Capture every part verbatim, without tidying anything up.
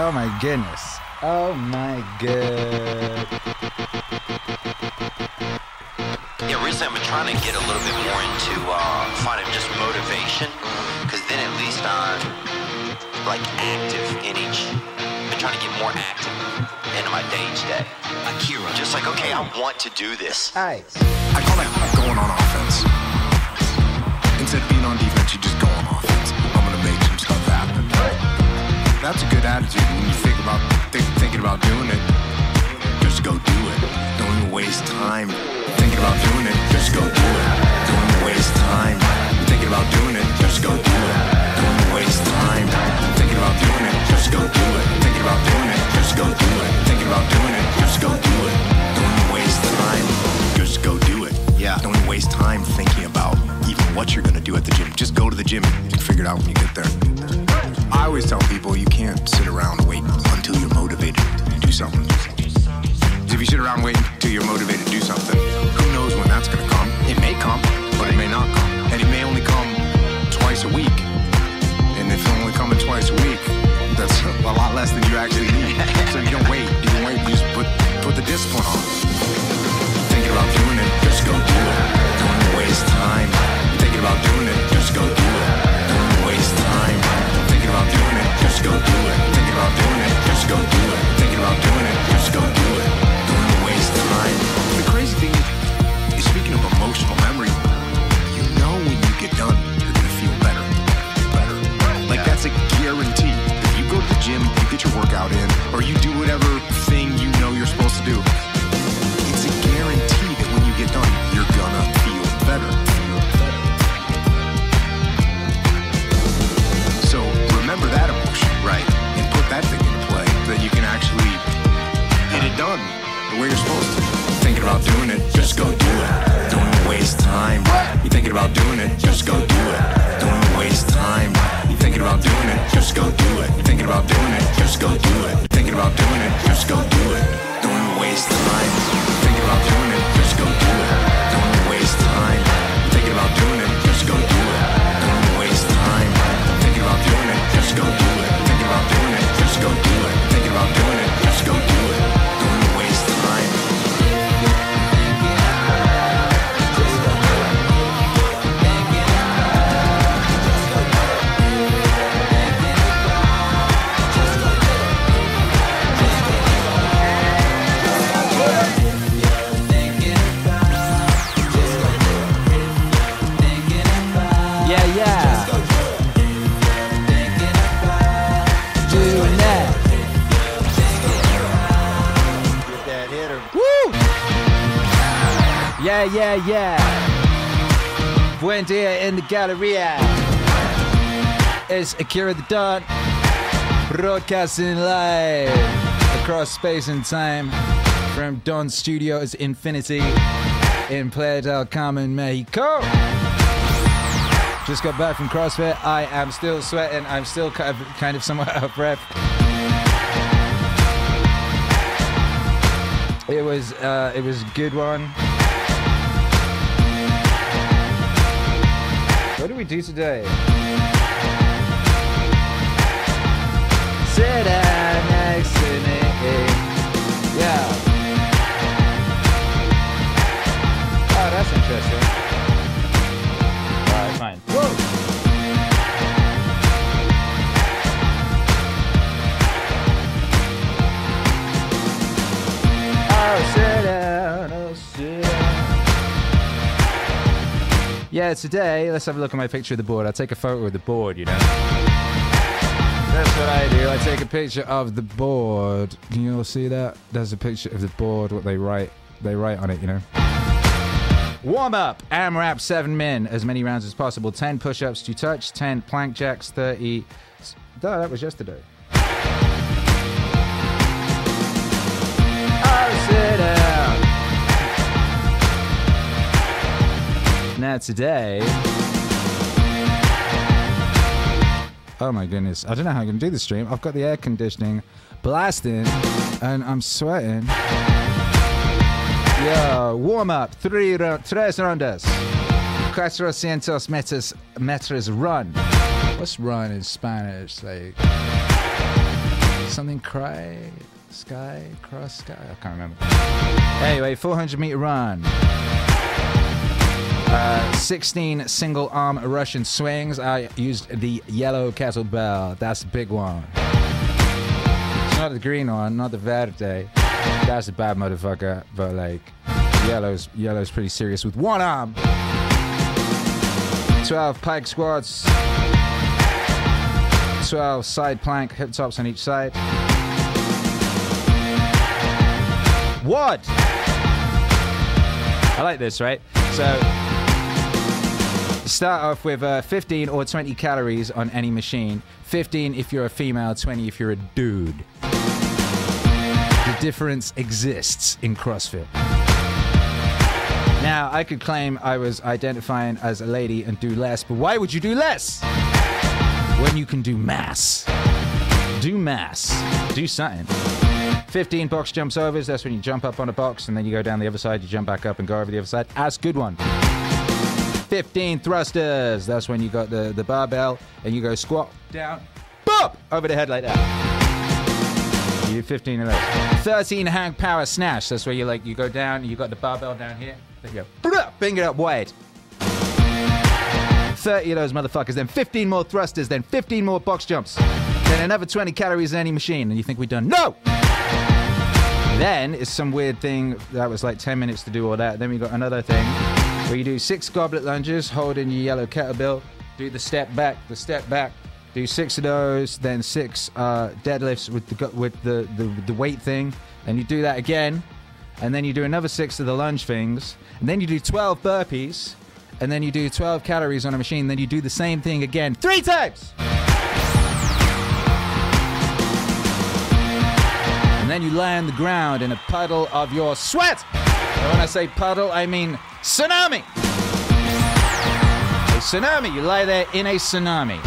Oh my goodness. Oh my good. Yeah, recently I've been trying to get a little bit more into uh, finding just motivation, because then at least I'm like active in each. I've been trying to get more active into my day each day. Akira. Just like, okay, I want to do this. Hi. I call that going on offense. Instead of being on defense, you just go on offense. I'm going to make some stuff happen. That's a good attitude when you think about th thinking about doing it. Just go do it. Don't even waste time thinking about doing it. Just go do it. Don't even waste time thinking about doing it. Just go do it. Don't even waste time thinking about doing it. Just go do it. Thinking about doing it. Just go do it. Thinking about doing it. Just go do it. Don't even waste time. Just go do it. Yeah. Don't even waste time thinking about even what you're gonna do at the gym. Just go to the gym and figure it out when you get there. I always tell people you can't sit around waiting until you're motivated to do something. If you sit around waiting until you're motivated to do something, who knows when that's going to come? It may come, but it may not come. And it may only come twice a week. And if it's only coming twice a week, that's a lot less than you actually need. So you don't wait. You don't wait. You just put, put the discipline on. Thinking about doing it, just go do it. Don't waste time. Thinking about doing it, just go do it. Don't waste time. Thinking about doing it, just go do it. Thinking about doing it, just go do it. Thinking about doing it, just go do it. Don't waste time. The crazy thing is, speaking of emotional memory, you know when you get done, you're gonna feel better, better. Like that's a guarantee. If you go to the gym, you get your workout in, or you do whatever thing you know you're supposed to do, it's a guarantee that when you get done, you're gonna feel better. Remember that emotion, right? And put that thing into play so that you can actually get it done the way you're supposed to. Thinking about doing it, just go do it. Don't even waste time. You thinking about doing it, just go do it. Don't even waste time. You thinking about doing it, just go do it. Thinking about doing it, just go do it. Thinking about doing it, just go do it. Don't even waste time. Thinking about doing it, just go do it. Don't even waste time. Thinking about doing it, just go do it. Don't even waste time. Thinking about doing it, just go do it. Thinking about doing it, just go do it. Thinking about doing it, just go do it. Don't waste time. Yeah, yeah. Yeah, yeah, yeah. Buen dia in the Galleria. It's Akira the Don, broadcasting live across space and time from Don Studios Infinity in Playa del Carmen, Mexico. Just got back from CrossFit. I am still sweating. I'm still kind of somewhat out of breath. It was, uh, it was a good one. What do we do today? Sit down next to me. Yeah. Oh, that's interesting. Alright, fine. Whoa! Oh, sit down. Oh, sit down. Yeah, today, let's have a look at my picture of the board. I take a photo of the board, you know. That's what I do. I take a picture of the board. Can you all see that? There's a picture of the board, what they write. They write on it, you know. Warm up. AMRAP, seven min. As many rounds as possible. ten push-ups to touch. ten plank jacks. thirty... No, that was yesterday. Oh, sit down. Now today, oh my goodness, I don't know how I'm going to do this stream. I've got the air conditioning blasting and I'm sweating. Yeah, warm up, three round, tres rondas. four hundred meters, meters run. What's run in Spanish? Like something cry, sky, cross sky? I can't remember. Anyway, four hundred meter run. Uh, sixteen single arm Russian swings. I used the yellow kettlebell. That's the big one. It's not the green one, not the verde. That's a bad motherfucker, but like yellow's yellow's pretty serious with one arm. twelve pike squats. twelve side plank hip tops on each side. What? I like this, right? So start off with uh, fifteen or twenty calories on any machine. fifteen if you're a female, twenty if you're a dude. The difference exists in CrossFit. Now, I could claim I was identifying as a lady and do less, but why would you do less when you can do mass? Do mass. Do something. fifteen box jumps overs. That's when you jump up on a box and then you go down the other side, you jump back up and go over the other side. That's a good one. fifteen thrusters. That's when you got the, the barbell and you go squat down, boop, over the head like that. You do fifteen of those. thirteen hang power snatch. That's where you like you go down, you got the barbell down here. There you go. Bring it up wide. thirty of those motherfuckers, then fifteen more thrusters, then fifteen more box jumps. Then another twenty calories in any machine, and you think we're done. No! Then it's some weird thing that was like ten minutes to do all that. Then we got another thing where you do six goblet lunges, holding your yellow kettlebell, do the step back, the step back. Do six of those, then six uh, deadlifts with the with the, the the weight thing, and you do that again, and then you do another six of the lunge things, and then you do twelve burpees, and then you do twelve calories on a machine, then you do the same thing again three times, and then you lie on the ground in a puddle of your sweat. And when I say puddle, I mean tsunami. A tsunami. You lie there in a tsunami.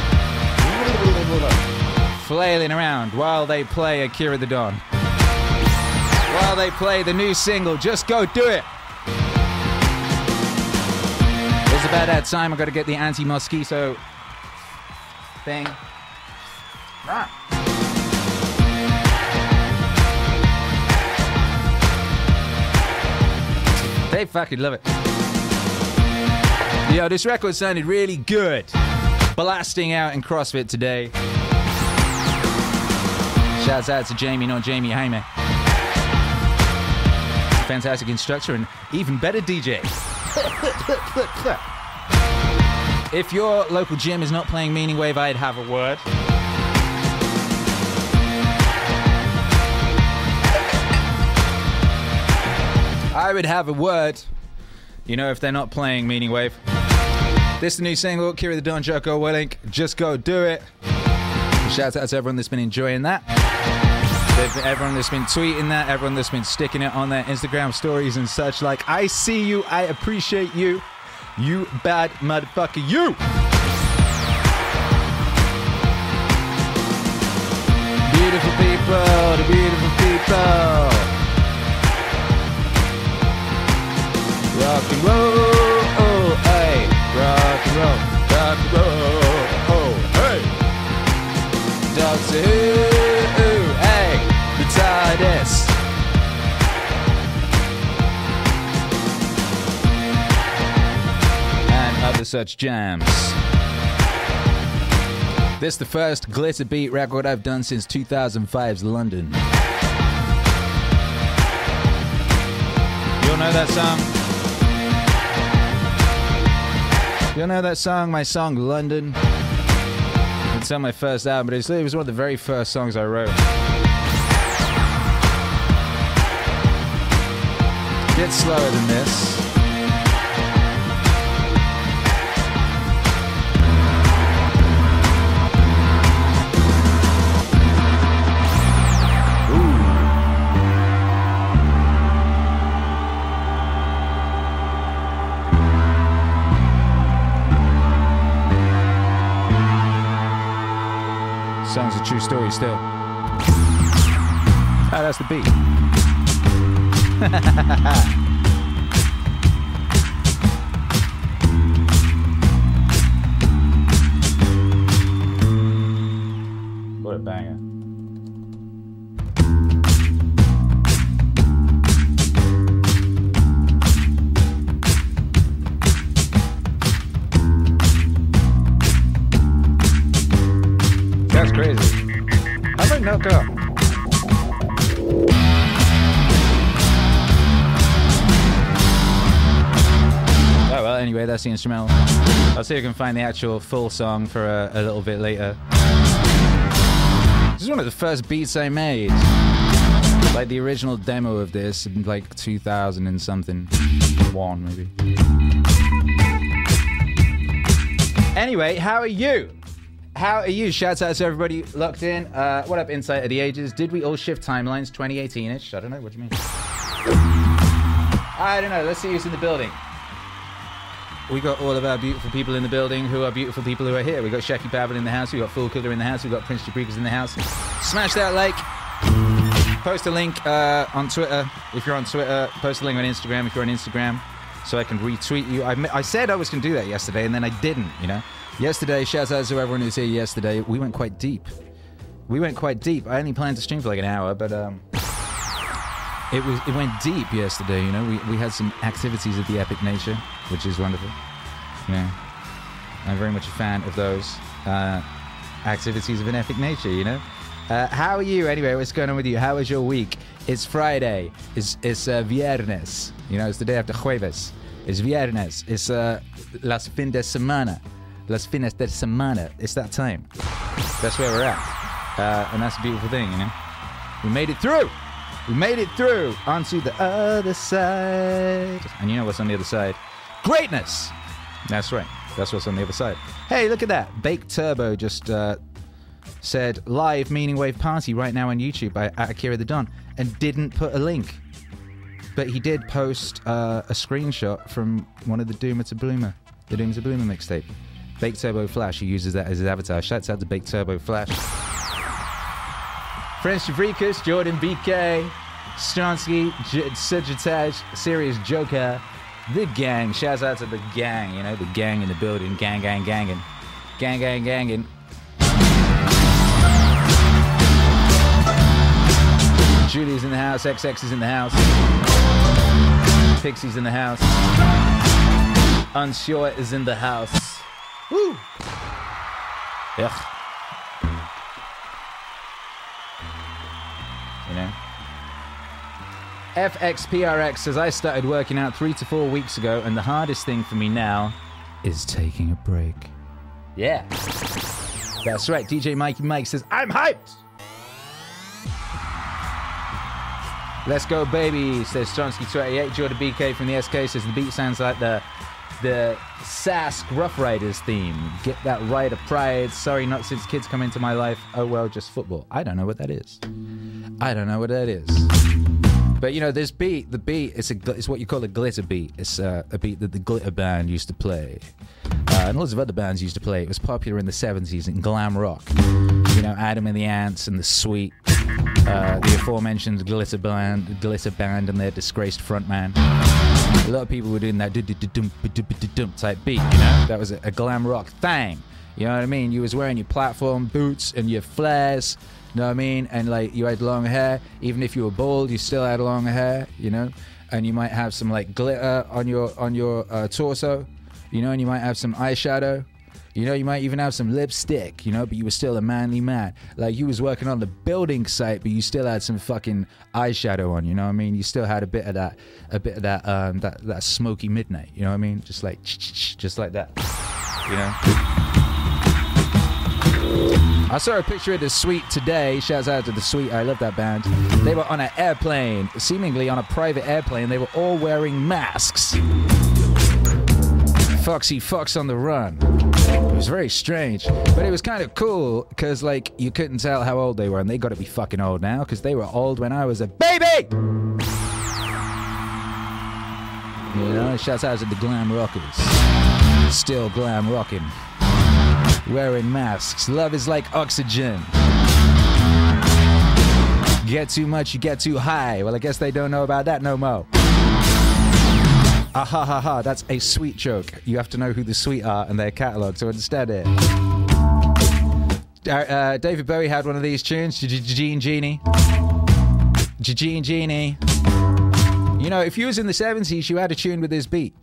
Flailing around while they play Akira the Don. While they play the new single, Just Go Do It. It's about that time. I got to get the anti-mosquito thing. Ah. They fucking love it. Yo, this record sounded really good. Blasting out in CrossFit today. Shouts out to Jamie, not Jamie Hamer. Fantastic instructor and even better D J. If your local gym is not playing Meaning Wave, I'd have a word. I would have a word, you know, if they're not playing Meaning Wave. This is the new single, Akira the Don, Jocko Willink, Just Go Do It. Shout out to everyone that's been enjoying that. They've, everyone that's been tweeting that, everyone that's been sticking it on their Instagram stories and such. Like, I see you, I appreciate you, you bad motherfucker, you! Beautiful people, the beautiful people. Rock and roll, hey. Rock and roll, rock and roll, oh, hey. Doctor Who, hey, the TARDIS. And other such jams. This is the first Glitter Beat record I've done since two thousand five's London. You'll know that song? You'll know that song, my song, London? It's on my first album, but it was one of the very first songs I wrote. A bit slower than this. Sounds a true story still. Oh, that's the beat. no go. Oh well, anyway, that's the instrumental. I'll see if I can find the actual full song for a, a little bit later. This is one of the first beats I made. Like the original demo of this in like two thousand and something. One, maybe. Anyway, how are you? How are you? Shout out to everybody locked in. Uh, what up, Insight of the Ages? Did we all shift timelines twenty eighteen-ish? I don't know. What do you mean? I don't know. Let's see who's in the building. We got all of our beautiful people in the building who are beautiful people who are here. We got Shecky Babel in the house. We got Fool Killer in the house. We got Prince Jabrikas in the house. Smash that like. Post a link uh, on Twitter. If you're on Twitter, post a link on Instagram. If you're on Instagram, so I can retweet you. I, I said I was going to do that yesterday, and then I didn't, you know? Yesterday, shout out to everyone who's here yesterday. We went quite deep. We went quite deep. I only planned to stream for like an hour, but um, it was it went deep yesterday, you know? We we had some activities of the epic nature, which is wonderful. You know, I'm very much a fan of those uh, activities of an epic nature, you know? Uh, how are you anyway? What's going on with you? How was your week? It's Friday. It's it's uh, viernes. You know, it's the day after jueves. It's viernes. It's uh, las fin de semana. Las fines de semana. It's that time. That's where we're at. Uh, and that's a beautiful thing, you know? We made it through. We made it through. Onto the other side. And you know what's on the other side? Greatness. That's right. That's what's on the other side. Hey, look at that. Baked Turbo just... Uh, said live Meaning Wave party right now on YouTube by Akira the Don, and didn't put a link, but he did post uh, a screenshot from one of the Doomer to Bloomer, the Doomer to Bloomer mixtape. Baked Turbo Flash, he uses that as his avatar. Shouts out to Baked Turbo Flash. French Jabrikas, Jordan B K, Stransky, J- Sujataj, Serious Joker, the gang. Shouts out to the gang, you know, the gang in the building, gang, gang, gangin', gang, gang, gangin'. Julie's in the house, X X is in the house, Pixie's in the house, Unsure is in the house. Woo! Ugh. You know? F X P R X says, I started working out three to four weeks ago, and the hardest thing for me now is taking a break. Yeah. That's right. D J Mikey Mike says, I'm hyped! Let's go, baby, says Stronsky two eighty-eight. Jordan B K from the S K says the beat sounds like the the Sask Rough Riders theme. Get that rider pride. Sorry, not since kids come into my life. Oh, well, just football. I don't know what that is. I don't know what that is. But, you know, this beat, the beat, it's, a, it's what you call a glitter beat. It's uh, a beat that the Glitter Band used to play. Uh, and lots of other bands used to play. It was popular in the seventies in glam rock. You know, Adam and the Ants and The Sweet. Uh, the aforementioned Glitter Band, Glitter Band, and their disgraced frontman. A lot of people were doing that dum type beat, you know? That was a, a glam rock thing. You know what I mean? You was wearing your platform boots and your flares, you know what I mean? And like, you had long hair. Even if you were bald, you still had long hair, you know? And you might have some like glitter on your on your uh, torso, you know? And you might have some eyeshadow. You know, you might even have some lipstick, you know, but you were still a manly man. Like, you was working on the building site, but you still had some fucking eyeshadow on, you know what I mean? You still had a bit of that, a bit of that, um, that, that smoky midnight, you know what I mean? Just like, just like that, you know? I saw a picture of The Sweet today. Shouts out to The Sweet. I love that band. They were on an airplane, seemingly on a private airplane. They were all wearing masks. Foxy Fox on the Run. It was very strange, but it was kind of cool because, like, you couldn't tell how old they were, and they got to be fucking old now because they were old when I was a baby! You know, shouts out to the glam rockers. Still glam rocking. Wearing masks. Love is like oxygen. You get too much, you get too high. Well, I guess they don't know about that no more. Ah ha ha ha, that's a sweet joke. You have to know who The Sweet are and their catalogue to understand it. Uh, uh, David Bowie had one of these tunes, Gene Genie. Gene Genie. You know, if you was in the seventies, you had a tune with this beat.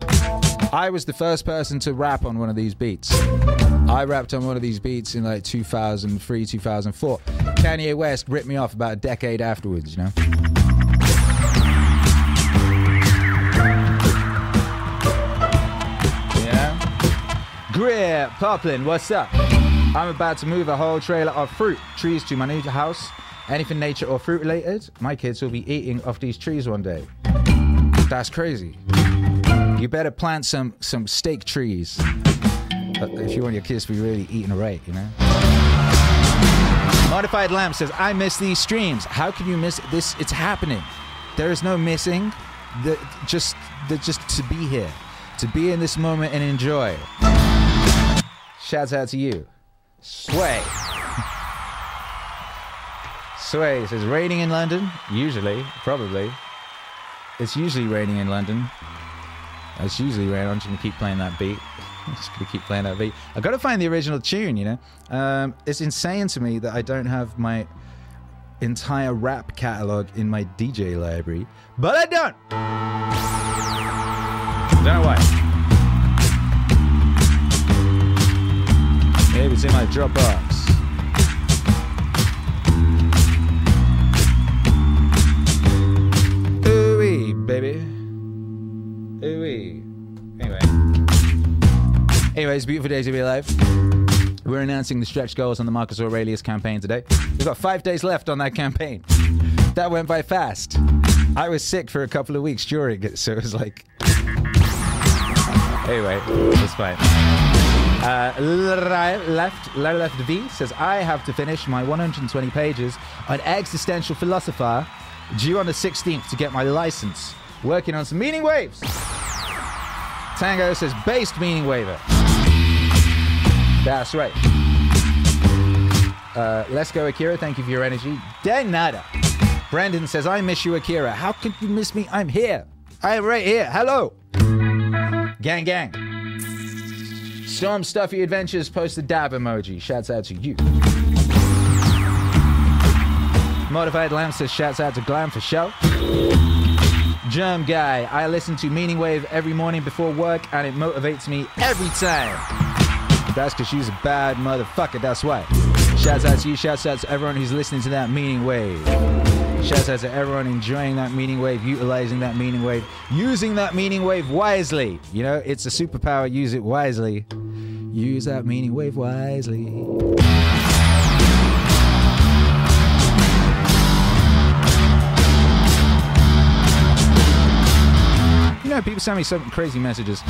I was the first person to rap on one of these beats. I rapped on one of these beats in like two thousand three, two thousand four. Kanye West ripped me off about a decade afterwards, you know? Yeah. Greer Poplin, what's up? I'm about to move a whole trailer of fruit trees to my new house. Anything nature or fruit related, my kids will be eating off these trees one day. That's crazy. You better plant some some steak trees if you want your kids to be really eating right, you know? Modified Lamb says, I miss these streams. How can you miss this? It's happening. There is no missing. The, just, the, just to be here. To be in this moment and enjoy. Shouts out to you. Sway. Sway says, raining in London? Usually, probably. It's usually raining in London. It's usually raining. I'm just going to keep playing that beat. I'm just going to keep playing that beat. I've got to find the original tune, you know? Um, it's insane to me that I don't have my entire rap catalog in my D J library, but I don't! Don't know why. Maybe it's in my Dropbox. Baby. Ooh-wee. Anyway. Anyways, beautiful day to be alive. We're announcing the stretch goals on the Marcus Aurelius campaign today. We've got five days left on that campaign. That went by fast. I was sick for a couple of weeks during it, so it was like... Anyway, it's fine. Uh, left, left V says, I have to finish my one hundred twenty pages on existential philosopher due on the sixteenth to get my license. Working on some meaning waves. Tango says, based meaning waver. That's right. Uh, let's go, Akira. Thank you for your energy. De nada. Brandon says, I miss you, Akira. How could you miss me? I'm here. I am right here. Hello. Gang, gang. Storm Stuffy Adventures post the dab emoji. Shouts out to you. Modified Lamb says, shouts out to Glam for show. Germ Guy, I listen to Meaning Wave every morning before work and it motivates me every time. That's because she's a bad motherfucker, that's why. Shouts out to you, shouts out to everyone who's listening to that Meaning Wave. Shouts out to everyone enjoying that Meaning Wave, utilizing that Meaning Wave, using that Meaning Wave wisely. You know, it's a superpower, use it wisely. Use that Meaning Wave wisely. You know, people send me some crazy messages.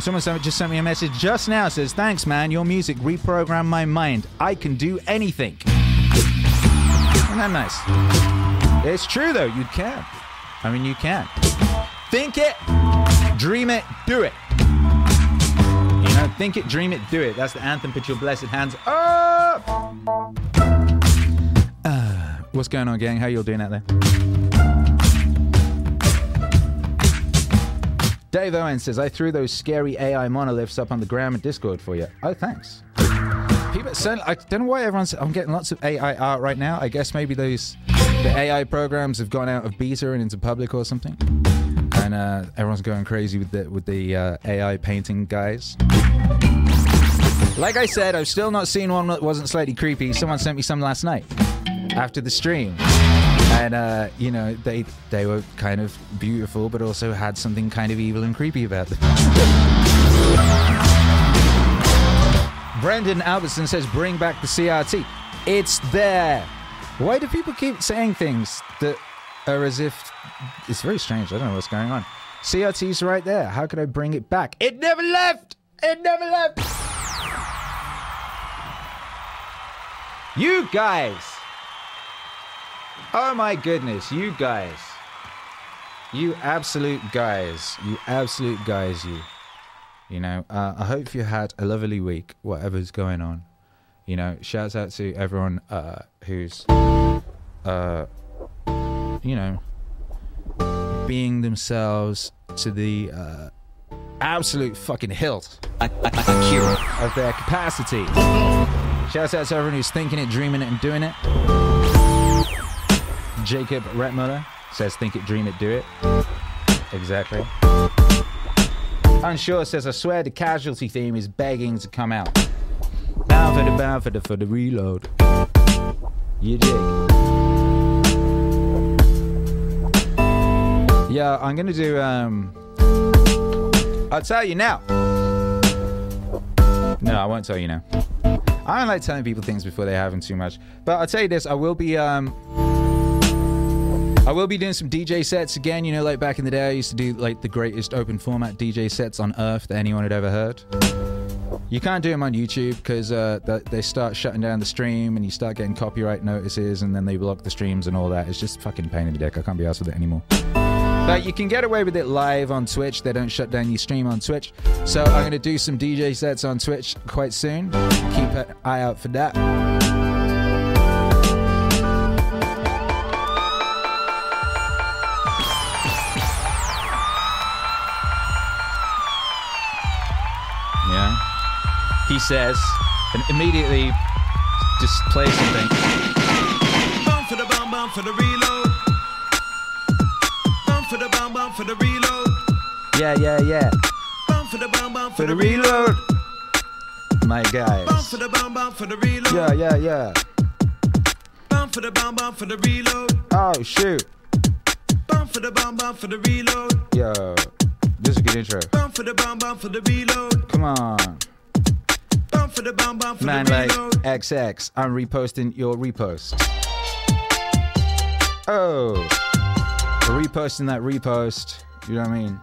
Someone just sent me a message just now, says, thanks, man, your music reprogrammed my mind. I can do anything. Isn't that nice? It's true, though. You can. I mean, you can. Think it, dream it, do it. You know, think it, dream it, do it. That's the anthem. Put your blessed hands up. Uh, what's going on, gang? How y'all doing out there? Dave Owen says, I threw those scary A I monoliths up on the gram and Discord for you. Oh, thanks. People, so, I don't know why everyone's... I'm getting lots of A I art right now. I guess maybe those the A I programs have gone out of beta and into public or something. And uh, everyone's going crazy with the, with the uh, A I painting guys. Like I said, I've still not seen one that wasn't slightly creepy. Someone sent me some last night after the stream. And, uh, you know, they they were kind of beautiful, but also had something kind of evil and creepy about them. Brendan Albertson says, bring back the C R T. It's there. Why do people keep saying things that are as if... It's very strange. I don't know what's going on. C R T's right there. How could I bring it back? It never left. It never left. You guys. Oh my goodness, you guys. You absolute guys. You absolute guys, you. You know, uh, I hope you had a lovely week, whatever's going on. You know, shouts out to everyone uh, who's, uh, you know, being themselves to the uh, absolute fucking hilt of their capacity. Shouts out to everyone who's thinking it, dreaming it, and doing it. Jacob Retmuller says, think it, dream it, do it. Exactly. Unsure says, I swear the casualty theme is begging to come out. Bound for the, bound for the, for the reload. You dig. Yeah, I'm gonna do, um... I'll tell you now. No, I won't tell you now. I don't like telling people things before they have them too much. But I'll tell you this, I will be, um... I will be doing some D J sets again. You know, like back in the day, I used to do like the greatest open format D J sets on earth that anyone had ever heard. You can't do them on YouTube because uh, th they start shutting down the stream and you start getting copyright notices and then they block the streams and all that. It's just fucking pain in the dick. I can't be arsed with it anymore. But you can get away with it live on Twitch. They don't shut down your stream on Twitch. So I'm going to do some D J sets on Twitch quite soon. Keep an eye out for that. He says, and immediately just play something. Bum for the bum, bum for the reload. Bum for the bum, bum for the reload. Yeah, yeah, yeah. Bum for the bum, bum for the reload. My guys. Bum for the bum, bum for the reload. Yeah, yeah, yeah. Bum for the bum, bum for the reload. Oh, shoot. Bum for the bum, bum for the reload. Yo, this is a good intro. Bum for the bum, bum for the reload. Come on. Man, like X X, I'm reposting your repost. Oh, we're reposting that repost. You know what I mean?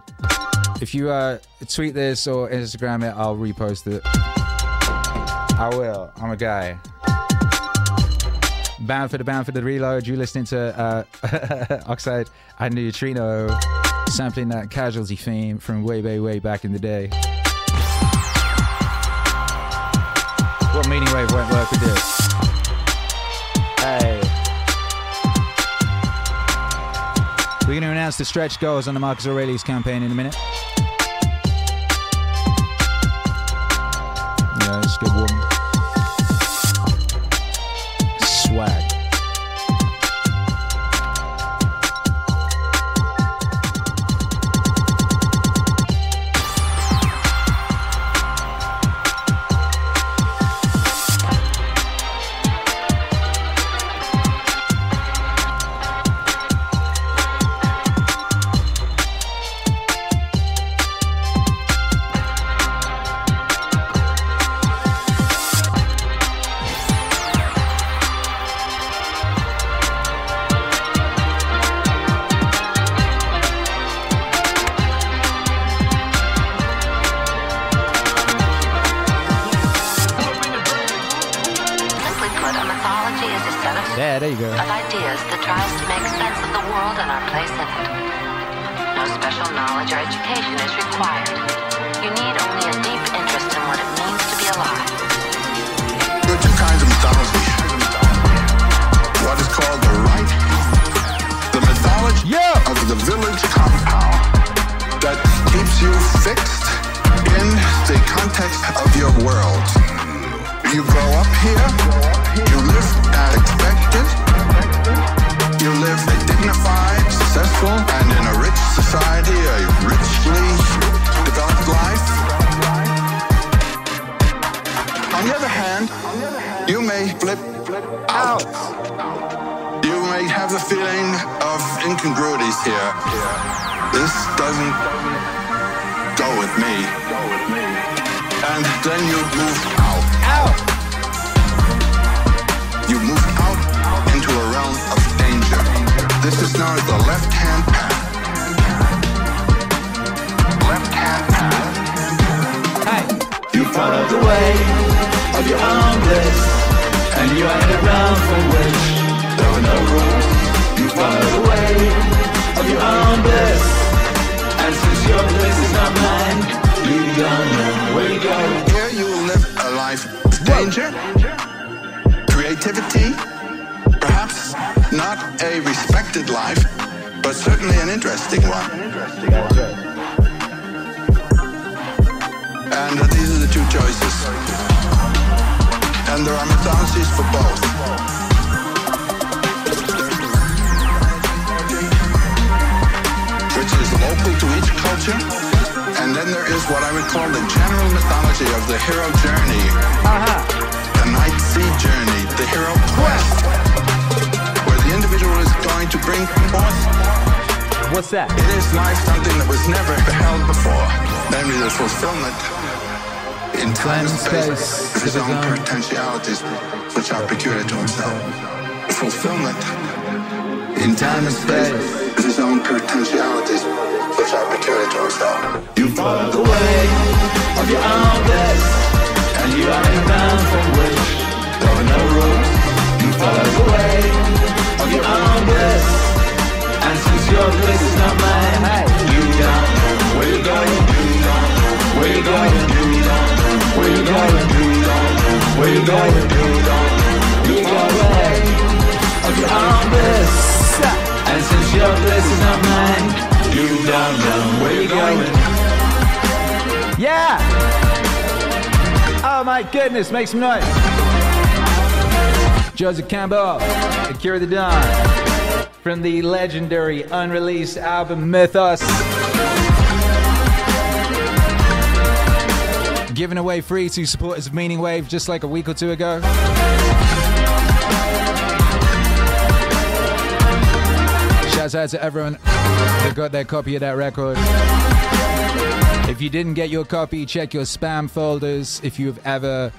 If you uh, tweet this or Instagram it, I'll repost it. I will. I'm a guy. Bound for the bound for the reload. You listening to uh, Oxide and Neutrino sampling that casualty theme from way, way, way back in the day. What Meaning Wave won't work with this. Hey. We're going to announce the stretch goals on the Marcus Aurelius campaign in a minute. Yeah, it's a good woman. Swag. And then there is what I would call the general mythology of the hero journey. Uh-huh. The night sea journey, the hero quest, where the individual is going to bring forth. What's that? It is like something that was never beheld before, namely the fulfillment in time and space of his own potentialities, which are peculiar to himself. Fulfillment in time and space of his own potentialities, which are peculiar to himself. You follow the way of your own bliss, and you are inbound from which there are no rules. You follow the way of your own bliss, and since your bliss is not mine, you don't know where you're going. You don't know where you're going. You don't know where you're going. You don't know where you're going. You don't know. You follow the way of your own bliss, and since your bliss is not mine, you don't know where you're going. Yeah! Oh my goodness, make some noise. Joseph Campbell, Akira the Don, from the legendary unreleased album Mythos. Given away free to supporters of Meaning Wave just like a week or two ago. Shout out to everyone who got their copy of that record. If you didn't get your copy, check your spam folders. If you've ever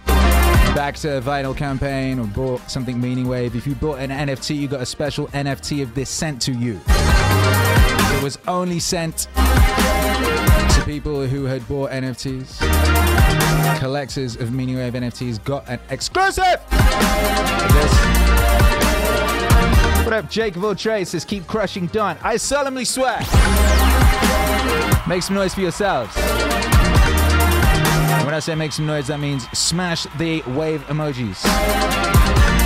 backed a vinyl campaign or bought something Meaningwave, if you bought an N F T, you got a special N F T of this sent to you. It was only sent to people who had bought N F Ts. Collectors of Meaningwave N F Ts got an exclusive of this. What up, Jake Voltre says, keep crushing Don. I solemnly swear. Make some noise for yourselves. And when I say make some noise, that means smash the wave emojis.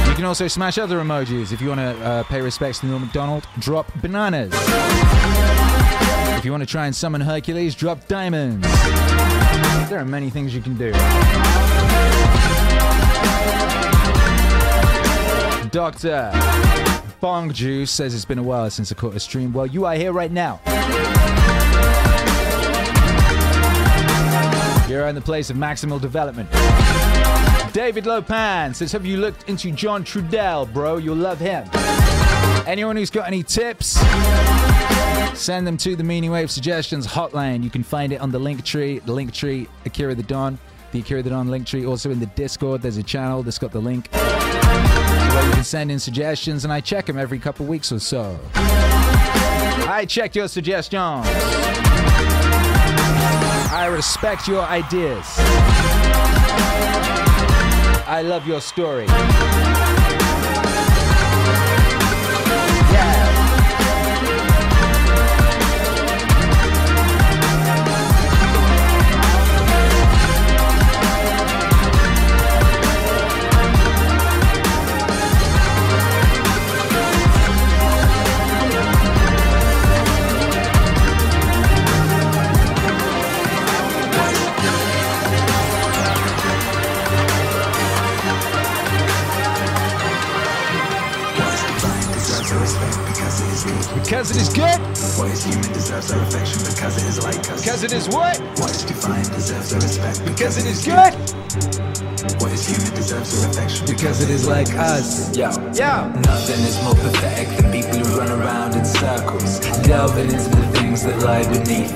You can also smash other emojis. If you want to uh, pay respects to Norm Macdonald, drop bananas. If you want to try and summon Hercules, drop diamonds. There are many things you can do. Doctor Bong Juice says it's been a while since I caught a stream. Well, you are here right now. You're in the place of maximal development. David Lopan says, have you looked into John Trudell, bro? You'll love him. Anyone who's got any tips, send them to the Meaning Wave Suggestions hotline. You can find it on the link tree, the link tree, Akira the Don, the Akira the Don link tree. Also in the Discord, there's a channel that's got the link. You can send in suggestions, and I check them every couple weeks or so. I check your suggestions. I respect your ideas. I love your story. Because it is good. What is human deserves our affection because it is like us. Because it is what? What is divine deserves our respect because, because it is good. What is human deserves our affection because it is like us. Yo, yo. Nothing is more pathetic than people who run around in circles, delving into the things that lie beneath,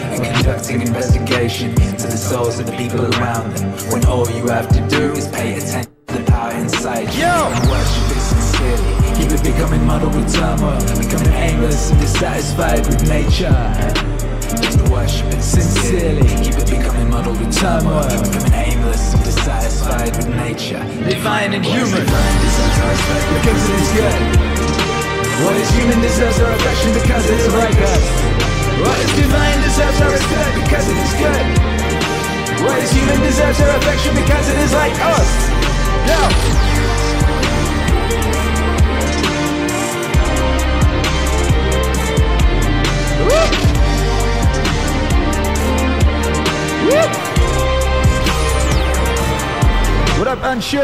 and conducting investigation into the souls of the people around them, when all you have to do is pay attention to the power inside you. Yo. And worship it sincerely. Keep it becoming muddled with turmoil, becoming aimless and dissatisfied with nature. Just worship it sincerely. Keep it becoming muddled with turmoil, becoming aimless and dissatisfied with nature. Divine and human. Because it is good. What is human deserves our affection because it is like us. What is divine deserves our respect because it is good. What is human deserves our affection because it is like us. Yo. What up, unsure?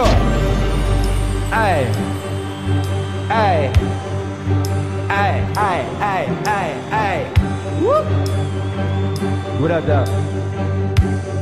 Aye, aye, aye, aye, aye, aye, aye. Whoop. What up, dog?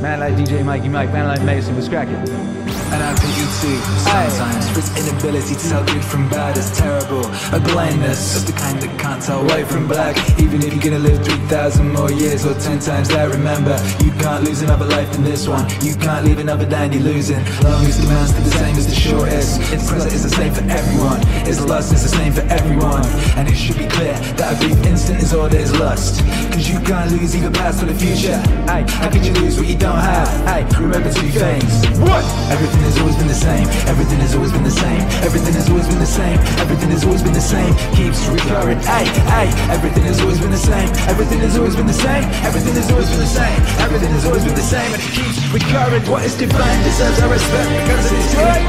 Man like D J Mikey Mike, man like Mason was cracking. And I pay you too, sometimes. For its inability to tell good from bad is terrible. A blindness, just the kind that can't tell white from black. Even if you're gonna live three thousand more years or ten times that, remember, you can't lose another life than this one. You can't leave another dandy losing. Longest demands to the same as the shortest. Its present is the same for everyone. Its lust is the same for everyone. And it should be clear that a brief instant is all that is lost. Cause you can't lose either past or the future. Aye, how could you lose what you don't have? Aye, remember two things. What? Everything has always been the same. Everything has always been the same. Everything has always been the same. Everything has always been the same. Keeps recurring. Aye, aye. Everything has always been the same. Everything has always been the same. Everything has always been the same. Everything has always been the same. And it keeps recurring. What is divine deserves our respect because it is good.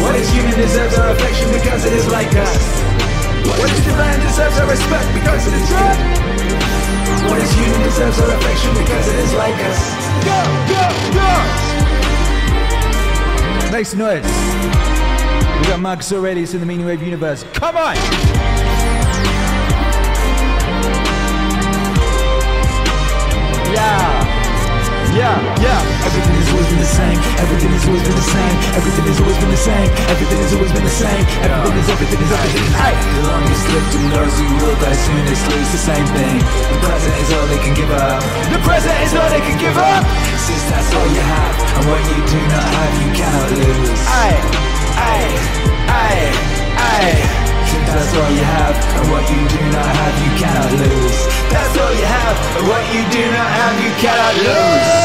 What is human deserves our affection because it is like us. What is divine deserves our respect because it is good. What is human deserves our affection because it is like us. Go, go, go! Nice noise. We got Marcus Aurelius in the Meaning Wave universe. Come on! Yeah! Yeah, yeah. Everything has always been the same. Everything has always been the same. Everything has always been the same. Everything has always been the same. Everything is everything is everything. Aye. The longest lived and those who will die soonest lose the same thing. The present is all they can give up. The present is all they can give up. Since that's all you have, and what you do not have, you cannot lose. Aye, aye, aye, aye. That's all you have, and what you do not have, you cannot lose. That's all you have, and what you do not have, you cannot lose.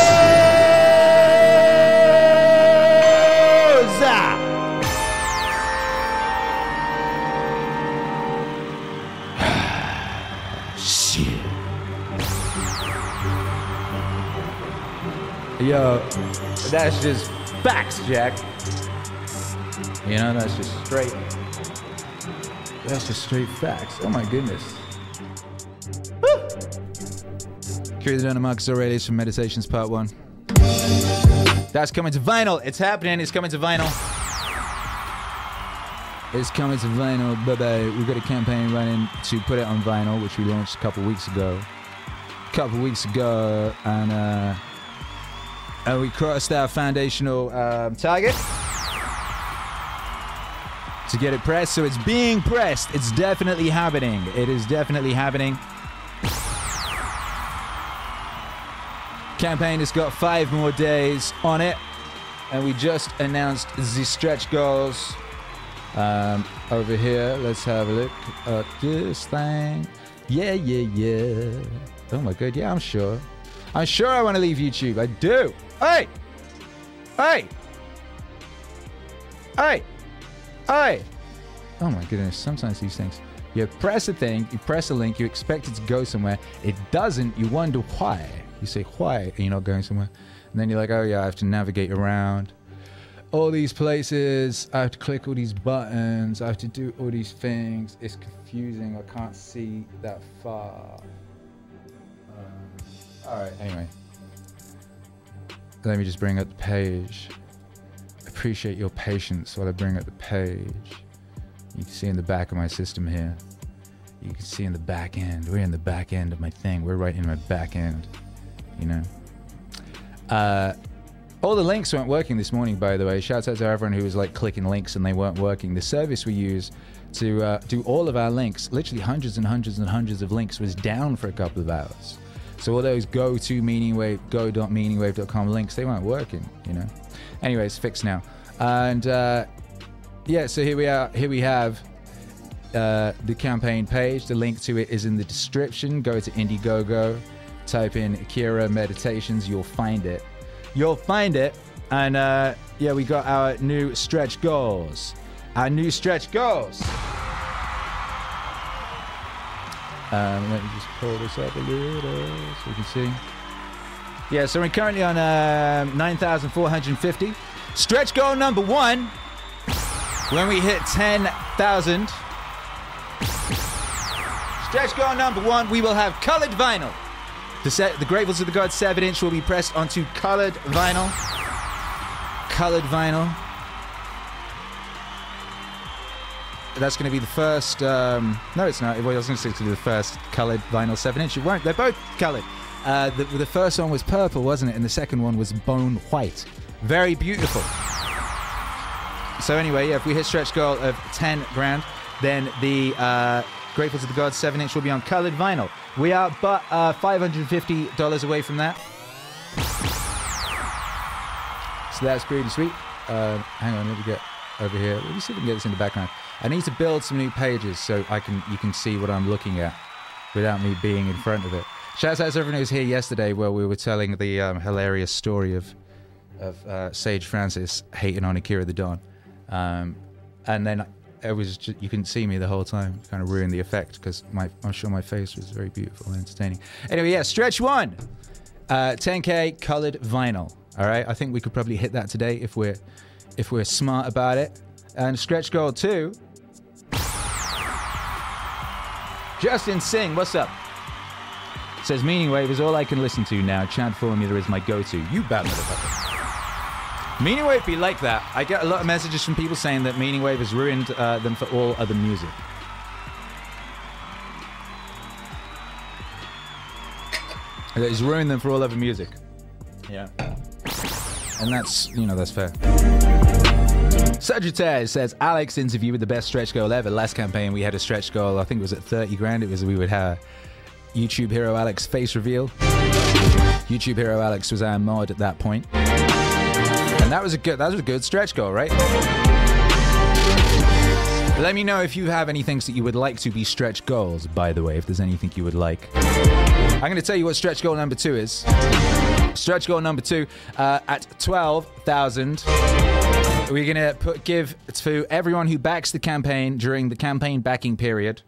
Shit. Yo, that's just facts, Jack. You know, that's just straight. That's just straight facts. Oh my goodness. Akira the Don and Marcus Aurelius from Meditations Part one. That's coming to vinyl. It's happening. It's coming to vinyl. It's coming to vinyl. Bye-bye. We've got a campaign running to put it on vinyl, which we launched a couple weeks ago. A couple weeks ago. And, uh, and we crossed our foundational uh, target. To get it pressed, so it's being pressed. It's definitely happening. It is definitely happening. Campaign has got five more days on it, and we just announced the stretch goals um, over here. Let's have a look at this thing. Yeah, yeah, yeah. Oh my god, yeah, I'm sure. I'm sure I want to leave YouTube. I do. Hey, hey, hey. Aye. Oh my goodness, sometimes these things. You press a thing, you press a link, you expect it to go somewhere. It doesn't, you wonder why. You say, why are you not going somewhere? And then you're like, oh yeah, I have to navigate around all these places. I have to click all these buttons. I have to do all these things. It's confusing. I can't see that far. Um, all right, anyway. Let me just bring up the page. Appreciate your patience while I bring up the page. You can see in the back of my system here. You can see in the back end. We're in the back end of my thing. We're right in my back end. You know. Uh, all the links weren't working this morning, by the way. Shout out to everyone who was like clicking links and they weren't working. The service we use to uh, do all of our links, literally hundreds and hundreds and hundreds of links, was down for a couple of hours. So all those go to meaningwave, go dot meaningwave dot com links, they weren't working, you know. Anyway, it's fixed now. And uh, yeah, so here we are. Here we have uh, the campaign page. The link to it is in the description. Go to Indiegogo, type in Akira Meditations. You'll find it. You'll find it. And uh, yeah, we got our new stretch goals. Our new stretch goals. Um, let me just pull this up a little so you can see. Yeah, so we're currently on uh, nine thousand four hundred fifty. Stretch goal number one, when we hit ten thousand. Stretch goal number one, we will have colored vinyl. The, set, the Gratefuls of the Gods seven inch will be pressed onto colored vinyl. Colored vinyl. That's going to be the first... Um, no, it's not. I was going to say it's going to be the first colored vinyl seven inch. It won't. They're both colored. Uh, the, the first one was purple, wasn't it? And the second one was bone white. Very beautiful. So anyway, yeah, if we hit stretch goal of ten grand, then the uh, Grateful to the Gods seven inch will be on colored vinyl. We are but uh, five hundred fifty dollars away from that. So that's pretty sweet. Uh, hang on, let me get over here. Let me see if we can get this in the background. I need to build some new pages so I can you can see what I'm looking at without me being in front of it. Shouts out to everyone who was here yesterday where we were telling the um, hilarious story of of uh, Sage Francis hating on Akira the Don. Um, and then it was just, you couldn't see me the whole time. It kind of ruined the effect because my I'm sure my face was very beautiful and entertaining. Anyway, yeah, stretch one. Uh, ten K colored vinyl. All right, I think we could probably hit that today if we're if we're smart about it. And stretch goal two. Justin Singh, what's up? Says Meaning Wave is all I can listen to now. Chant Formula is my go-to. You bad motherfucker. Meaning Wave be like that. I get a lot of messages from people saying that Meaning Wave has ruined uh, them for all other music. That it's ruined them for all other music. Yeah. And that's, you know, that's fair. Sagittarius says, Alex interview with the best stretch goal ever. Last campaign we had a stretch goal, I think it was at thirty grand. It was we would have YouTube Hero Alex face reveal. YouTube Hero Alex was our mod at that point. And that was a good that was a good stretch goal, right? Let me know if you have any things that you would like to be stretch goals, by the way, if there's anything you would like. I'm going to tell you what stretch goal number two is. Stretch goal number two, uh, at twelve thousand, we're going to put give to everyone who backs the campaign during the campaign backing period.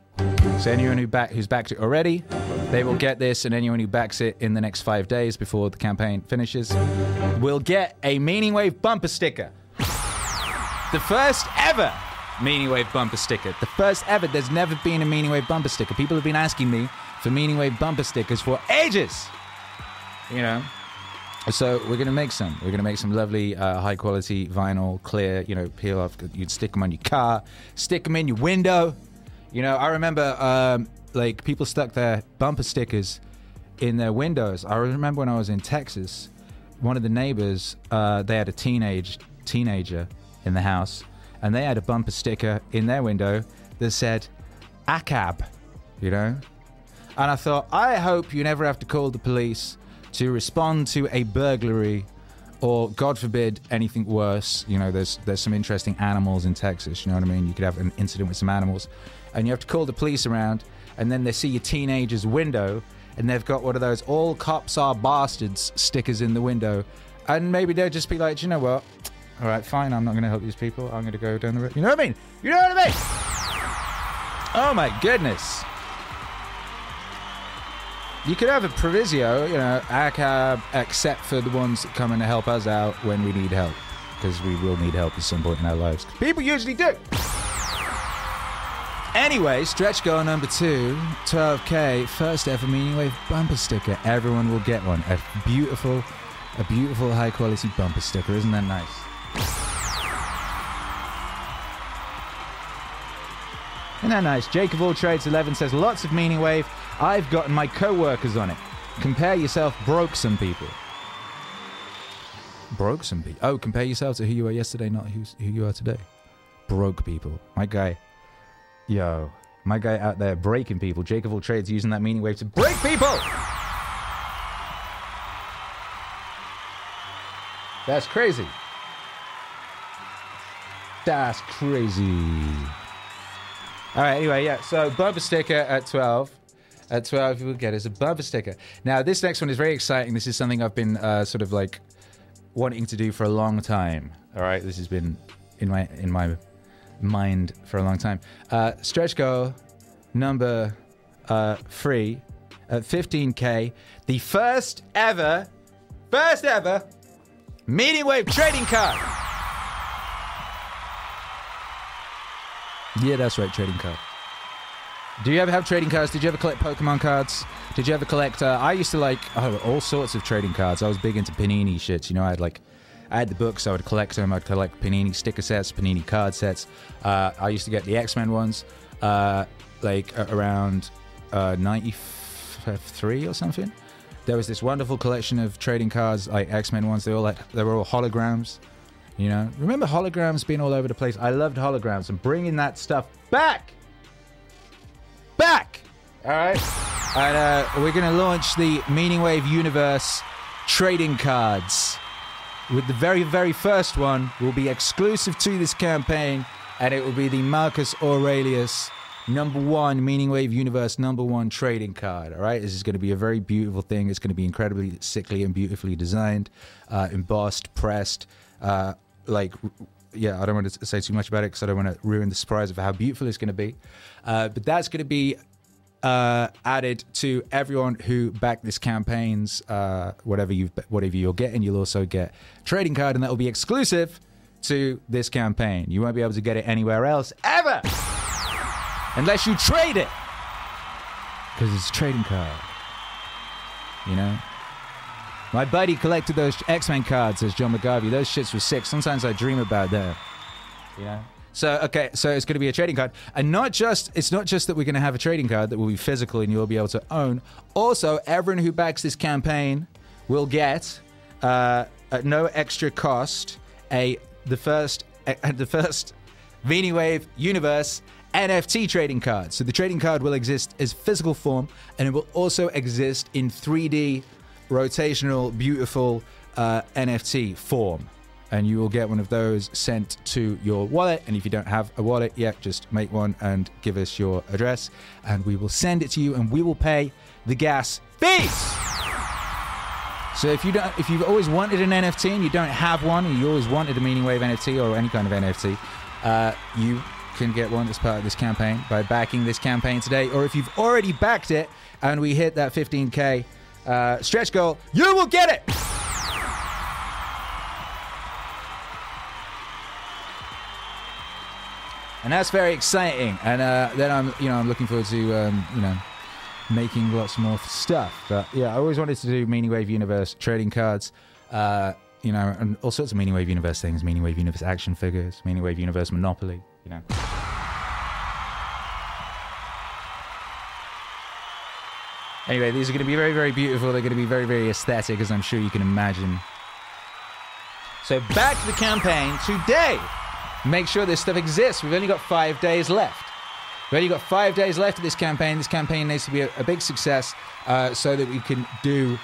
So anyone who back, who's backed it already, they will get this, and anyone who backs it in the next five days before the campaign finishes will get a Meaning Wave bumper sticker. The first ever Meaning Wave bumper sticker. The first ever. There's never been a Meaning Wave bumper sticker. People have been asking me for Meaning Wave bumper stickers for ages. You know? So we're going to make some. We're going to make some lovely, uh, high-quality vinyl, clear, you know, peel off. You'd stick them on your car, stick them in your window. You know, I remember, um, like, people stuck their bumper stickers in their windows. I remember when I was in Texas, one of the neighbors, uh, they had a teenage teenager in the house, and they had a bumper sticker in their window that said, A C A B, you know? And I thought, I hope you never have to call the police to respond to a burglary, or God forbid, anything worse. You know, there's there's some interesting animals in Texas, you know what I mean? You could have an incident with some animals, and you have to call the police around, and then they see your teenager's window, and they've got one of those all cops are bastards stickers in the window, and maybe they'll just be like, do you know what? All right, fine, I'm not going to help these people. I'm going to go down the road. You know what I mean? You know what I mean? Oh, my goodness. You could have a proviso, you know, A C A B, except for the ones that come in to help us out when we need help. Because we will need help at some point in our lives. People usually do. Anyway, stretch goal number two, twelve K, first ever Meaning Wave bumper sticker. Everyone will get one. A beautiful, a beautiful high quality bumper sticker. Isn't that nice? Isn't that nice? Jake of all trades eleven says, lots of Meaning Wave. I've gotten my co-workers on it. Compare yourself, broke some people. Broke some people? Oh, compare yourself to who you were yesterday, not who, who you are today. Broke people. My guy, yo, my guy out there breaking people. Jake of all trades using that Meaning Wave to break people! That's crazy. That's crazy. All right, anyway, yeah, so bumper sticker at twelve. At twelve, you will get is a bumper sticker. Now, this next one is very exciting. This is something I've been uh, sort of like wanting to do for a long time. All right, this has been in my in my mind for a long time. Uh, stretch goal number uh, three at fifteen K, the first ever, first ever Meaning Wave trading card. Yeah, that's right, trading card. Do you ever have trading cards? Did you ever collect Pokemon cards? Did you ever collect... Uh, I used to like oh, all sorts of trading cards. I was big into Panini shits. You know, I had like... I had the books. I would collect them. I'd collect Panini sticker sets, Panini card sets. Uh, I used to get the X-Men ones. Uh, like uh, around uh, ninety-three or something. there was this wonderful collection of trading cards, like X-Men ones. They all like they were all holograms. You know, remember holograms being all over the place? I loved holograms and bringing that stuff back, back. All right, and uh, we're gonna launch the Meaning Wave Universe trading cards. With the very, very first one will be exclusive to this campaign, and it will be the Marcus Aurelius number one Meaning Wave Universe number one trading card. All right, this is going to be a very beautiful thing. It's going to be incredibly sickly and beautifully designed, uh, embossed, pressed. Uh, like, yeah, I don't want to say too much about it because I don't want to ruin the surprise of how beautiful it's going to be. Uh, but that's going to be uh, added to everyone who backed this campaign's uh, whatever you whatever you're getting. You'll also get a trading card, and that will be exclusive to this campaign. You won't be able to get it anywhere else ever, unless you trade it, because it's a trading card. You know. My buddy collected those X-Men cards as John McGarvey. Those shits were sick. Sometimes I dream about them. Yeah. So, okay, so it's going to be a trading card. And not just, it's not just that we're going to have a trading card that will be physical and you'll be able to own. Also, everyone who backs this campaign will get, uh, at no extra cost, a the first uh, the first VINYL Universe N F T trading card. So the trading card will exist as physical form, and it will also exist in three D rotational, beautiful uh, N F T form, and you will get one of those sent to your wallet. And if you don't have a wallet yet, just make one and give us your address, and we will send it to you, and we will pay the gas fees. So if you don't, if you've always wanted an N F T and you don't have one, and you always wanted a Meaning Wave N F T or any kind of N F T, uh, you can get one as part of this campaign by backing this campaign today. Or if you've already backed it and we hit that fifteen K. Uh, stretch goal, you will get it! And that's very exciting. And uh, then I'm, you know, I'm looking forward to, um, you know, making lots more stuff. But yeah, I always wanted to do Meaning Wave Universe trading cards, uh, you know, and all sorts of Meaning Wave Universe things, Meaning Wave Universe action figures, Meaning Wave Universe Monopoly, you know. Anyway, these are going to be very, very beautiful. They're going to be very, very aesthetic, as I'm sure you can imagine. So back to the campaign today. Make sure this stuff exists. We've only got five days left. We've only got five days left of this campaign. This campaign needs to be a, a big success uh, so that we can do,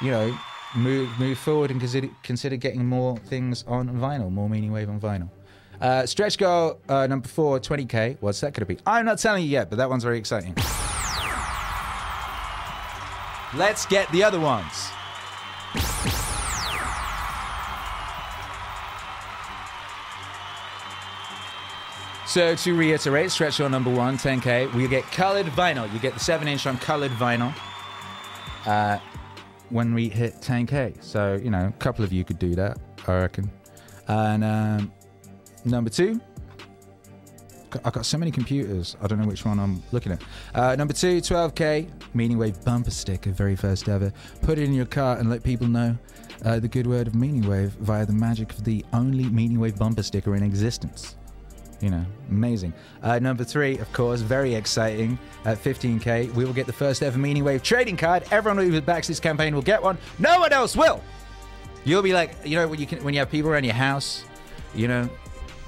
you know, move move forward and consider, consider getting more things on vinyl, more Meaning Wave on vinyl. Uh, stretch goal uh, number four, twenty K. What's that going to be? I'm not telling you yet, but that one's very exciting. Let's get the other ones. So to reiterate, stretch goal number one, ten K, we get colored vinyl. You get the seven inch on colored vinyl uh, when we hit ten K. So, you know, a couple of you could do that, I reckon. And um, number two. I've got so many computers, I don't know which one I'm looking at. Uh, number two, twelve K, Meaning Wave bumper sticker, very first ever. Put it in your car and let people know uh, the good word of Meaning Wave via the magic of the only Meaning Wave bumper sticker in existence. You know, amazing. Uh, number three, of course, very exciting. At fifteen K, we will get the first ever Meaning Wave trading card. Everyone who backs this campaign will get one. No one else will. You'll be like, you know, when you can, when you have people around your house, you know.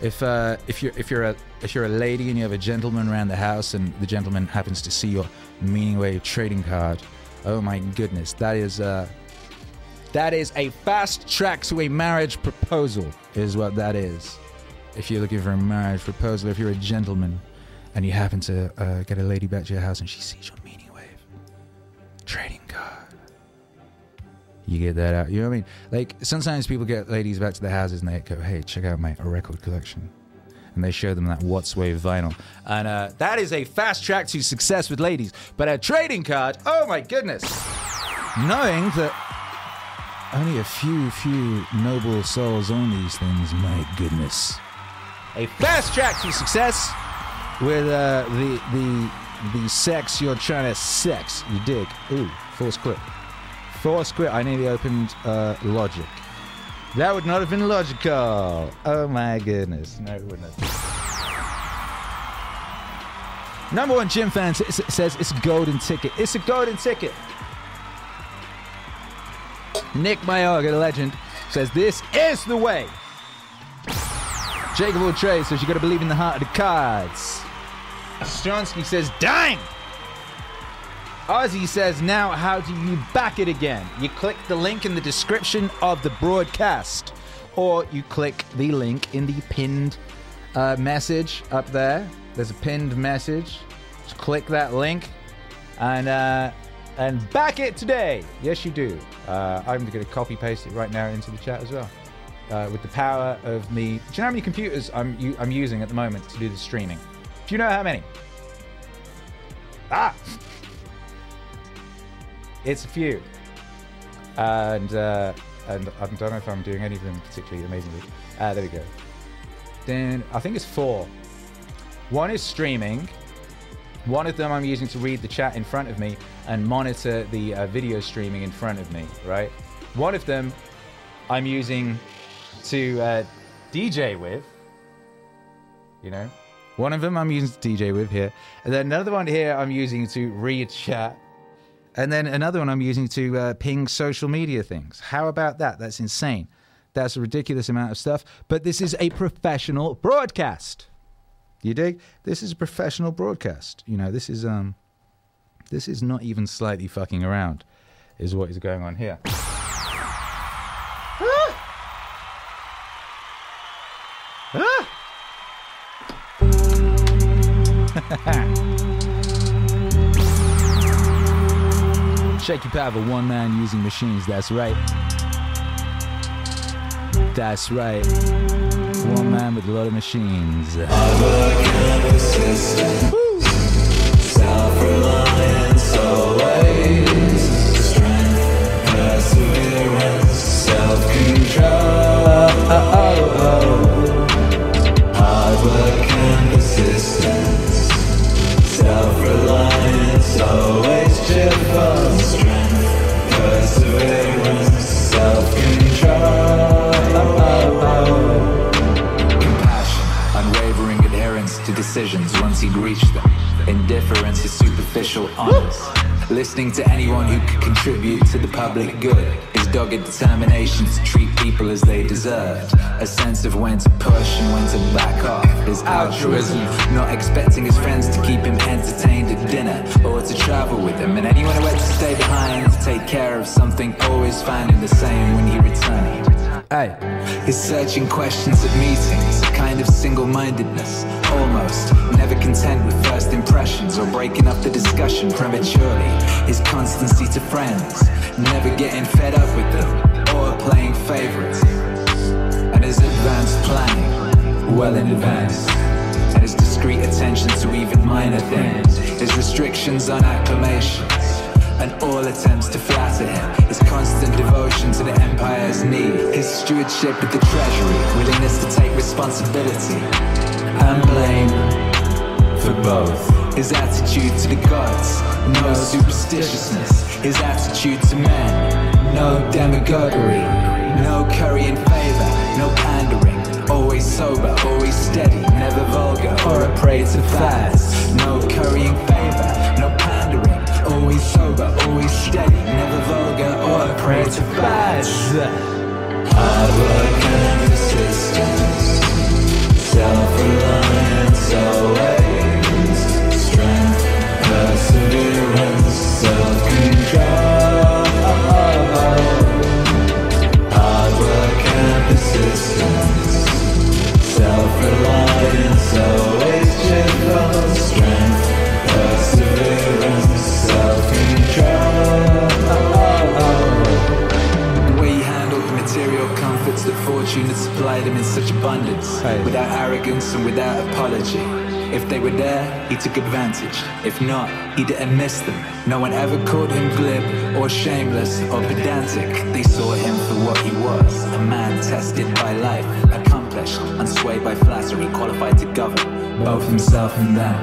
If uh, if you're if you're a if you're a lady and you have a gentleman around the house and the gentleman happens to see your Meaning Wave trading card, oh my goodness, that is uh, that is a fast track to a marriage proposal, is what that is. If you're looking for a marriage proposal, if you're a gentleman and you happen to uh, get a lady back to your house and she sees your Meaning Wave trading card, you get that out. You know what I mean? Like, sometimes people get ladies back to their houses and they go, hey, check out my record collection. And they show them that What's Wave vinyl. And uh, that is a fast track to success with ladies. But a trading card, oh my goodness. Knowing that only a few, few noble souls own these things, my goodness. A fast track to success with uh, the, the, the sex you're trying to sex. You dig? Ooh, force clip. Four squid, I nearly opened uh, Logic. That would not have been logical. Oh my goodness. No, it wouldn't have. Number one gym fan t- says it's a golden ticket. It's a golden ticket. Nick Mayorga, the legend, says this is the way. Jacob Ultray says you got to believe in the heart of the cards. Stronsky says, dang! Ozzy says, now how do you back it again? You click the link in the description of the broadcast, or you click the link in the pinned uh, message up there. There's a pinned message. Just click that link and uh, and back it today. Yes, you do. Uh, I'm going to copy paste it right now into the chat as well. Uh, with the power of me. Do you know how many computers I'm u I'm using at the moment to do the streaming? Do you know how many? Ah! It's a few. And uh, and I don't know if I'm doing any of them particularly amazingly. Uh, there we go. Then I think it's four. One is streaming. One of them I'm using to read the chat in front of me and monitor the uh, video streaming in front of me, right? One of them I'm using to uh, D J with, you know? One of them I'm using to D J with here. And then another one here I'm using to read chat. And then another one I'm using to uh, ping social media things. How about that? That's insane. That's a ridiculous amount of stuff. But this is a professional broadcast. You dig? This is a professional broadcast. You know, this is um, this is not even slightly fucking around, is what is going on here. Ah! Ah! Shake your power, one man using machines. That's right. That's right. One man with a lot of machines. I'm a kind of system. Self-reliance always. Strength, perseverance, self-control. Oh, oh, oh. Work and persistence, self-reliance, always cheerful, strength, perseverance, self-control, compassion, unwavering adherence to decisions once he'd reached them, indifference to superficial honors, listening to anyone who could contribute to the public good, dogged determination to treat people as they deserved. A sense of when to push and when to back off. His altruism, not expecting his friends to keep him entertained at dinner or to travel with him, and anyone who had to stay behind to take care of something, always finding the same when he returned. Hey. His searching questions at meetings, a kind of single-mindedness, almost never content with first impressions or breaking up the discussion prematurely. His constancy to friends, never getting fed up with them or playing favorites, and his advanced planning, well in advance, and his discreet attention to even minor things, his restrictions on acclamations and all attempts to flatter him, his constant devotion to the empire's need, his stewardship of the treasury, willingness to take responsibility and blame for both, his attitude to the gods, no superstitiousness, his attitude to men, no demagoguery, no currying favor, no pandering, always sober, always steady, never vulgar or a prey to fads, no currying favor, no pandering, always sober, always steady, never vulgar or a prey to fads. Hard work and persistence, self-reliance always, strength, perseverance, self-control. Hard work and persistence, self-reliance always, gentle strength, perseverance, self-control. The way he handled the material comforts that fortune had supplied him in such abundance, hey. Without arrogance and without apology. If they were there, he took advantage. If not, he didn't miss them. No one ever called him glib or shameless or pedantic. They saw him for what he was, a man tested by life, accomplished, unswayed by flattery, qualified to govern both himself and them.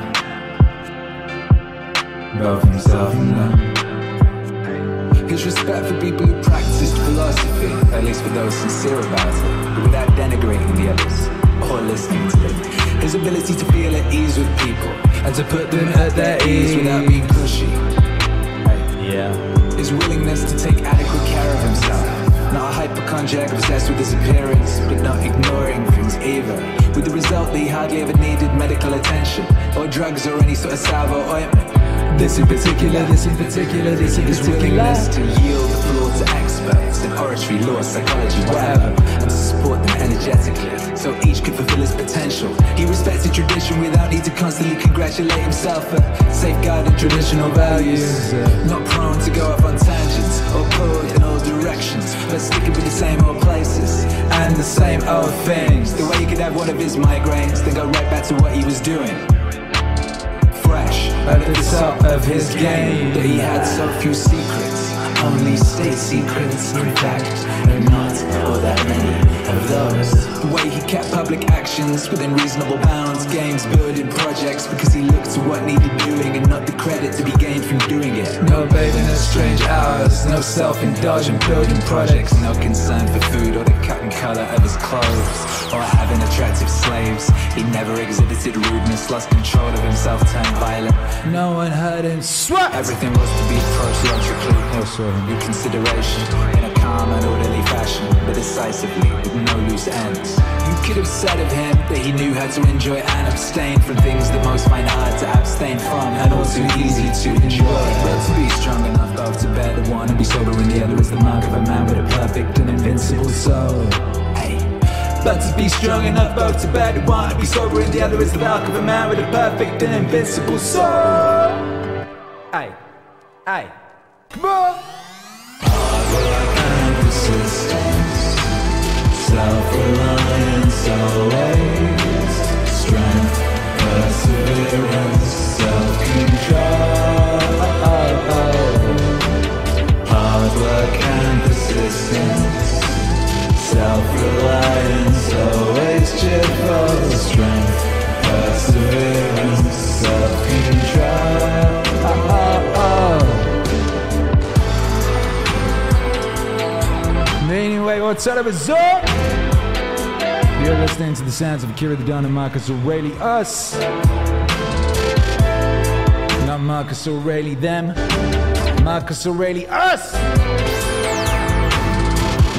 Both himself and them. His respect for people who practiced philosophy, at least for those sincere about it, but without denigrating the others or listening to them. His ability to feel at ease with people and to put them at their ease without being pushy. Yeah. His willingness to take adequate care of himself Jack, obsessed with his appearance, but not ignoring things either. With the result that he hardly ever needed medical attention, or drugs, or any sort of salve or ointment. This in particular, this in particular, this in particular. His willingness to yield the floor to experts in oratory, law, psychology, whatever, and to support them energetically, so each could fulfill his potential. He respected tradition without need to constantly congratulate himself for safeguarding traditional values. Not prone to go off on tangents, or pulled in all directions, but sticking with the same old places and the same old things. The way he could have one of his migraines, then go right back to what he was doing. Fresh, at the top of his game, that he had so few secrets, only state secrets. In fact, not all that many of those. The way he kept public actions within reasonable bounds, games, building projects, because he looked to what needed doing and not the credit to be gained from doing it. No bathing in strange hours, no self-indulgent building projects, no concern for food or the cut and colour of his clothes, or having attractive slaves. He never exhibited rudeness, lost control of himself, turned violent. No one heard him sweat. Everything was to be prosaically, in consideration, in a calm and orderly fashion, but decisively, with no loose ends. You could have said of him that he knew how to enjoy and abstain from things that most find hard to abstain from, and all too easy to enjoy. But to be strong enough both to bear the one and be sober in the other is the mark of a man with a perfect and invincible soul. Hey. But to be strong enough both to bear the one and be sober in the other is the mark of a man with a perfect and invincible soul. Hey, hey, come on! Persistence, self-reliance always, strength, perseverance, self-control. Hard work and persistence, self-reliance always cheerful, strength, perseverance, self-control. Anyway, what's up, what's up? You're listening to the sounds of Akira the Don and Marcus Aurelius. Not Marcus Aureli them. Marcus Aureli us.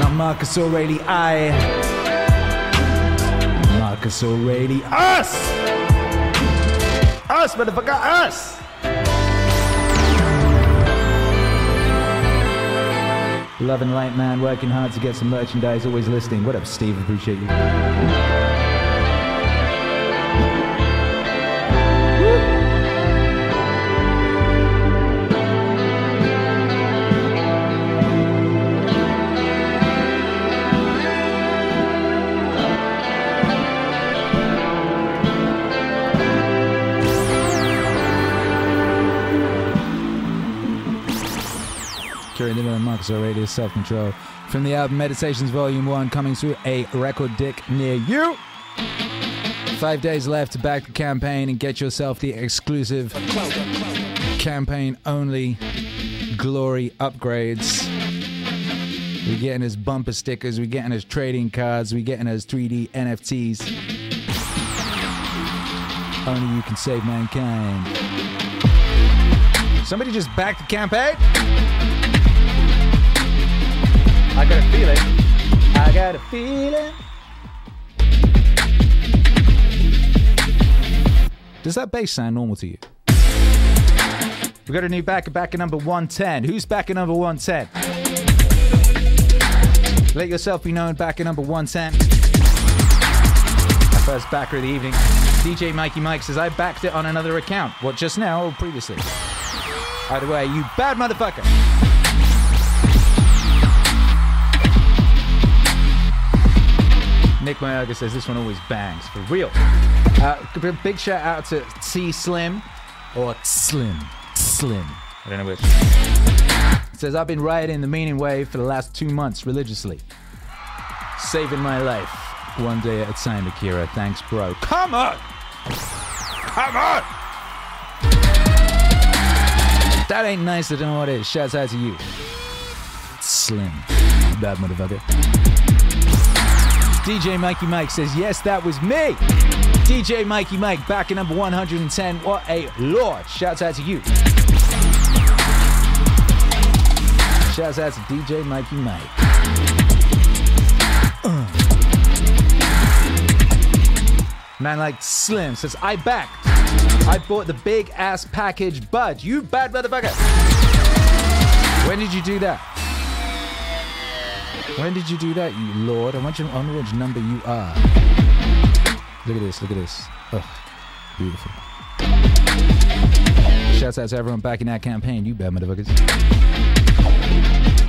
Not Marcus Aureli I. Marcus Aureli us. Us, motherfucker, us. Love and light, man, working hard to get some merchandise, always listening. What up, Steve? Appreciate you. Marcus Aurelius, Self-Control, from the album Meditations Volume one, coming to a record dick near you. Five days left to back the campaign and get yourself the exclusive campaign-only glory upgrades. We're getting us bumper stickers, we're getting us trading cards, we're getting us three D N F Ts. Only you can save mankind. Somebody just back the campaign? I got a feeling. I got a feeling. Does that bass sound normal to you? We got a new backer, backer number one ten. Who's backer number one ten? Let yourself be known, backer number one ten. Our first backer of the evening. D J Mikey Mike says, I backed it on another account. What, just now or previously? Either way, you bad motherfucker. Nick Mayorga says, this one always bangs, for real. Uh, big shout out to T Slim, or Slim, Slim, I don't know which. It says, I've been riding the Meaning Wave for the last two months religiously. Saving my life, one day at a time, Akira. Thanks, bro. Come on! Come on! That ain't nice, I don't know what it is. Shouts out to you. Slim, bad motherfucker. D J Mikey Mike says, yes, that was me. D J Mikey Mike, back in number one ten. What a lord. Shouts out to you. Shouts out to D J Mikey Mike. Uh. Man like Slim says, I backed. I bought the big ass package, bud. You bad motherfucker. When did you do that? When did you do that, you lord? I want you to know which number you are. Look at this, look at this. Ugh, beautiful. Shouts out to everyone backing that campaign, you bad motherfuckers.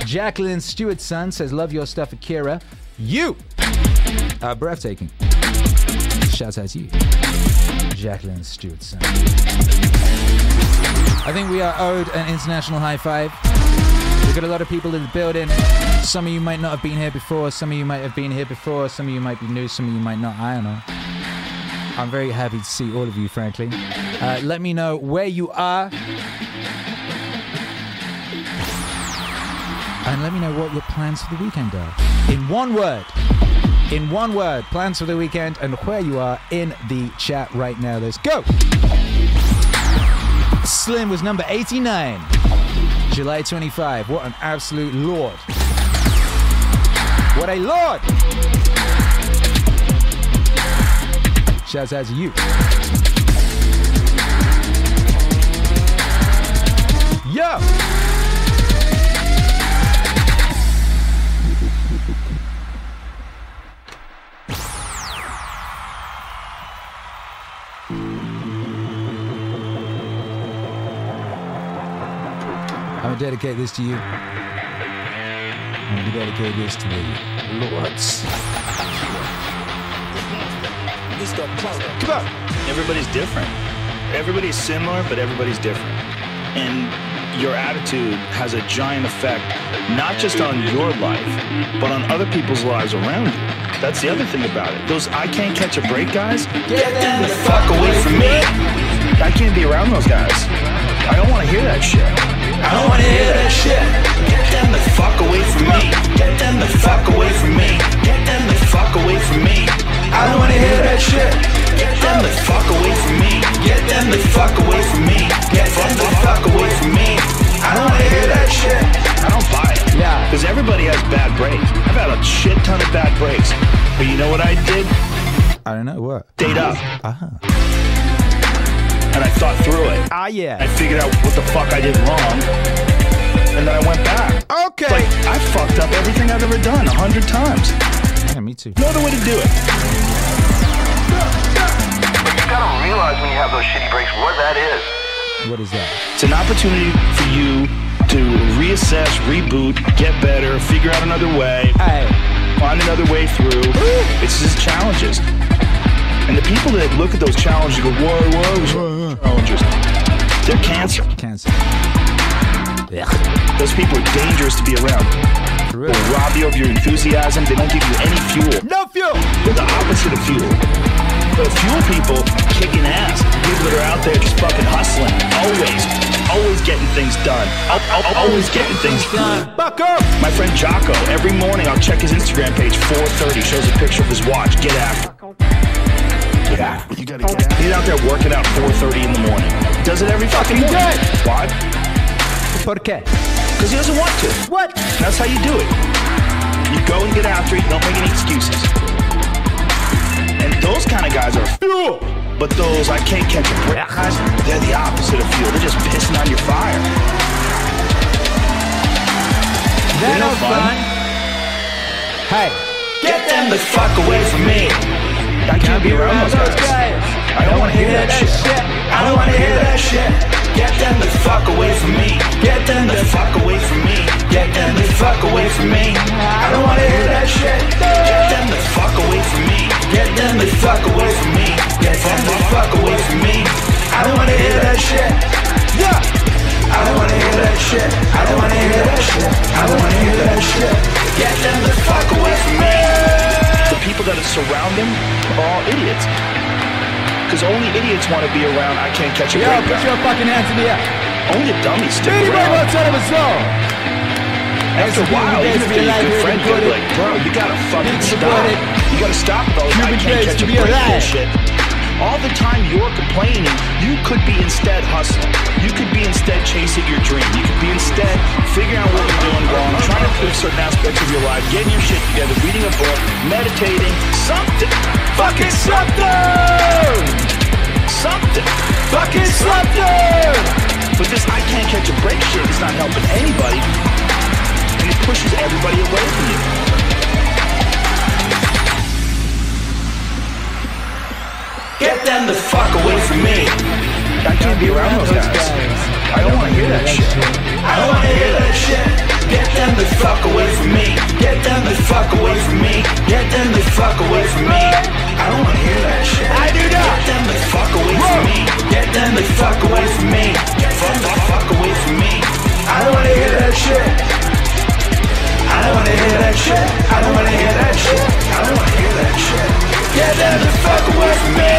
Jacqueline Stewartson says, love your stuff, Akira. You are breathtaking. Shouts out to you, Jacqueline Stewartson. I think we are owed an international high five. We've got a lot of people in the building. Some of you might not have been here before. Some of you might have been here before. Some of you might be new. Some of you might not. I don't know. I'm very happy to see all of you, frankly. Uh, let me know where you are. And let me know what your plans for the weekend are. In one word. In one word. Plans for the weekend and where you are in the chat right now. Let's go. Slim was number eighty-nine. July twenty-fifth, what an absolute lord. What a lord! Shouts out to you. Yo! I'm gonna dedicate this to you. I'm gonna dedicate this to the lords. Come on! Everybody's different. Everybody's similar, but everybody's different. And your attitude has a giant effect, not just on your life, but on other people's lives around you. That's the other thing about it. Those I can't catch a break guys, get them the fuck away from me. I can't be around those guys. I don't wanna hear that shit. I don't wanna hear that shit. Get them the fuck away from me. Get them the fuck away from me. Get them the fuck away from me. I don't wanna hear that shit. Get them the fuck away from me. Get them the fuck away from me. Get them the fuck away from me. I don't wanna hear that shit. I don't buy it. Yeah. Cause everybody has bad breaks. I've had a shit ton of bad breaks. But you know what I did? I don't know what. Stayed up. Uh-huh. And I thought through it. Ah, yeah. I figured out what the fuck I did wrong. And then I went back. Okay. Like, I fucked up everything I've ever done a hundred times. Yeah, me too. No other way to do it. But you gotta realize when you have those shitty breaks what that is. What is that? It's an opportunity for you to reassess, reboot, get better, figure out another way. Hey. Find another way through. Woo. It's just challenges. And the people that look at those challenges go, whoa, whoa, whoa, challenges, they're cancer. Cancer. Yeah. Those people are dangerous to be around. Really? They rob you of your enthusiasm. They don't give you any fuel. No fuel. They're the opposite of fuel. The fuel people kicking ass. People that are out there just fucking hustling. Always, always getting things done. I'll, I'll, always getting things done. Fuck up. My friend Jocko, every morning I'll check his Instagram page. four thirty shows a picture of his watch. Get after. Yeah. You gotta get out. He's out there working out four thirty in the morning. Does it every fucking day. Why? Porque? Because he doesn't want to. What? That's how you do it. You go and get after it. Don't make any excuses. And those kind of guys are fuel. But those I can't catch a break guys, they're the opposite of fuel. They're just pissing on your fire. They're no fun. Hey. Get them the fuck away from me. I can't be around those guys. I don't wanna hear that shit. I don't wanna hear that shit. Get them the fuck away from me. Get them the fuck away from me. Get them the fuck away from me. I don't wanna hear that shit. Get them the fuck away from me. Get them the fuck away from me. Get them the fuck away from me. I don't wanna hear that shit. Yeah. I don't wanna hear that shit. I don't wanna hear that shit. I don't wanna hear that shit. Get them the fuck away from me. The people that surround him are all idiots. Because only idiots want to be around. I can't catch a break. Yo, put your fucking hands in the air. Only the dummies stick around. Anybody outside of a zone. After a while, even if you're a good friend, you're like, bro, you gotta fucking stop. You gotta stop, though. I can't catch a break bullshit. All the time you're complaining, you could be instead hustling. You could be instead chasing your dream. You could be instead figuring out what you're doing wrong, trying to improve certain aspects of your life, getting your shit together, reading a book, meditating, something, fucking something, something, fucking something. But this I can't catch a break shit is not helping anybody, and it pushes everybody away from you. Get them the fuck away from me. I can't be around those guys. I don't want to hear that shit. I don't want to hear that shit. Get them the fuck away from me. Get them the fuck away from me. Get them the fuck away from me. I don't want to hear that shit. I do not. Get them the fuck away from me. Get them the fuck away from me. Get them the fuck away from me. I don't want to hear that shit. I don't want to hear that shit. I don't want to hear that shit. I don't want to hear that shit. Get them the fuck away from me.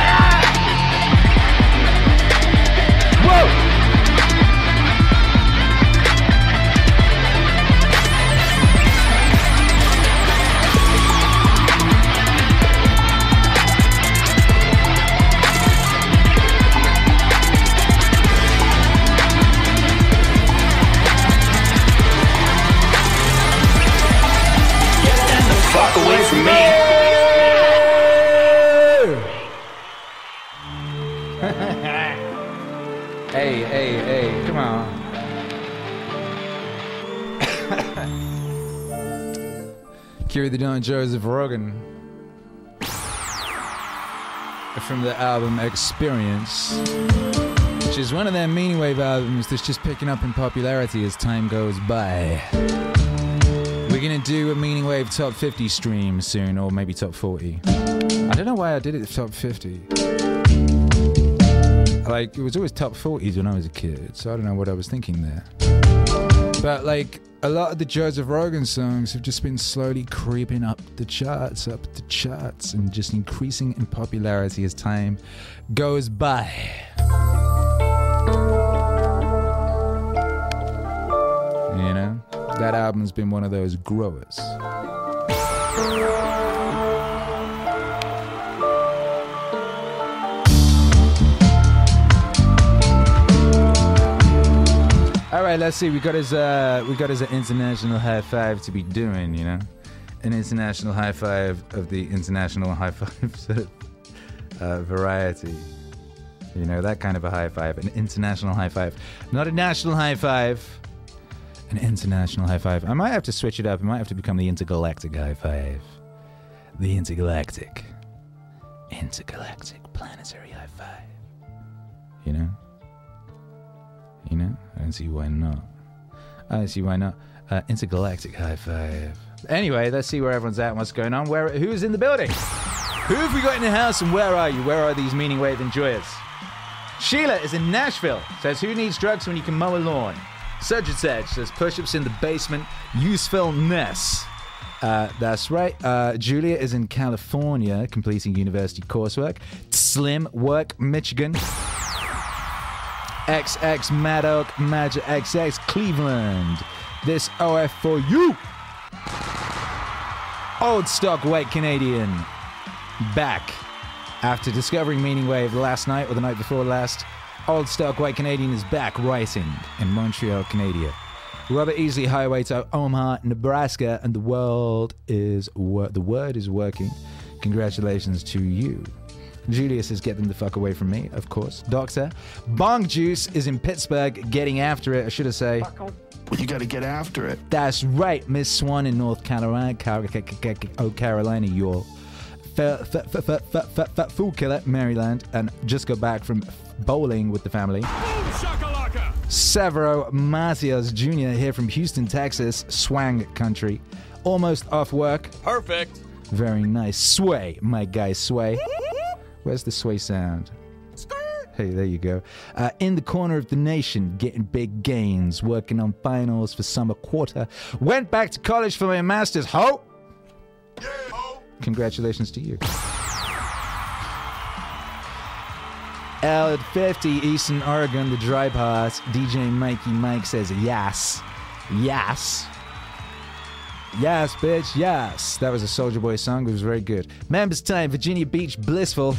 Ah! Whoa. Away from me. Hey, hey, hey, come on. Akira the Don, Joseph Rogan. From the album Experience, which is one of their Meaning Wave albums that's just picking up in popularity as time goes by. We're gonna do a Meaning Wave top fifty stream soon, or maybe top forty. I don't know why I did it top fifty. Like, it was always top forties when I was a kid, so I don't know what I was thinking there. But like, a lot of the Joseph Rogan songs have just been slowly creeping up the charts, up the charts, and just increasing in popularity as time goes by. You know? That album's been one of those growers. All right, let's see. We got his, uh, we got his international high five to be doing, you know, an international high five of the international high five sort of uh, variety. You know, that kind of a high five, an international high five, not a national high five. An international high five. I might have to switch it up. I might have to become the intergalactic high five. The intergalactic. Intergalactic planetary high five. You know? You know? I don't see why not. I don't see why not. Uh, intergalactic high five. Anyway, let's see where everyone's at and what's going on. Where? Who's in the building? Who have we got in the house and where are you? Where are these Meaning Wave enjoyers? Sheila is in Nashville. Says, who needs drugs when you can mow a lawn? Surgeon's Edge says push-ups in the basement, usefulness. Uh, that's right. Uh, Julia is in California, completing university coursework. Slim Work, Michigan. X X Maddock, Magic X X, Cleveland. This O F for you. Old stock white Canadian. Back. After discovering Meaning Wave last night or the night before last, Old stock white Canadian is back writing in Montreal, Canada. Robert Easley Highway to Omaha, Nebraska, and the world is wor- the word is working. Congratulations to you. Julia says, get them the fuck away from me, of course. Doctor Bong Juice is in Pittsburgh, getting after it. I should have said. Well, you got to get after it. That's right, Miss Swan in North Carolina, Car- Car- Car- Car- oh Carolina, y'all. Fool Killer, Maryland, and just got back from bowling with the family. Severo Matias Junior here from Houston, Texas, swang country. Almost off work. Perfect. Very nice. Sway, my guy, sway. Where's the sway sound? Hey, there you go. Uh, in the corner of the nation, getting big gains, working on finals for summer quarter. Went back to college for my master's. Ho! Yeah, ho! Congratulations to you. L fifty, Eastern Oregon, the Dry Pass. D J Mikey Mike says, yes. Yes. Yes, bitch, yes. That was a Soulja Boy song. It was very good. Members time, Virginia Beach, blissful.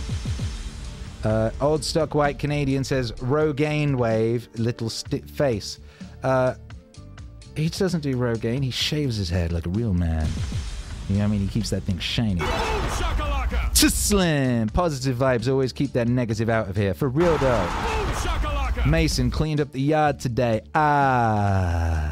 Uh, old stock white Canadian says, Rogaine wave, little stiff face. Uh, he doesn't do Rogaine. He shaves his head like a real man. You know what I mean? He keeps that thing shiny. Slim. Positive vibes. Always keep that negative out of here. For real, though. Mason cleaned up the yard today. Ah.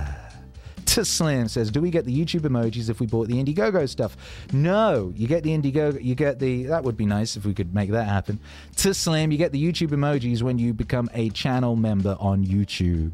Slim says, do we get the YouTube emojis if we bought the Indiegogo stuff? No, you get the Indiegogo, you get the, that would be nice if we could make that happen. Slim, you get the YouTube emojis when you become a channel member on YouTube.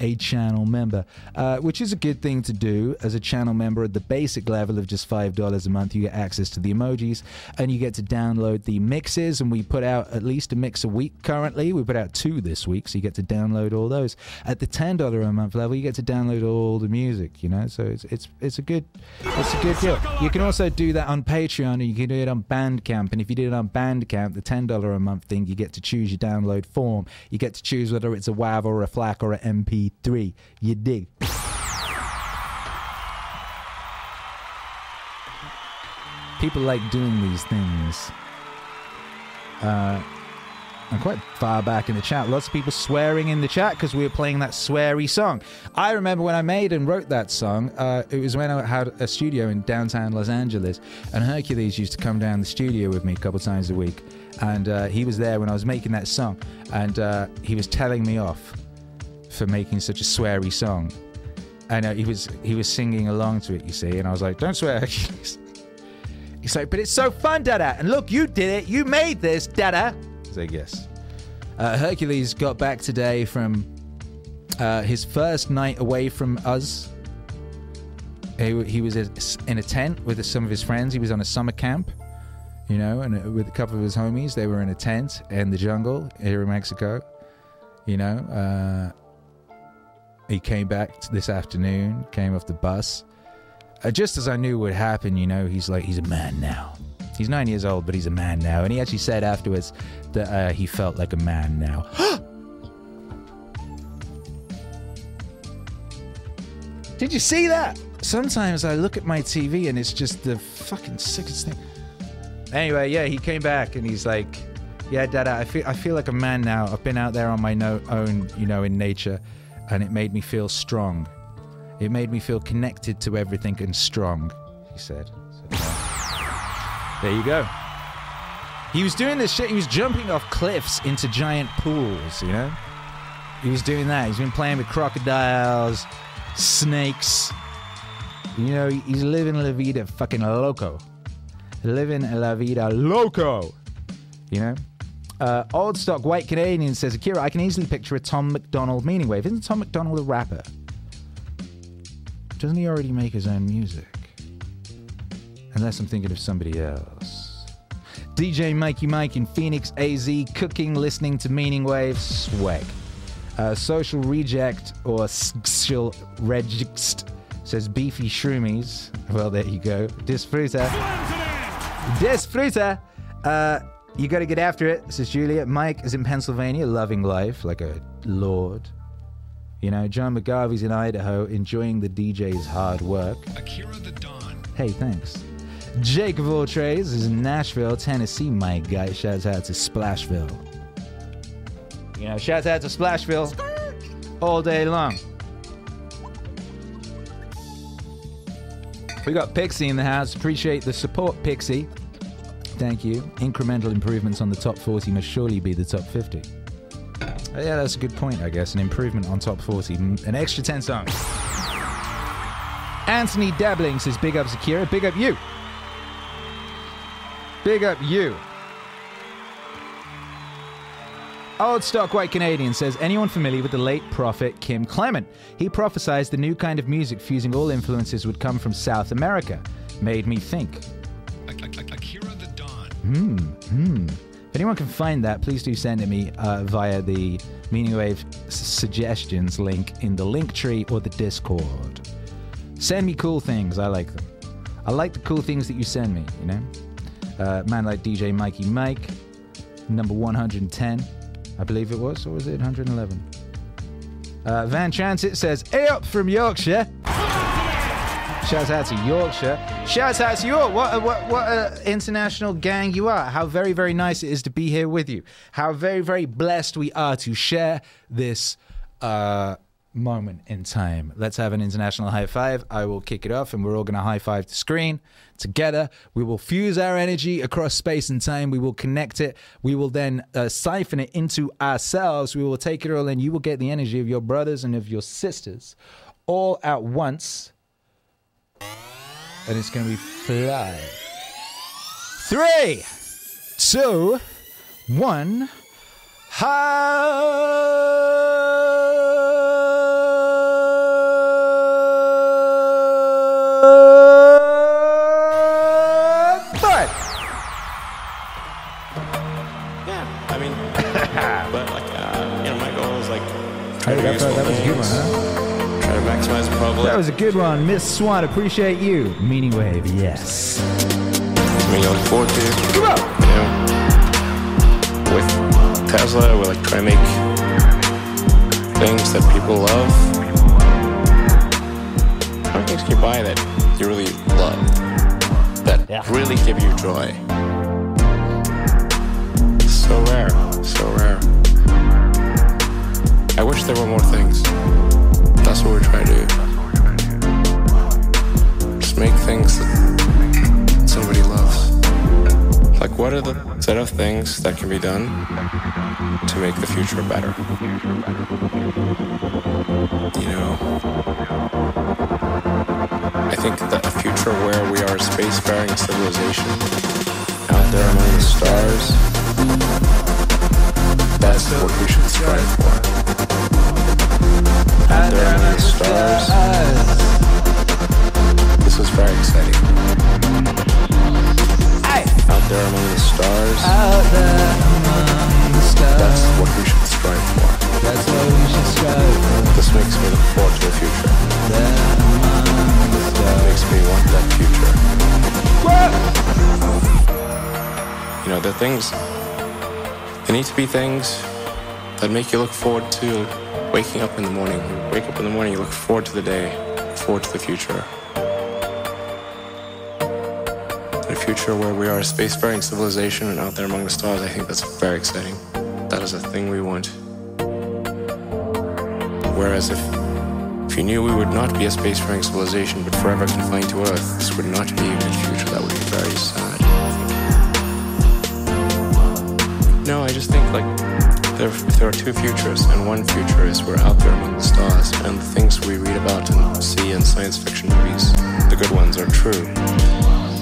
A channel member, uh, which is a good thing to do as a channel member at the basic level of just five dollars a month. You get access to the emojis and you get to download the mixes, and we put out at least a mix a week currently. We put out two this week, so you get to download all those. At the ten dollars a month level, you get to download all the music, you know, so it's it's it's a good it's a good deal. You can also do that on Patreon, and you can do it on Bandcamp, and if you did it on Bandcamp, the ten dollars a month thing, you get to choose your download form. You get to choose whether it's a WAV or a FLAC or an M P three. Three, you dig. People like doing these things. Uh, I'm quite far back in the chat. Lots of people swearing in the chat because we were playing that sweary song. I remember when I made and wrote that song, uh, it was when I had a studio in downtown Los Angeles, and Hercules used to come down the studio with me a couple times a week, and uh, he was there when I was making that song, and uh, he was telling me off for making such a sweary song. I know, uh, he was he was singing along to it, you see, and I was like, don't swear. He's like, but it's so fun, Dada, and look, you did it, you made this, Dada. I was like, yes. Uh, Hercules got back today from uh, his first night away from us. He, he was in a tent with some of his friends. He was on a summer camp, you know, and with a couple of his homies. They were in a tent in the jungle here in Mexico, you know. Uh, He came back this afternoon, came off the bus. Uh, just as I knew would happen, you know, he's like, he's a man now. He's nine years old, but he's a man now. And he actually said afterwards that uh, he felt like a man now. Did you see that? Sometimes I look at my T V and it's just the fucking sickest thing. Anyway, yeah, he came back and he's like, yeah, Dada, I feel, I feel like a man now. I've been out there on my no own, you know, in nature. And it made me feel strong. It made me feel connected to everything and strong, he said. So, uh, there you go. He was doing this shit. He was jumping off cliffs into giant pools, you know? He was doing that. He's been playing with crocodiles, snakes. You know, he's living la vida fucking loco. Living la vida loco, you know? Uh, old stock white Canadian says, Akira, I can easily picture a Tom Macdonald meaning wave. Isn't Tom Macdonald a rapper? Doesn't he already make his own music? Unless I'm thinking of somebody else. D J Mikey Mike in Phoenix, A Z, cooking, listening to Meaning Wave, swag. Uh, Social Reject or Social Reject says, beefy shroomies. Well, there you go. Disfruta. Disfruta. Uh, You gotta get after it, says Juliet. Mike is in Pennsylvania, loving life like a lord. You know, John McGarvey's in Idaho, enjoying the D J's hard work. Akira the Don. Hey, thanks. Jake Vortrays is in Nashville, Tennessee, my guy. Shouts out to Splashville. You know, shouts out to Splashville all day long. We got Pixie in the house. Appreciate the support, Pixie. Thank you. Incremental improvements on the top forty must surely be the top fifty. Oh, yeah, that's a good point, I guess. An improvement on top forty. An extra ten songs. Anthony Dabbling says, big up, Akira. Big up you. Big up you. Old stock white Canadian says, anyone familiar with the late prophet Kim Clement? He prophesied the new kind of music fusing all influences would come from South America. Made me think. Akira the Don. Hmm. Hmm. If anyone can find that, please do send it me uh, via the Meaning Wave suggestions link in the link tree or the Discord. Send me cool things. I like them. I like the cool things that you send me, you know? Uh, man like D J Mikey Mike, number one hundred ten, I believe it was, or was it one hundred eleven? Uh, Van Transit says, hey up from Yorkshire. Shout out to Yorkshire. Shout out to you all. What a, what, what a international gang you are. How very, very nice it is to be here with you. How very, very blessed we are to share this uh, moment in time. Let's have an international high five. I will kick it off and we're all going to high five the screen together. We will fuse our energy across space and time. We will connect it. We will then uh, siphon it into ourselves. We will take it all in. You will get the energy of your brothers and of your sisters all at once. And it's going to be fly. Three, two, one. Ha! But yeah, I mean, but like, uh, you know, my goal is like. Hey, that, that was a good one, huh? Try to maximize the public. That was a good one, Miss Swan. Appreciate you. Meaning Wave, yes. I mean, I look forward to it. Come on. You know, with Tesla, we're like trying to make things that people love. How many things can you buy that you really love? That yeah. really give you joy. So rare, so rare. I wish there were more things. That's what we're trying to do. Just make things that somebody loves. Like, what are the set of things that can be done to make the future better? You know, I think that a future where we are a spacefaring civilization out there among the stars, that's what we should strive for. Out there among the stars. This is very exciting. Aye. Out there among the stars. Out there among the stars. That's what we should strive for. That's what we should strive for. This makes me look forward to the future. Out there among the stars. It makes me want that future. What? You know, there are things. There need to be things that make you look forward to. Waking up in the morning, you wake up in the morning, you look forward to the day, look forward to the future. In a future where we are a spacefaring civilization and out there among the stars, I think that's very exciting. That is a thing we want. Whereas if, if you knew we would not be a spacefaring civilization but forever confined to Earth, this would not be a good future. That would be very sad. No, I just think like... There, there are two futures, and one future is we're out there among the stars, and the things we read about and see in science fiction movies, the good ones, are true.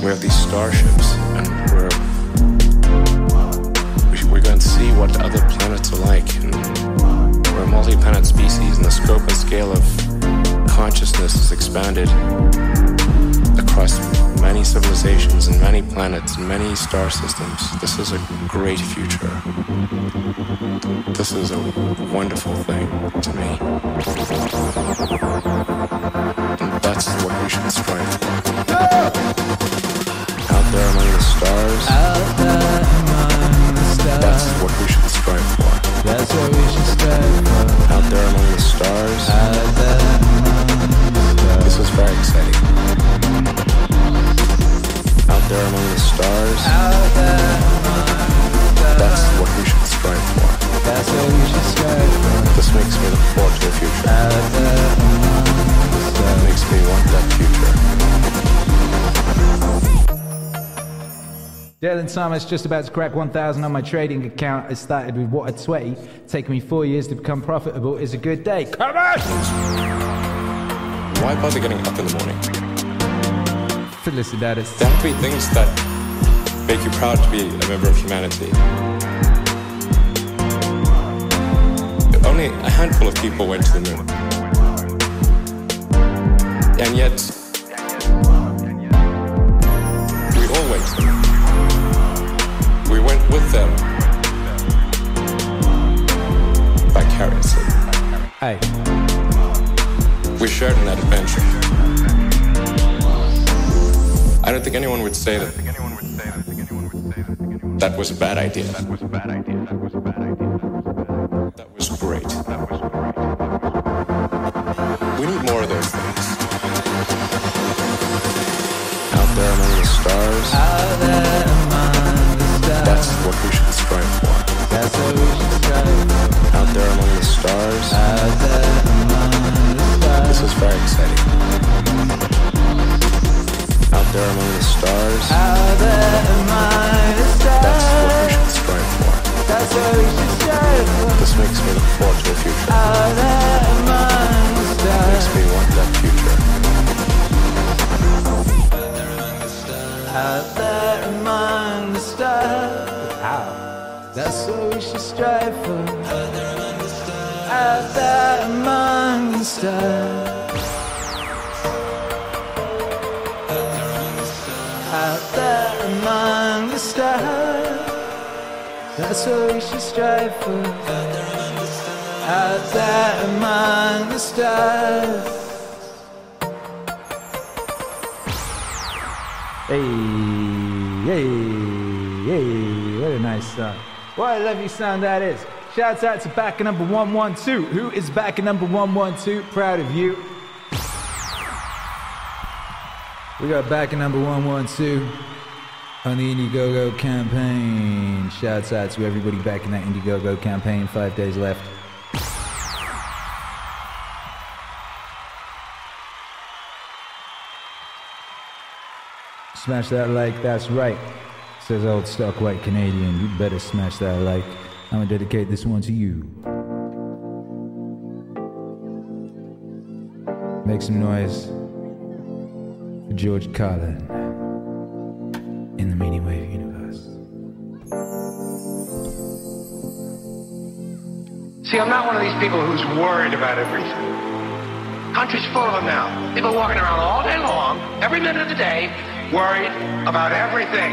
We have these starships, and we're, we're going to see what other planets are like. And we're a multi-planet species, and the scope and scale of consciousness is expanded across many civilizations and many planets and many star systems. This is a great future. This is a wonderful thing to me. And that's what we should strive for. Out there among the stars. Out there among the stars. That's what we should strive for. That's what we should strive for. Out there among the stars. Out there among the stars. This is very exciting. Out there among the stars. Out there among the stars. That's what we should strive for. That's what we should strive for. This makes me look forward to the future. Out there among the stars. It makes me want that future. Dylan Thomas, just about to crack one thousand on my trading account. I started with what I'd sweaty. Taking me four years to become profitable is a good day. Come on! Why bother getting up in the morning? Listen, that is. There have to be things that make you proud to be a member of humanity. Only a handful of people went to the moon. And yet, we all went to the moon. We went with them vicariously. Hey. We shared in that adventure. I don't think anyone would say that that was a bad idea. That was a bad idea. That was a bad idea. That was great. That was great. We need more of those things. universe. That's what we should strive for. That's what we should strive for. Out there among the stars. Out there among the stars. This is very exciting. Out there among the stars. Out there among the stars. That's what we should strive for. That's what we should strive for. This makes me look forward to the future. Out there among the stars. Makes me want that future. Out there among the stars. Wow. That's what we should strive for. Out there among the stars. Out there among the stars. Out there among the stars. That's what we should strive for. Out there among the stars. Out there among the stars. Hey, hey, hey, what a nice song. What a lovely sound that is. Shouts out to backer number one one two. Who is backer number one one two? Proud of you. We got backer number one one two. On the Indiegogo campaign. Shouts out to everybody back in that Indiegogo campaign. Five days left. Smash that like, that's right. Says old stock white Canadian. You better smash that like. I'm gonna dedicate this one to you. Make some noise for George Carlin. In the Meaning Wave universe. See, I'm not one of these people who's worried about everything. Country's full of them now. People walking around all day long, every minute of the day, worried about everything.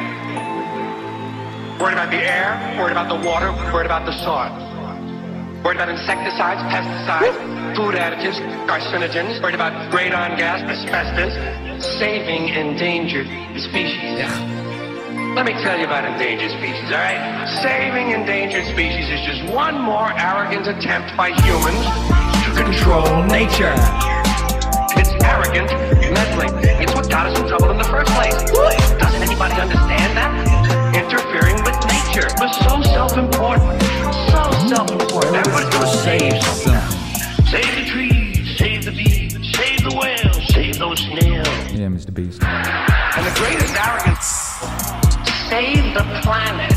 Worried about the air, worried about the water, worried about the soil. Worried about insecticides, pesticides, food additives, carcinogens, worried about radon gas, asbestos, saving endangered species. Yeah. Let me tell you about endangered species, all right? Saving endangered species is just one more arrogant attempt by humans to control nature. It's arrogant meddling. It's what got us in trouble in the first place. Doesn't anybody understand that? Interfering with nature. We're so self-important. So self-important. Everybody's gonna save something. Save the trees, save the bees, save the whales, save those snails. Yeah, Mister Beast. And the greatest arrogance... Save the planet.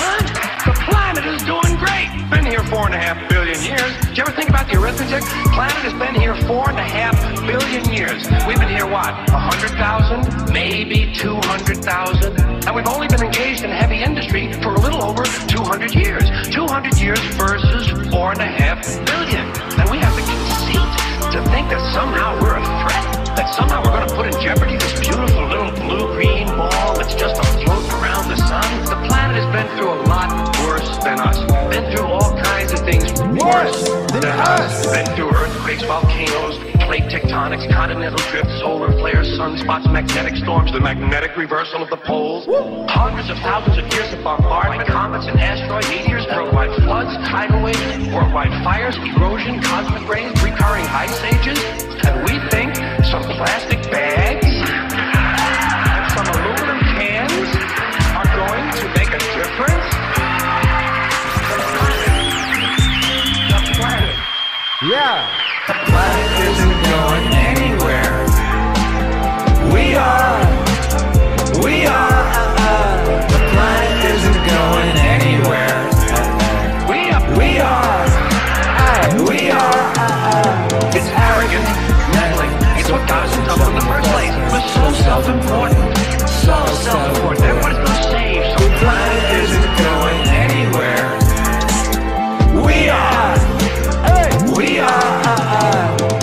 What? The planet is doing great. Been here four and a half billion years. Did you ever think about the arithmetic? Planet has been here four and a half billion years. We've been here, what, one hundred thousand? Maybe two hundred thousand? And we've only been engaged in heavy industry for a little over two hundred years. two hundred years versus four and a half billion. And we have the conceit to think that somehow we're a threat. That somehow we're going to put in jeopardy this beautiful little blue-green ball that's just afloat around the sun. The planet has been through a lot worse than us. Been through all kinds of things worse than us. Been through earthquakes, volcanoes, plate tectonics, continental drifts, solar flares, sunspots, magnetic storms, the magnetic reversal of the poles. Woo. Hundreds of thousands of years of bombardment, comets and asteroid meteors, worldwide floods, tidal waves, worldwide fires, erosion, cosmic rains, recurring ice ages. And we think some plastic bags and some aluminum cans are going to make a difference? The planet. The planet. Yeah. The planet isn't going anywhere. We are. We are. Uh-uh. The planet isn't going anywhere. We are. We are. Uh, we are. Uh-uh. It's arrogant. It's what got us in trouble in the first place. We're so self-important. So self-important. Everyone's gonna save. So the planet isn't going anywhere. We are. Hey. We are.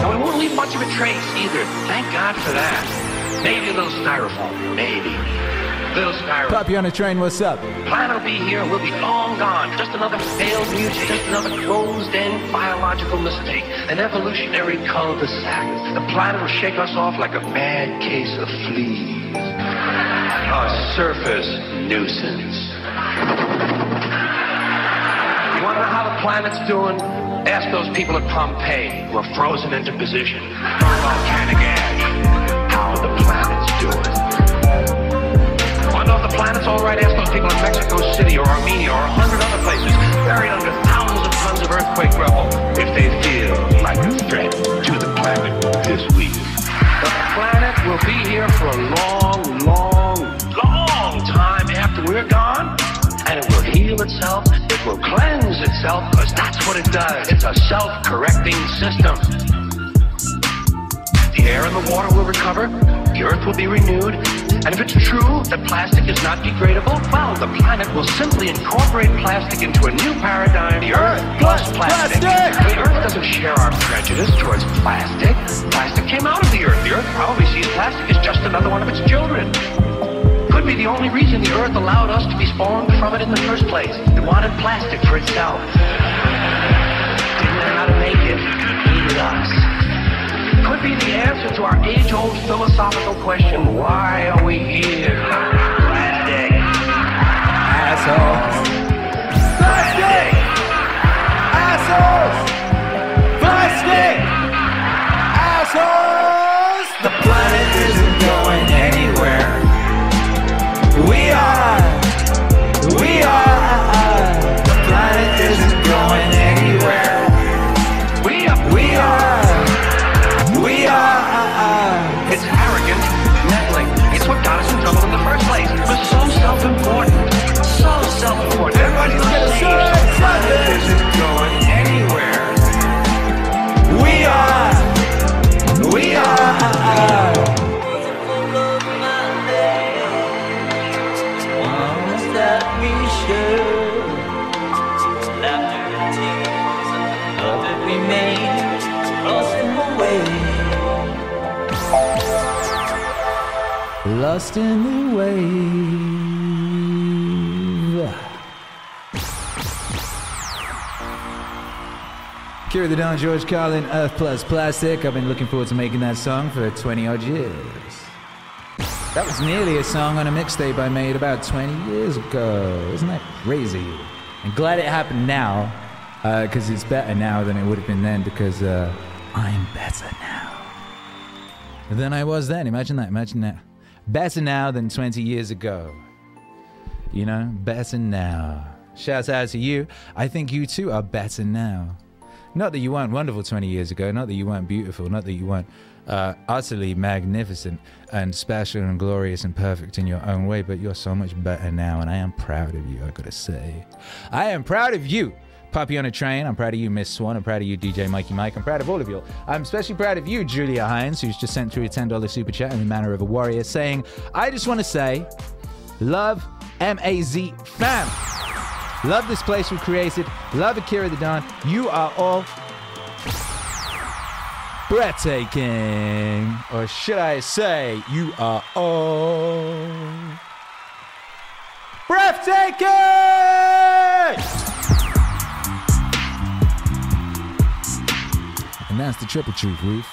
And we won't leave much of a trace either. Thank God for that. Maybe a little styrofoam. Maybe. Little styrofoam. Poppy on a train, what's up? Planet will be here. We'll be long gone. Just another failed music. Just another closed-in biological mistake. An evolutionary cul-de-sac. The planet will shake us off like a bad case of fleas. A surface nuisance. You want to know how the planet's doing? Ask those people at Pompeii who are frozen into position. Volcanic ash. How the planet's doing. planet's all right, ask those people in Mexico City or Armenia or a hundred other places buried under thousands of tons of earthquake rubble if they feel like a threat to the planet this week. The planet will be here for a long, long, long time after we're gone, and it will heal itself, it will cleanse itself, because that's what it does. It's a self-correcting system. The air and the water will recover, the earth will be renewed, and if it's true that plastic is not degradable, well, the planet will simply incorporate plastic into a new paradigm, the Earth plus plastic. The Earth doesn't share our prejudice towards plastic. Plastic came out of the Earth. The Earth probably sees plastic as just another one of its children. Could be the only reason the Earth allowed us to be spawned from it in the first place. It wanted plastic for itself. Didn't know how to make it. It needed us. Could be the answer to our age-old philosophical question, why are we here? Plastic. Assholes. Plastic. Assholes. Plastic. Assholes. The planet isn't going anywhere. We are. We are. The planet isn't going anywhere. We are. We are. We are. It's arrogant, meddling. It's what got us in trouble in the first place. We're so self-important. So self-important. Everybody's gonna save the planet. This isn't going anywhere. We are. We are. Ones that we share. Laughter and tears. Love that we made. Lost in the way. Lost in the wave. Akira the Don, George Carlin, Earth Plus Plastic. I've been looking forward to making that song for twenty odd years. That was nearly a song on a mixtape I made about twenty years ago. Isn't that crazy? I'm glad it happened now, because uh, it's better now than it would have been then, because uh, I'm better now than I was then. Imagine that, imagine that. Better now than twenty years ago. You know, better now. Shout out to you. I think you too are better now. Not that you weren't wonderful twenty years ago. Not that you weren't beautiful. Not that you weren't uh, utterly magnificent and special and glorious and perfect in your own way. But you're so much better now. And I am proud of you, I gotta say. I am proud of you, Puppy on a Train. I'm proud of you, Miss Swan. I'm proud of you, D J Mikey Mike. I'm proud of all of you. I'm especially proud of you, Julia Hines, who's just sent through a ten dollar super chat in the manner of a warrior, saying, I just want to say, love M A Z fam. Love this place we created. Love Akira the Don. You are all breathtaking. Or should I say, you are all breathtaking! And that's the triple truth, Ruth.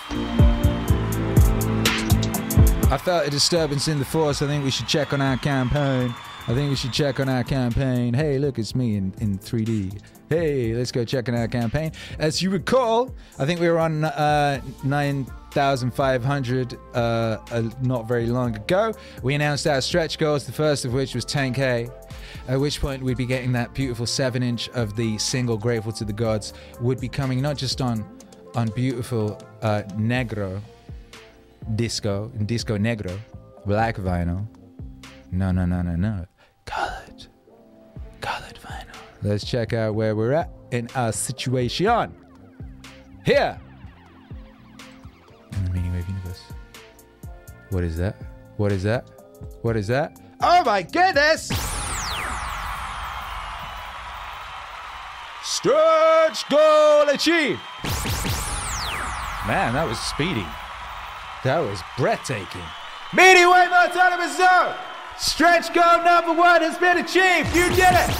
I felt a disturbance in the force. I think we should check on our campaign. I think we should check on our campaign. Hey, look, it's me in, in three D. Hey, let's go check on our campaign. As you recall, I think we were on uh, nine thousand five hundred uh, uh, not very long ago. We announced our stretch goals, the first of which was ten K. At which point we'd be getting that beautiful seven inch of the single Grateful to the Gods. Would be coming not just on... on beautiful uh, negro disco and disco negro black vinyl, no no no no no colored colored vinyl. Let's check out where we're at in our situation here in the Meaning Wave universe. What is that? What is that? What is that? Oh my goodness. Stretch goal achieved. Man, that was speedy. That was breathtaking. Meaning Wave Autonomous Zone! Stretch goal number one has been achieved! You did it!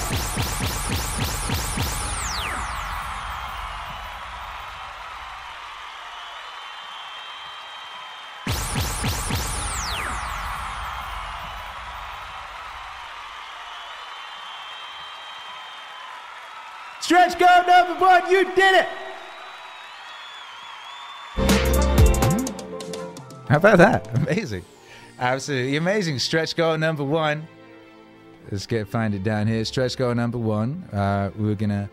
Stretch goal number one, you did it! How about that? Amazing. Absolutely amazing. Stretch goal number one Let's get find it down here. Stretch goal number one. Uh, we're gonna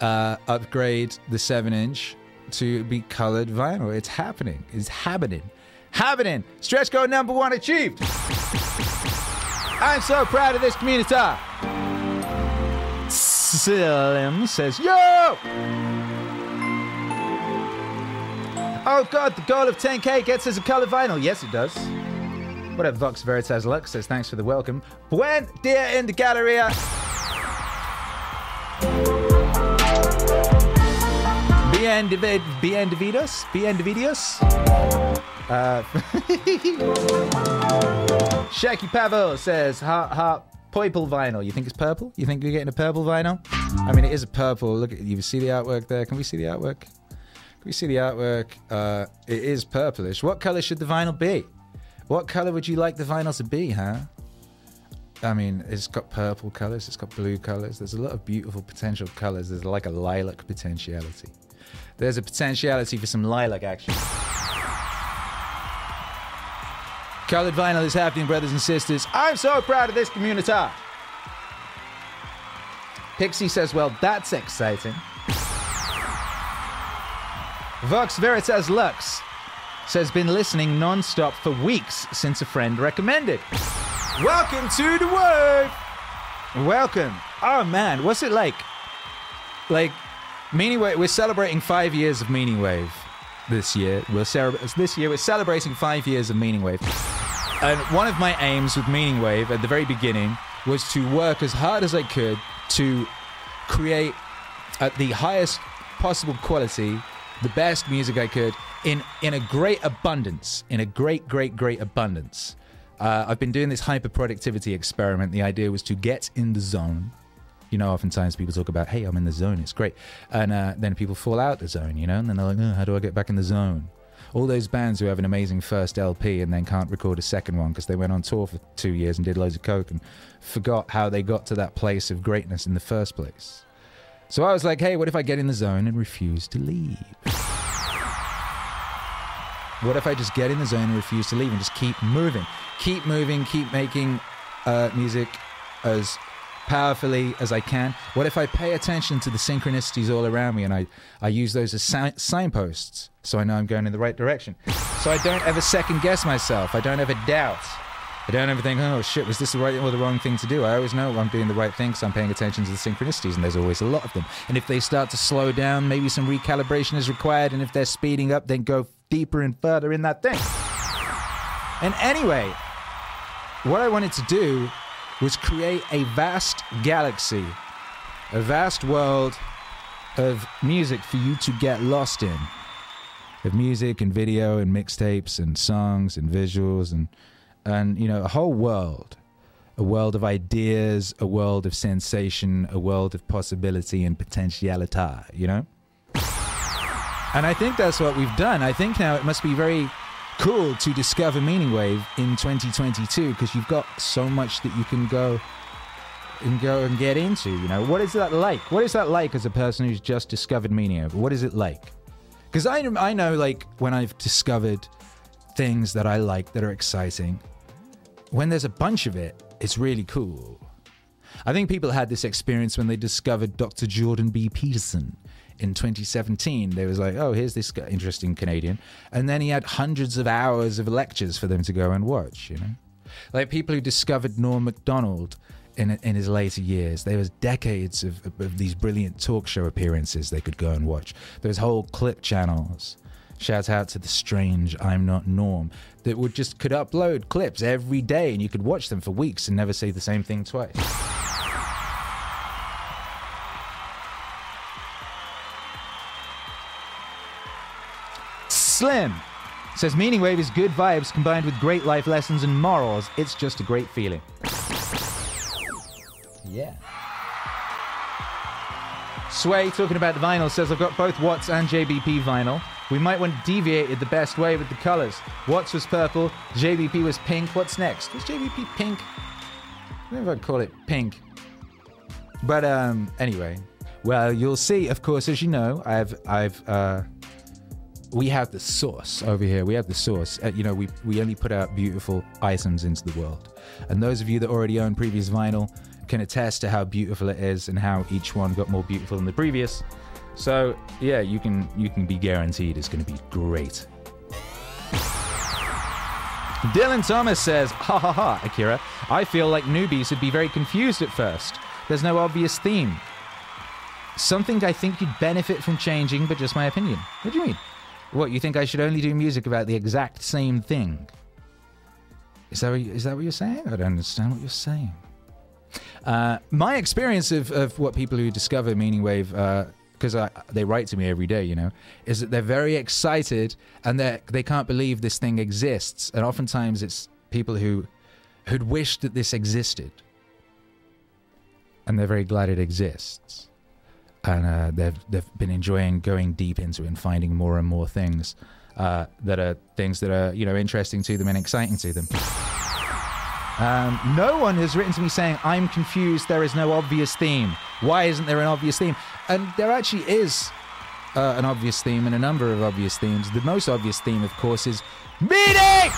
uh, upgrade the seven inch to be colored vinyl. It's happening. It's happening. Happening. Stretch goal number one achieved. I'm so proud of this community. Slim says, yo! Oh God, the goal of ten K gets us a colored vinyl. Yes, it does. What up, Vox Veritas Lux says, thanks for the welcome. Buen dia in the Galleria. Bienvenidos. Bienvenidos. Uh, Shaky Pavo says, heart, heart, purple vinyl. You think it's purple? You think you're getting a purple vinyl? I mean, it is a purple. Look at, you see the artwork there? Can we see the artwork? Can we see the artwork? Uh, it is purplish. What color should the vinyl be? What color would you like the vinyl to be, huh? I mean, it's got purple colors, it's got blue colors. There's a lot of beautiful potential colors. There's like a lilac potentiality. There's a potentiality for some lilac action. Colored vinyl is happening, brothers and sisters. I'm so proud of this community. Pixie says, well, that's exciting. Vox Veritas Lux says, been listening non-stop for weeks since a friend recommended. Welcome to the wave. Welcome. Oh man, what's it like? Like, Meaningwave, we're celebrating five years of Meaningwave this year. We're this year we're celebrating five years of Meaningwave. And one of my aims with Meaningwave at the very beginning was to work as hard as I could to create at the highest possible quality the best music I could in in a great abundance, in a great, great, great abundance. Uh, I've been doing this hyper-productivity experiment. The idea was to get in the zone. You know, oftentimes people talk about, hey, I'm in the zone, it's great. And uh, then people fall out the zone, you know, and then they're like, oh, how do I get back in the zone? All those bands who have an amazing first L P and then can't record a second one because they went on tour for two years and did loads of coke and forgot how they got to that place of greatness in the first place. So I was like, hey, what if I get in the zone and refuse to leave? What if I just get in the zone and refuse to leave and just keep moving? Keep moving, keep making uh, music as powerfully as I can. What if I pay attention to the synchronicities all around me and I, I use those as si signposts so I know I'm going in the right direction? So I don't ever second guess myself. I don't ever doubt. I don't ever think, oh shit, was this the right or the wrong thing to do? I always know I'm doing the right thing because I'm paying attention to the synchronicities, and there's always a lot of them. And if they start to slow down, maybe some recalibration is required, and if they're speeding up, then go deeper and further in that thing. And anyway, what I wanted to do was create a vast galaxy, a vast world of music for you to get lost in, of music and video and mixtapes and songs and visuals and, and you know, a whole world, a world of ideas, a world of sensation, a world of possibility and potentiality, you know? And I think that's what we've done. I think now it must be very cool to discover Meaningwave in twenty twenty-two because you've got so much that you can go and go and get into. You know, what is that like? What is that like as a person who's just discovered Meaningwave? What is it like? Because I, I know, like, when I've discovered things that I like that are exciting, when there's a bunch of it, it's really cool. I think people had this experience when they discovered Doctor Jordan B. Peterson. In twenty seventeen, they was like, oh, here's this interesting Canadian. And then he had hundreds of hours of lectures for them to go and watch, you know? Like people who discovered Norm Macdonald in, in his later years, there was decades of, of these brilliant talk show appearances they could go and watch. There was whole clip channels. Shout out to the strange I'm Not Norm that would just could upload clips every day and you could watch them for weeks and never say the same thing twice. Slim says, Meaningwave is good vibes combined with great life lessons and morals. It's just a great feeling. Yeah. Sway, talking about the vinyl, says, I've got both Watts and J B P vinyl. We might want to deviate it the best way with the colors. Watts was purple, J B P was pink. What's next? Was J B P pink? I don't know if I'd call it pink. But um, anyway. Well, you'll see, of course, as you know, I've... I've uh, we have the source over here. We have the source. Uh, you know, we, we only put out beautiful items into the world. And those of you that already own previous vinyl can attest to how beautiful it is and how each one got more beautiful than the previous. So yeah, you can, you can be guaranteed it's going to be great. Dylan Thomas says, ha ha ha, Akira, I feel like newbies would be very confused at first. There's no obvious theme. Something I think you'd benefit from changing, but just my opinion. What do you mean? What, you think I should only do music about the exact same thing? Is that what, you, is that what you're saying? I don't understand what you're saying. Uh, my experience of, of what people who discover Meaning Wave, uh, because they write to me every day, you know, is that they're very excited and they they can't believe this thing exists. And oftentimes it's people who who'd wished that this existed, and they're very glad it exists. And uh, they've they've been enjoying going deep into it and finding more and more things uh, that are things that are, you know, interesting to them and exciting to them. Um, no one has written to me saying, I'm confused, there is no obvious theme. Why isn't there an obvious theme? And there actually is uh, an obvious theme and a number of obvious themes. The most obvious theme, of course, is meaning!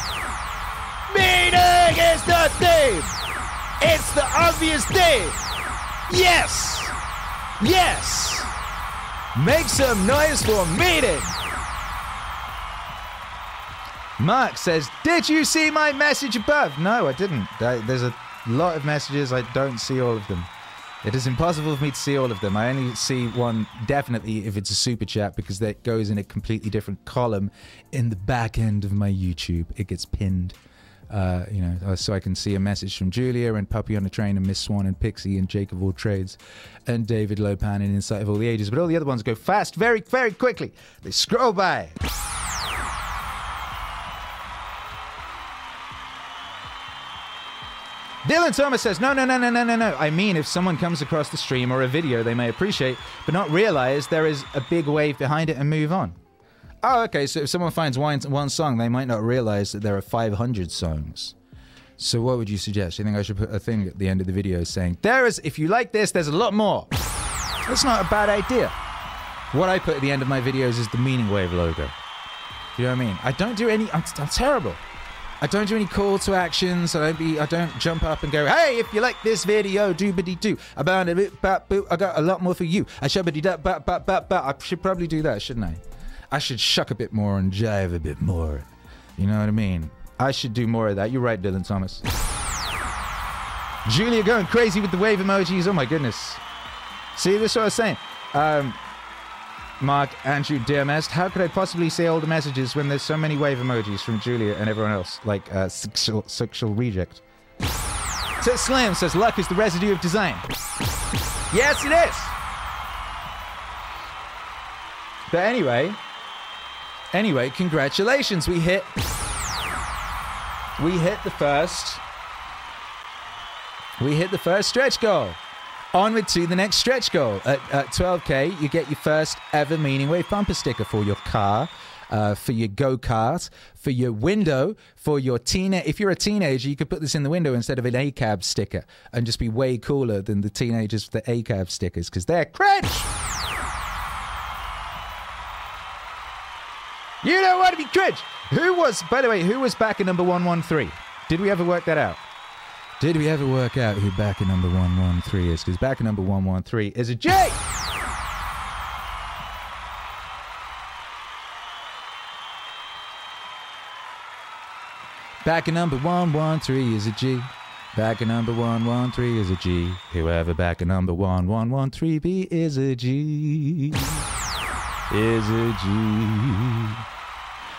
Meaning is the theme! It's the obvious theme! Yes! Yes! Make some noise for meaning! Mark says, did you see my message above? No, I didn't. I, there's a lot of messages. I don't see all of them. It is impossible for me to see all of them. I only see one definitely if it's a super chat, because that goes in a completely different column in the back end of my YouTube. It gets pinned, uh, you know, so I can see a message from Julia and Puppy on the Train and Miss Swan and Pixie and Jake of All Trades and David Lopan and Insight of All the Ages. But all the other ones go fast, very, very quickly. They scroll by. Dylan Thomas says, no, no, no, no, no, no, no. I mean, if someone comes across the stream or a video they may appreciate, but not realize there is a big wave behind it and move on. Oh, okay, so if someone finds one, one song, they might not realize that there are five hundred songs. So what would you suggest? You think I should put a thing at the end of the video saying, there is, if you like this, there's a lot more. That's not a bad idea. What I put at the end of my videos is the Meaning Wave logo. You know what I mean? I don't do any, I'm, I'm terrible. I don't do any call to actions. I don't be. I don't jump up and go, "Hey, if you like this video, doobity doo." I got a lot more for you. I should be that, but but but but I should probably do that, shouldn't I? I should shuck a bit more and jive a bit more. You know what I mean? I should do more of that. You're right, Dylan Thomas. Julia going crazy with the wave emojis. Oh my goodness! See, this is what I was saying. Um, Mark, Andrew, dear Mest, how could I possibly see all the messages when there's so many wave emojis from Julia and everyone else, like uh, sexual, sexual reject? So Slim says, luck is the residue of design. Yes, it is! But anyway, anyway, congratulations, we hit, we hit the first, we hit the first stretch goal. Onward to the next stretch goal. At, at twelve K, you get your first ever Meaning Wave bumper sticker for your car, uh, for your go-kart, for your window, for your teenager. If you're a teenager, you could put this in the window instead of an A C A B sticker and just be way cooler than the teenagers with the A C A B stickers, because they're cringe! You don't want to be cringe! Who was, by the way, who was back at number one one three? Did we ever work that out? Did we ever work out who backer number one one three is? Because backer number one one three is a J! Backer number one one three is a G. Backer number one one three is a G. Whoever backer number one one one three B is a G. Is a G.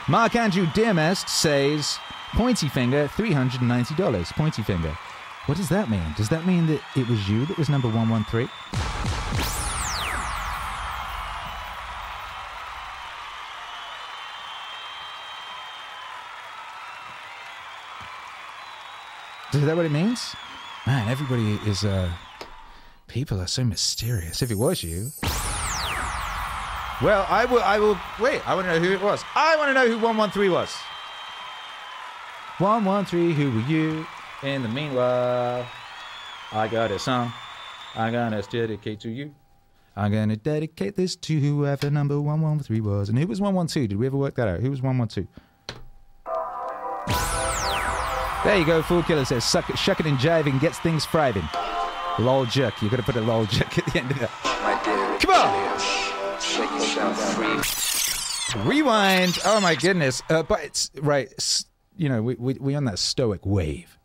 Mark Andrew Dearmest says, pointy finger, three hundred ninety dollars. Pointy finger. What does that mean? Does that mean that it was you that was number one one three? Is that what it means? Man, everybody is, uh... people are so mysterious. If it was you... Well, I will, I will... Wait, I want to know who it was. I want to know who one one three was. one one three, who were you? In the meanwhile, I got a song I'm gonna dedicate to you. I'm going to dedicate this to whoever number one one three was. And who was one one two? Did we ever work that out? Who was one one two? There you go, Fool Killer says, suck it, shuck it and jiving gets things thriving. Lol jerk. You've got to put a lol jerk at the end of that. My dear, come on! Free. Rewind. Oh my goodness. Uh, but it's, right, it's, you know, we, we, we on that stoic wave.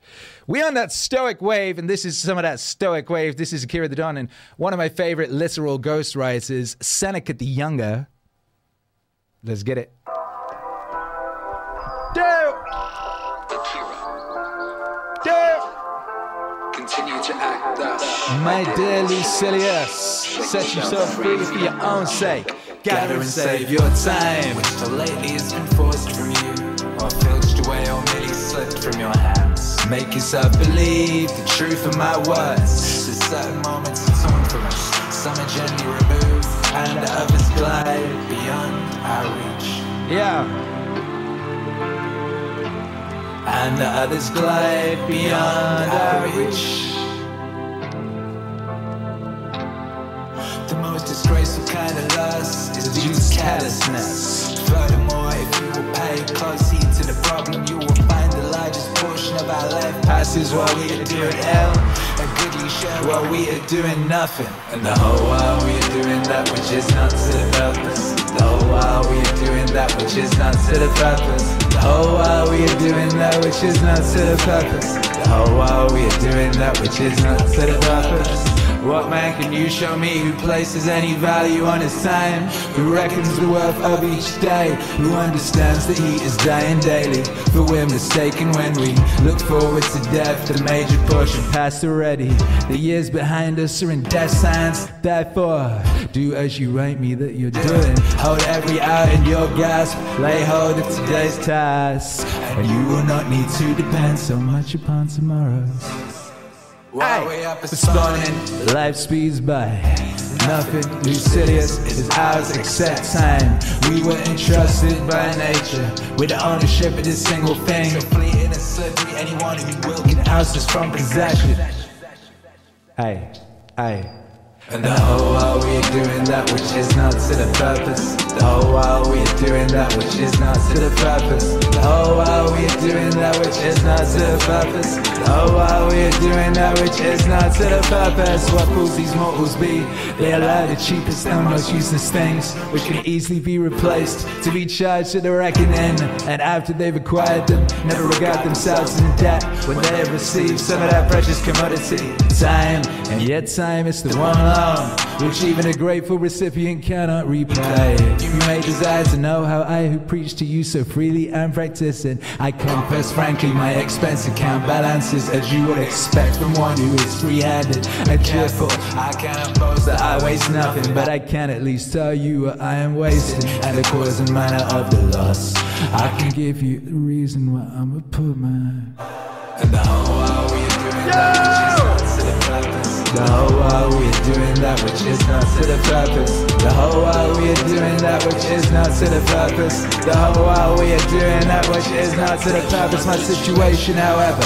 We on that stoic wave, and this is some of that stoic wave. This is Akira the Don, and one of my favorite literal ghostwriters, Seneca the Younger. Let's get it. Do! Continue to act thus. My dear Lucilius, set yourself free for your own sake. Gather and save your time, which till lately has been forced from you, or filched away, or merely slipped from your hands. Make yourself believe the truth of my words. There's certain moments it's torn from us, some are gently removed, and others glide beyond our reach. Yeah. And the others glide beyond our reach. The most disgraceful kind of lust is due to carelessness. Furthermore, if you will pay close heed to the problem, you will find the largest portion of our life passes while we are doing ill, and goodly share while we are doing nothing. And the whole while we are doing that which is not to the purpose. The whole while we are doing that which is not to the purpose. The whole while we are doing that which is not to the purpose. The whole while we are doing that which is not to the purpose. What man can you show me who places any value on his time, who reckons the worth of each day, who understands that he is dying daily? For we're mistaken when we look forward to death, the major portion past already. The years behind us are in death signs. Therefore, do as you write me that you're doing. Hold every hour in your grasp, lay hold of today's task, and you will not need to depend so much upon tomorrow's. While we up spawning, life speeds by. Nothing, Lucilius, is ours except time. We were entrusted by nature with the ownership of this single thing. Complete and slippery, anyone who will can oust us from possession. Aye, aye. And the whole while we are doing that which is not to the purpose. The whole while we are doing that which is not to the purpose. The whole while we are doing that which is not to the purpose. The whole while we are doing that which is not to the purpose. What fools these mortals be? They allow the cheapest and most useless things, which can easily be replaced, to be charged to the reckoning. And after they've acquired them, never regard themselves in debt when they have received some of that precious commodity, time. And yet time is the one love, which even a grateful recipient cannot repay. You may desire to know how I, who preach to you so freely and practicing, I confess frankly my expense account balances, as you would expect from one who is free-handed and cheerful. I can't boast that I waste nothing, but I can at least tell you what I am wasting and the cause and manner of the loss. I can give you the reason why I'm a poor man. And the whole while we are doing that which is not to the purpose. The whole while we are doing that which is not to the purpose. The whole while we are doing that which is not to the purpose. The whole while we are doing that which is not to the purpose. My situation, however,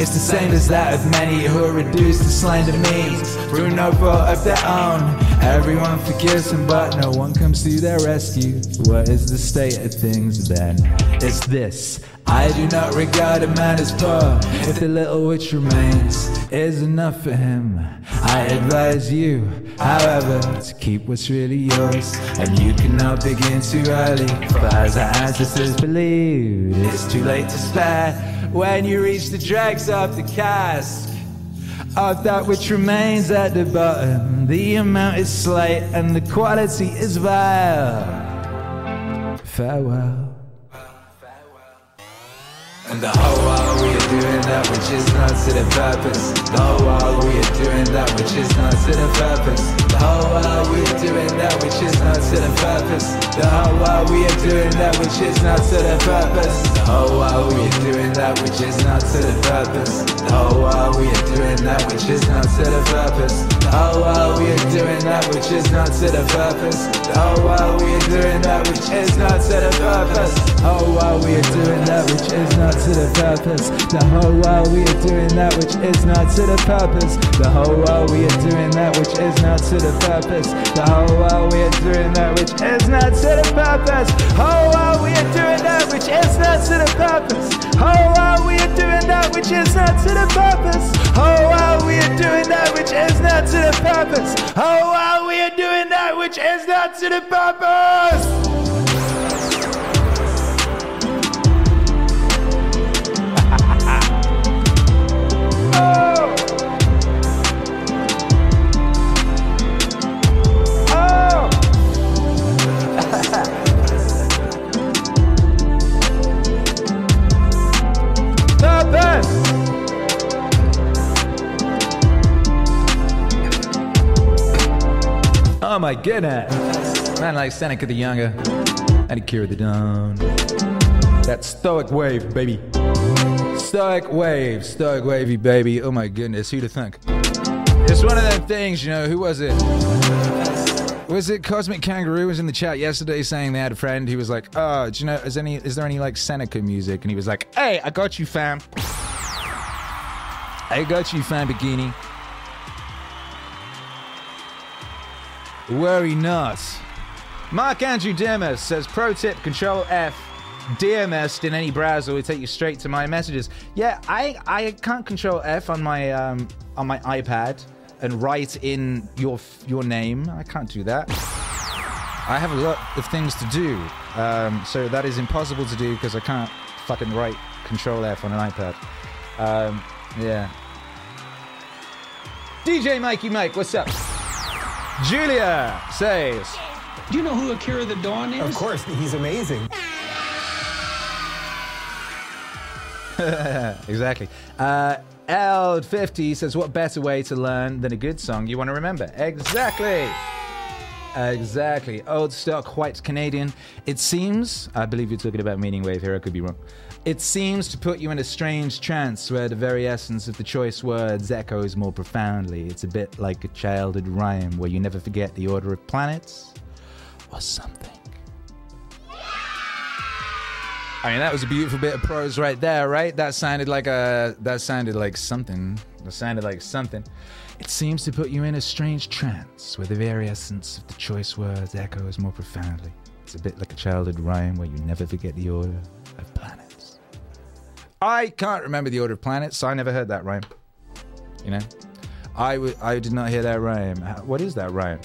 is the same as that of many who are reduced to slander means through no fault of their own. Everyone forgives them, but no one comes to their rescue. What is the state of things then? It's this. I do not regard a man as poor if the little which remains is enough for him. I advise you, however, to keep what's really yours, and you cannot begin too early, for as our ancestors believed, it's too late to spare when you reach the dregs of the cask. Of that which remains at the bottom, the amount is slight and the quality is vile. Farewell. And the whole while we are doing that which is not to the purpose. The whole while we are doing that which is not to the purpose. The whole while we are doing that which is not to the purpose. The whole while we are doing that which is not to the purpose. The whole while we are doing that which is not to the purpose. The whole while we are doing that which is not to the purpose. The whole while we are doing that which is not to the purpose. The whole while we are doing that which is not to the purpose. The whole while while we are doing that which is not to the purpose. The whole while we are doing that which is not to the purpose. The whole while we are doing that which is not to the purpose. The whole while we are doing that which is not to the purpose. Whole while we are doing that which is not to the purpose. Whole while we are doing that which is not to the purpose. Whole while we are doing that which is not to the purpose. Whole while we are doing that which is not to the purpose. Oh my goodness. Man like Seneca the Younger and Akira the Don. That stoic wave, baby. Stoic wave, stoic wavy, baby. Oh my goodness, who'd have thunk? It's one of them things, you know, who was it? Was it Cosmic Kangaroo was in the chat yesterday saying they had a friend who was like, oh, do you know, is, any, is there any like Seneca music? And he was like, hey, I got you, fam. I got you, fam, bikini. Worry not. Mark Andrew Demas says, pro tip, control F. D M S in any browser will take you straight to my messages. Yeah, I I can't control F on my um on my iPad and write in your your name. I can't do that. I have a lot of things to do, um, so that is impossible to do because I can't fucking write control F on an iPad. Um, yeah. D J Mikey Mike, what's up? Julia says, do you know who Akira the Don is? Of course, he's amazing. Exactly. Uh, L fifty says, what better way to learn than a good song you want to remember? Exactly. Exactly. Old stock, white Canadian. It seems, I believe you're talking about Meaning Wave here, I could be wrong. It seems to put you in a strange trance where the very essence of the choice words echoes more profoundly. It's a bit like a childhood rhyme where you never forget the order of planets or something. I mean, that was a beautiful bit of prose right there, right? That sounded like a... That sounded like something. That sounded like something. It seems to put you in a strange trance where the very essence of the choice words echoes more profoundly. It's a bit like a childhood rhyme where you never forget the order of planets. I can't remember the order of planets, so I never heard that rhyme. You know? I, w I did not hear that rhyme. What is that rhyme?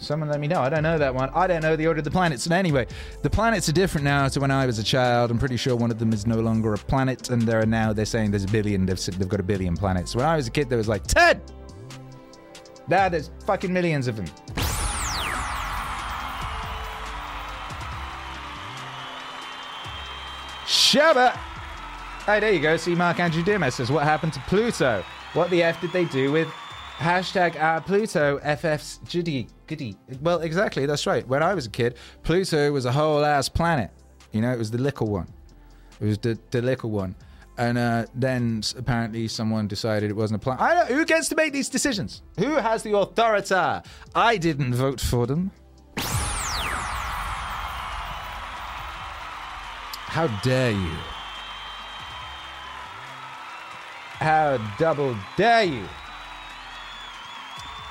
Someone let me know. I don't know that one. I don't know the order of the planets. And anyway, the planets are different now to when I was a child. I'm pretty sure one of them is no longer a planet. And there are now, they're saying there's a billion. They've, they've got a billion planets. When I was a kid, there was like ten. Now there's fucking millions of them. Shabba. Hey, there you go. See, Mark Andrew Demas says, what happened to Pluto? What the F did they do with hashtag our Pluto F F's Judy Goody? Well, exactly, that's right. When I was a kid, Pluto was a whole ass planet. You know, it was the little one. It was the, the little one. And uh, then apparently someone decided it wasn't a planet. I don't, who gets to make these decisions? Who has the authority? I didn't vote for them. How dare you? How double dare you?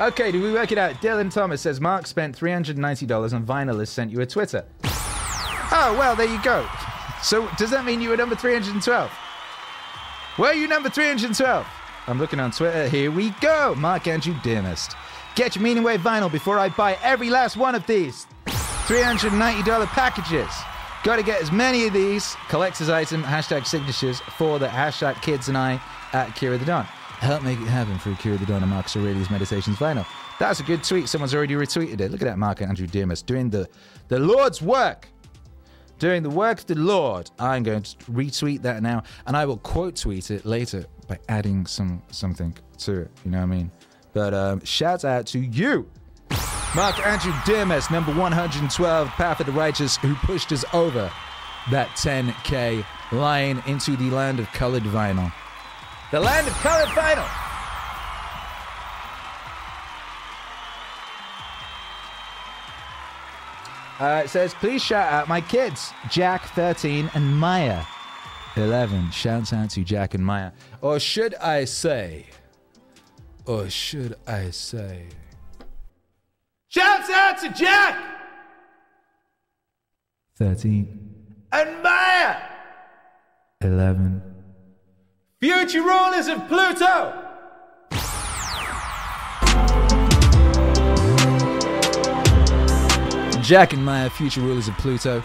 Okay, do we work it out? Dylan Thomas says, Mark spent three hundred ninety dollars on Vinyl has sent you a Twitter. Oh, well, there you go. So does that mean you were number three hundred twelve? Were you number three hundred twelve? I'm looking on Twitter. Here we go. Mark Andrew Dearmest. Get your Meaning Wave Vinyl before I buy every last one of these. three hundred ninety dollar packages. Got to get as many of these. Collector's item, hashtag signatures for the hashtag kids and I at Kira the Don. Help make it happen for Akira the Don and Marcus Aurelius Meditations Vinyl. That's a good tweet. Someone's already retweeted it. Look at that, Mark Andrew Demas, doing the, the Lord's work. Doing the work of the Lord. I'm going to retweet that now, and I will quote tweet it later by adding some something to it. You know what I mean? But um, shout out to you, Mark Andrew Demas, number one hundred twelve, Path of the Righteous, who pushed us over that ten K line into the land of colored vinyl. The land of colored vinyl. Uh, it says, please shout out my kids, Jack, thirteen, and Maya, eleven. Shouts out to Jack and Maya. Or should I say, or should I say, shouts out to Jack, thirteen, and Maya, eleven. Future rulers of Pluto. Jack and Maya, future rulers of Pluto.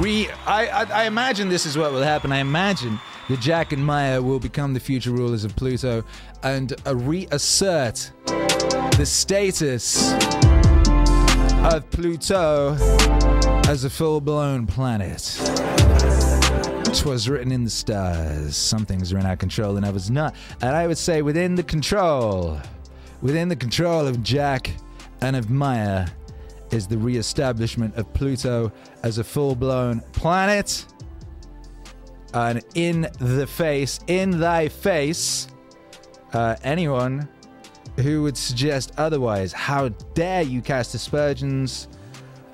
We, I, I, I imagine this is what will happen. I imagine that Jack and Maya will become the future rulers of Pluto and uh, reassert the status of Pluto as a full-blown planet. 'Twas written in the stars. Some things are in our control and others not. And I would say within the control, within the control of Jack and of Maya, is the re-establishment of Pluto as a full-blown planet. And in the face, in thy face, uh, anyone who would suggest otherwise, how dare you cast aspersions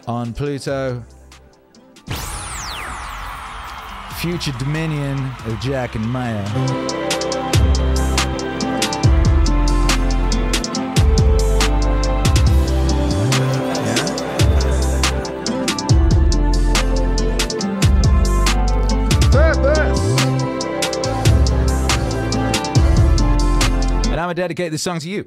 on Pluto, future dominion of Jack and Maya. I'm gonna dedicate this song to you.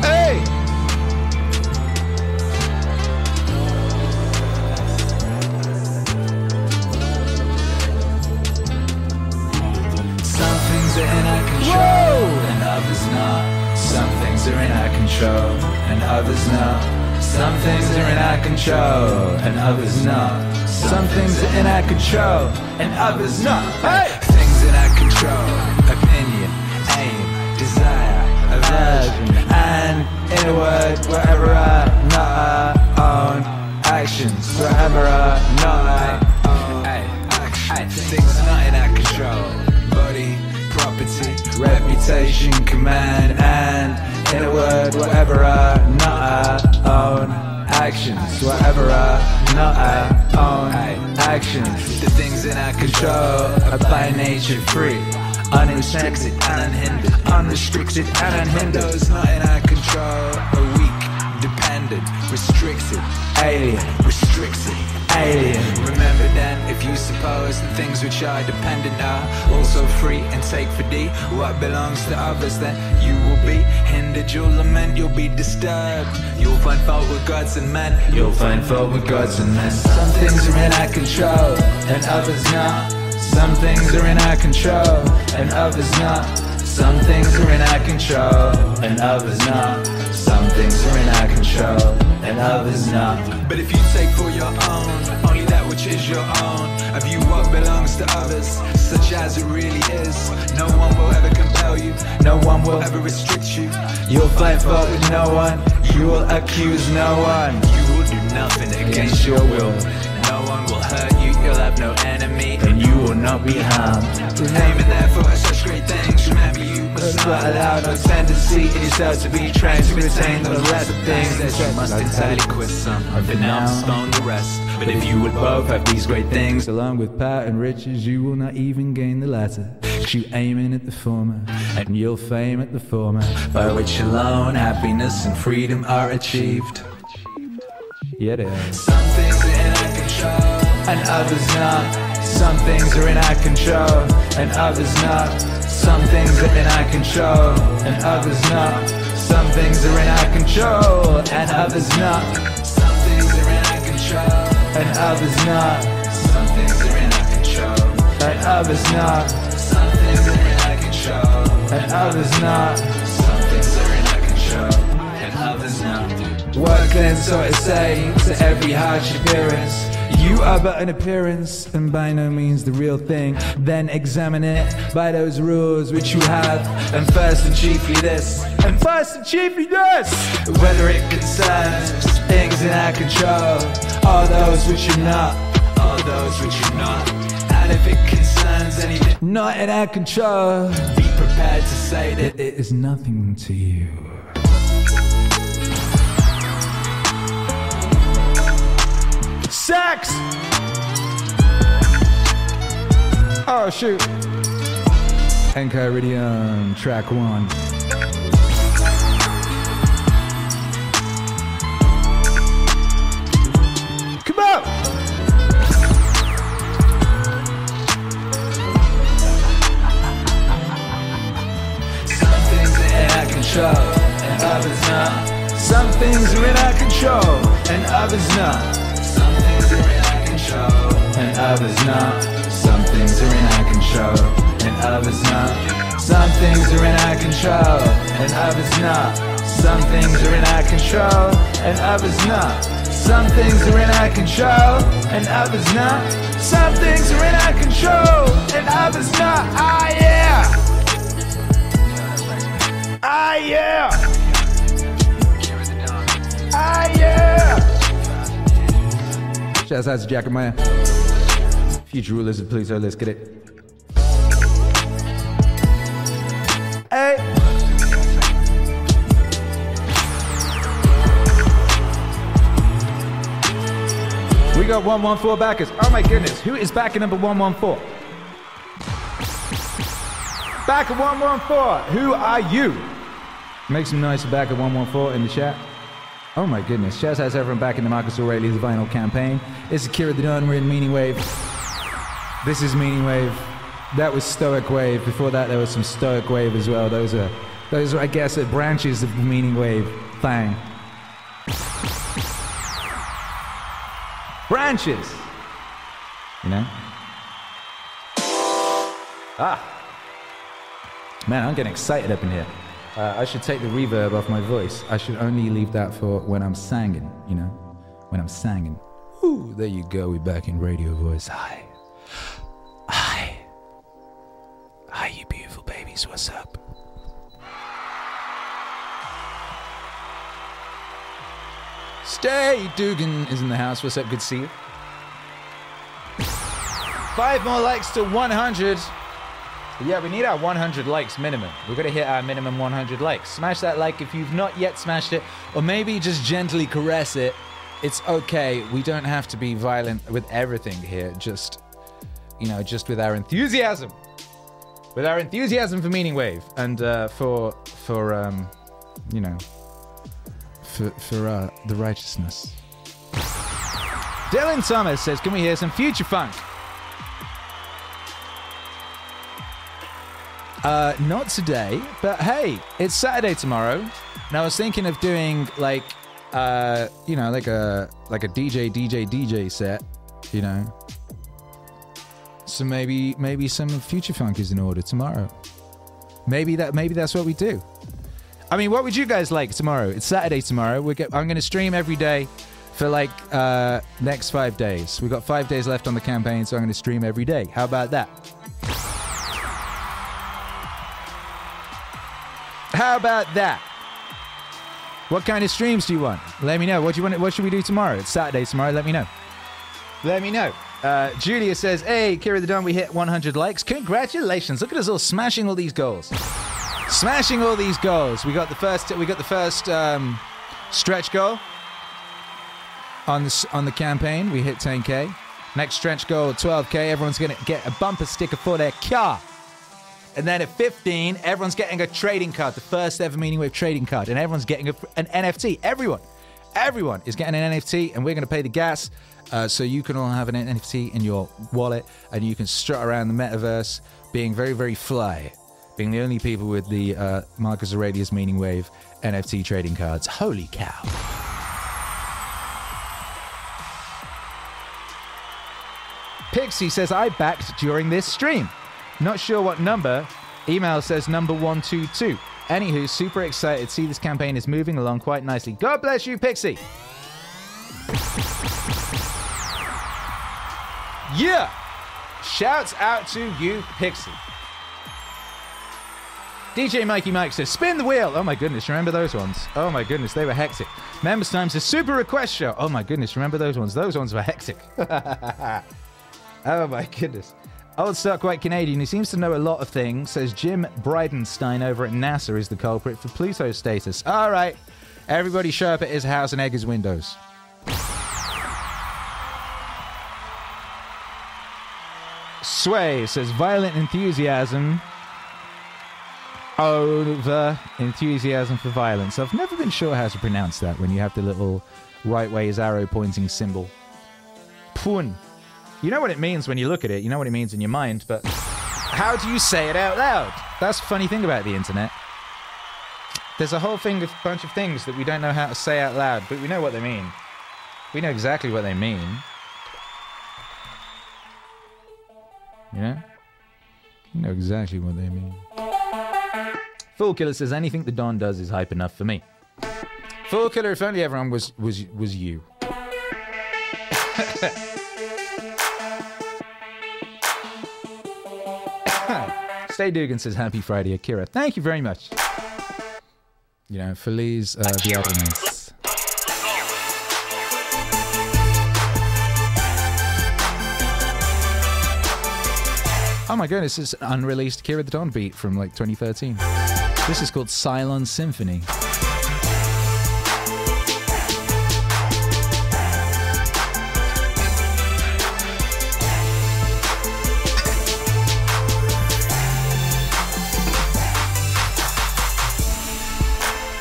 Hey! Some things are in our control, whoa, and others not. Some things are in our control and others not. Some things are in our control and others not. Some things are in our control and others not. Hey! Things in our control, opinion, aim, desire, aversion, and inward, wherever are not our own actions, wherever are not our own actions. Things not in our control, body, property, reputation, command, and in a word, whatever are not our own actions, whatever are not our own actions. The things in our control are by nature free, unrestricted and unhindered, unrestricted and unhindered. Those not in our control are weak, dependent, restricted, alien, restricted, alien. Remember then, if you suppose the things which are dependent are also free and take for thee what belongs to others, then you will be hindered, you'll lament, you'll be disturbed. You'll find fault with gods and men, you'll find fault with gods and men. Some things are in our control and others not. Some things are in our control and others not. Some things are in our control and others not. Some things are in our control and others not. But if you take for your own, only that which is your own, a view what belongs to others, such as it really is, no one will ever compel you, no one will ever restrict you. You'll fight fault with no one, you will accuse no one. You will do nothing against your will, no one will hurt you, you'll have no enemy, and you will not be harmed. Aim and therefore at such great things, remember you must not allow no tendency in yourself to be trained to retain the lesser things that you must entirely quit some, and for now postpone the rest. But if you would both have these great things, along with power and riches, you will not even gain the latter. You aiming at the former, and you'll fame at the former, by which alone happiness and freedom are achieved. Yeah, they are. Some things are in our control, and others not. Some things are in our control, and others not. Some things are in our control, and others not. Some things are in our control, and others not. Some things are in our control, and others not. Some things are in our control, and others not. Some things are in our control, and others not. Some things are in our control, and others not. Work then, so to say, to every harsh appearance. You are but an appearance, and by no means the real thing. Then examine it by those rules which you have, and first and chiefly this, and first and chiefly this, whether it concerns things in our control, or those which are not, or those which are not. And if it concerns anything not in our control, be prepared to say that it is nothing to you. Sex! Oh shoot. Enchiridion, track one. Come on! And others not. Some things are in our control, and others not. Some things are in our control, and others not. Some things are in our control, and others not. Some things are in our control, and others not. Some things are in our control, and others not. Some things are in our control, and others not. Some things are in our control, and others not. Ah, yeah! Ah, yeah! Ah, yeah! Shouts out to Jack and Maya. Future rulers and police, let's get it. Hey! We got one one four backers. Oh my goodness, who is backing number one one four? Backer one one four, who are you? Make some noise for Backer one one four in the chat. Oh my goodness. Shouts out to everyone back in the Marcus Aurelius vinyl campaign. It's Akira the Don. We're in Meaning Wave. This is Meaning Wave. That was Stoic Wave. Before that, there was some Stoic Wave as well. Those are, those are I guess, are branches of the Meaning Wave thing. Branches! You know? Ah! Man, I'm getting excited up in here. Uh, I should take the reverb off my voice. I should only leave that for when I'm singing, you know? When I'm singing. Ooh, there you go, we're back in radio voice. Hi. Hi. Hi, you beautiful babies, what's up? Stay, Dugan is in the house, what's up, good to see you. Five more likes to one hundred. Yeah, we need our one hundred likes minimum. We're gonna hit our minimum one hundred likes. Smash that like if you've not yet smashed it, or maybe just gently caress it. It's okay. We don't have to be violent with everything here. Just, you know, just with our enthusiasm, with our enthusiasm for Meaning Wave and uh, for for um, you know, for for uh, the righteousness. Dylan Thomas says, "Can we hear some future funk?" Uh, not today, but hey, it's Saturday tomorrow, and I was thinking of doing like, uh, you know, like a like a D J D J D J set, you know. So maybe maybe some future funk is in order tomorrow. Maybe that maybe that's what we do. I mean, what would you guys like tomorrow? It's Saturday tomorrow. We're get, I'm going to stream every day for like uh, next five days. We've got five days left on the campaign, so I'm going to stream every day. How about that? How about that? What kind of streams do you want? Let me know. What do you want? What should we do tomorrow? It's Saturday tomorrow. Let me know. Let me know. Uh, Julia says, "Hey, Akira the Don, we hit one hundred likes. Congratulations! Look at us all smashing all these goals, smashing all these goals. We got the first. We got the first um, stretch goal on the on the campaign. We hit ten K. Next stretch goal, twelve K. Everyone's gonna get a bumper sticker for their car." And then at fifteen, everyone's getting a trading card, the first ever Meaning Wave trading card. And everyone's getting a, an N F T. Everyone, everyone is getting an N F T, and we're going to pay the gas. Uh, so you can all have an N F T in your wallet, and you can strut around the metaverse being very, very fly. Being the only people with the uh, Marcus Aurelius Meaning Wave N F T trading cards. Holy cow. Pixie says, I backed during this stream. Not sure what number. Email says number one two two. Anywho, super excited. See, this campaign is moving along quite nicely. God bless you, Pixie. Yeah. Shouts out to you, Pixie. D J Mikey Mike says, spin the wheel. Oh my goodness, remember those ones? Oh my goodness, they were hectic. Members Times says, super request show. Oh my goodness, remember those ones? Those ones were hectic. Oh my goodness. Old Starkwhite Canadian, who seems to know a lot of things, says Jim Bridenstine over at NASA is the culprit for Pluto status. All right. Everybody show up at his house and egg his windows. Sway says violent enthusiasm over enthusiasm for violence. I've never been sure how to pronounce that when you have the little right ways arrow pointing symbol. Pun. You know what it means when you look at it. You know what it means in your mind, but how do you say it out loud? That's the funny thing about the internet. There's a whole thing, a bunch of things that we don't know how to say out loud, but we know what they mean. We know exactly what they mean. You know? We know exactly what they mean. Fool Killer says, anything the Don does is hype enough for me. Fool Killer, if only everyone was, was, was you. Stay Dugan says, happy Friday, Akira. Thank you very much. You know, Feliz uh, Viernes. Oh my goodness, it's an unreleased Akira the Don beat from like twenty thirteen. This is called Cylon Symphony.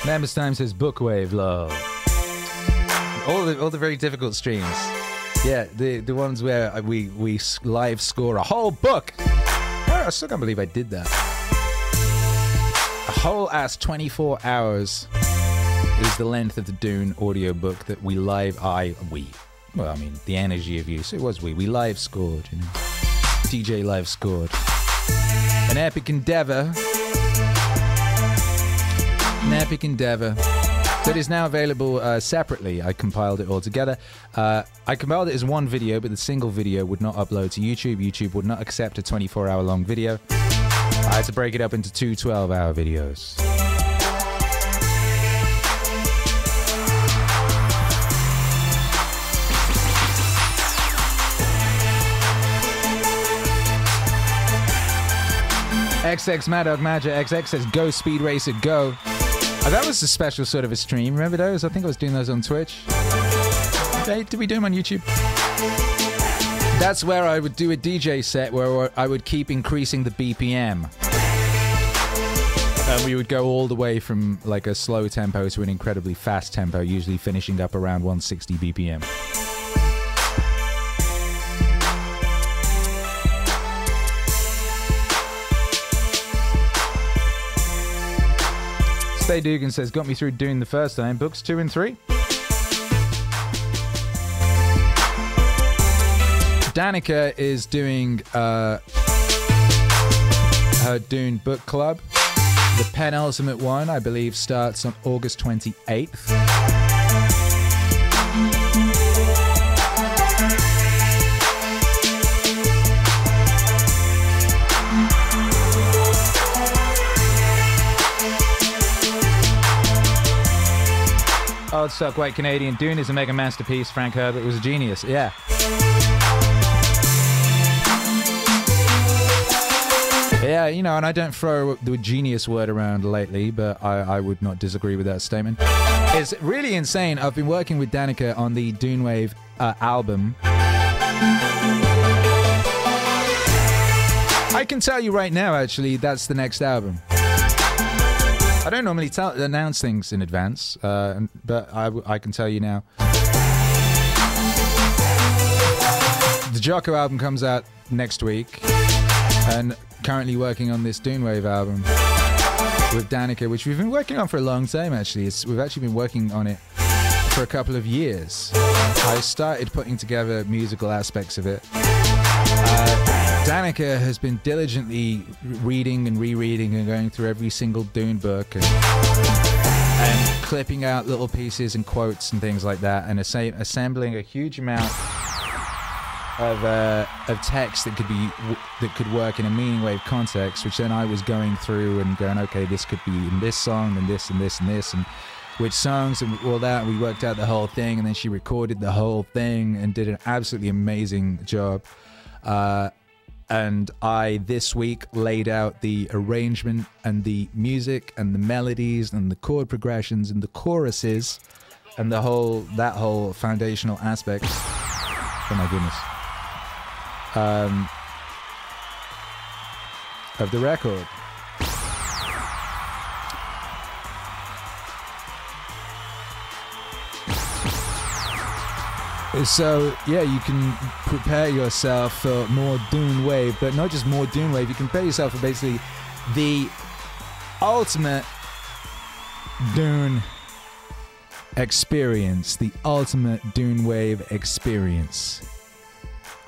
Members Time says Bookwave love. All the all the very difficult streams. Yeah, the the ones where we we live score a whole book. I still can't believe I did that. A whole ass twenty-four hours is the length of the Dune audiobook that we live I we. Well, I mean, the energy of you. So it was we. We live scored, you know. D J live scored. An epic endeavor. An epic endeavor that is now available uh, separately. I compiled it all together. Uh, I compiled it as one video, but the single video would not upload to YouTube. YouTube would not accept a twenty-four hour long video. I had to break it up into two twelve hour videos. X X Madog Maja X X says, go Speed Racer, go. Oh, that was a special sort of a stream. Remember those? I think I was doing those on Twitch. Did, did we do them on YouTube? That's where I would do a D J set where I would keep increasing the B P M. And we would go all the way from like a slow tempo to an incredibly fast tempo, usually finishing up around one sixty B P M. Stay Dugan says, got me through Dune the first time, books two and three. Danica is doing uh, her Dune book club. The penultimate one, I believe, starts on August twenty-eighth. Old Stock White Canadian, Dune is a mega masterpiece. Frank Herbert was a genius. Yeah. Yeah, you know, and I don't throw the genius word around lately, but I, I would not disagree with that statement. It's really insane. I've been working with Danica on the Dune Wave uh, album. I can tell you right now, actually, that's the next album. I don't normally tell, announce things in advance, uh, but I, I can tell you now. The Jocko album comes out next week, and currently working on this Dune Wave album with Danica, which we've been working on for a long time, actually. It's, we've actually been working on it for a couple of years. I started putting together musical aspects of it. Uh, Danica has been diligently reading and rereading and going through every single Dune book and, and clipping out little pieces and quotes and things like that, and assembling a huge amount of uh, of text that could be that could work in a Meaning Wave context, which then I was going through and going, okay, this could be in this song and this and this and this and which songs and all that. We worked out the whole thing, and then she recorded the whole thing and did an absolutely amazing job. Uh, And I, this week, laid out the arrangement and the music and the melodies and the chord progressions and the choruses and the whole, that whole foundational aspect. Oh my goodness. Um, of the record. So, yeah, you can prepare yourself for more Dune Wave, but not just more Dune Wave, you can prepare yourself for basically the ultimate Dune experience, the ultimate Dune Wave experience.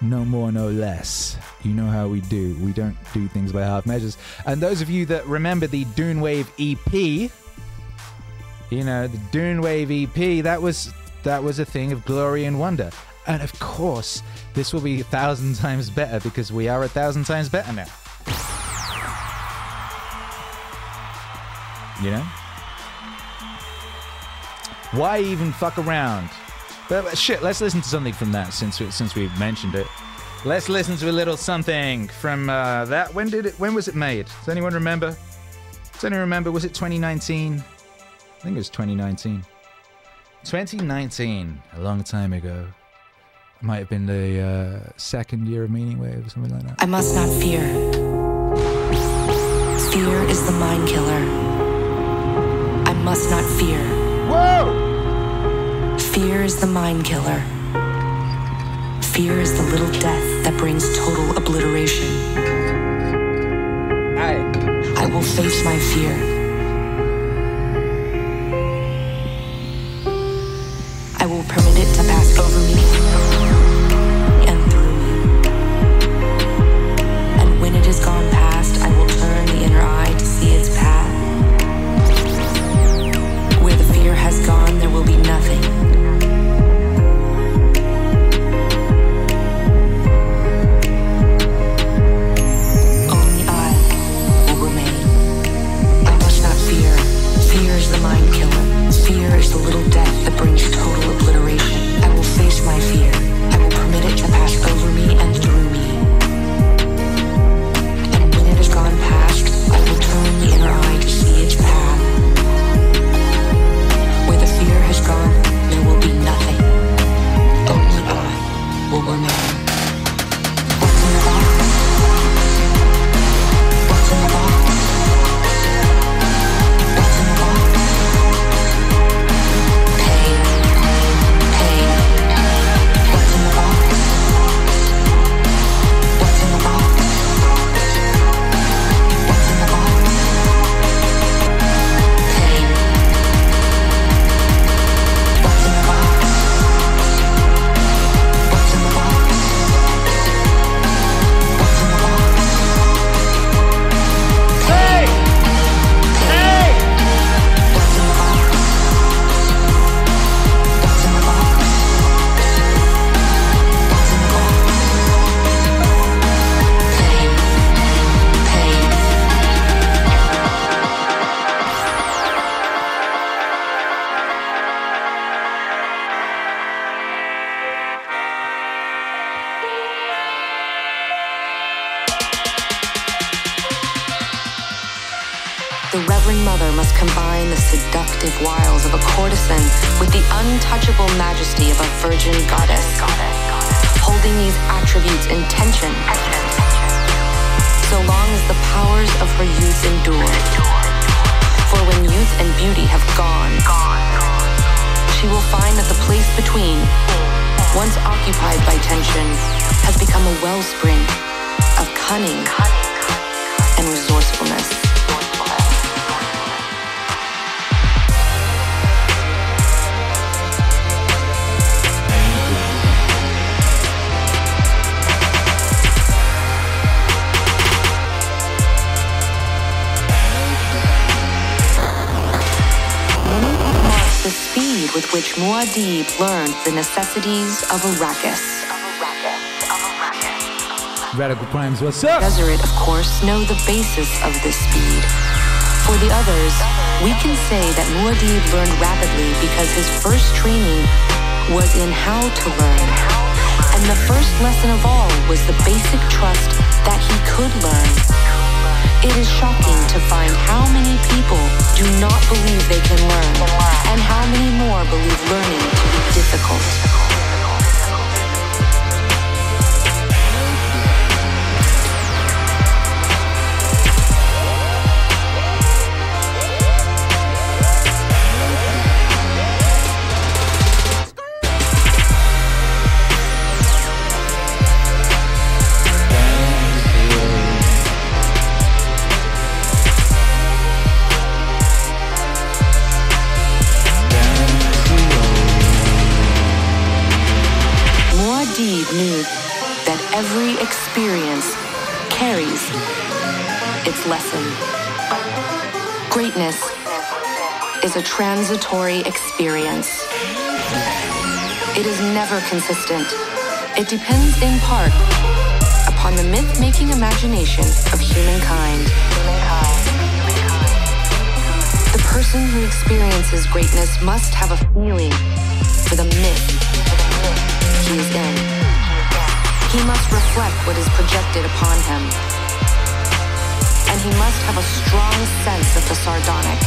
No more, no less. You know how we do. We don't do things by half measures. And those of you that remember the Dune Wave E P, you know, the Dune Wave E P, that was... that was a thing of glory and wonder. And of course, this will be a thousand times better because we are a thousand times better now. You know? Why even fuck around? But shit, let's listen to something from that since we, since we've mentioned it. Let's listen to a little something from uh, that. When did it, when was it made? Does anyone remember? Does anyone remember? Was it twenty nineteen? I think it was twenty nineteen. twenty nineteen, a long time ago. It might have been the uh, second year of Meaning Wave or something like that. I must not fear. Fear is the mind killer. I must not fear. Whoa! Fear is the mind killer. Fear is the little death that brings total obliteration. Aye. I will face my fear. I will permit it to pass over me and through me. And when it is gone past, I will turn the inner eye to see its path. Where the fear has gone, there will be nothing. Only I will remain. I must not fear. Fear is the mind killer. Fear is the little death that brings total obliteration. I will face my fear. I will permit it to pass over me and through me. And when it has gone past, I will turn the inner eye to see its path. Where the fear has gone, there will be nothing. Only I will remain. What's in the box? What's in the box? Muad'Dib learned the necessities of Arrakis. Radical Primes, what's up? Deseret, of course, know the basis of this speed. For the others, we can say that Muad'Dib learned rapidly because his first training was in how to learn. And the first lesson of all was the basic trust that he could learn. It is shocking to find how many people do not believe they can learn, and how many more believe learning to be difficult. Is a transitory experience. It is never consistent. It depends in part upon the myth-making imagination of humankind. The person who experiences greatness must have a feeling for the myth he is in. He must reflect what is projected upon him. And he must have a strong sense of the sardonic.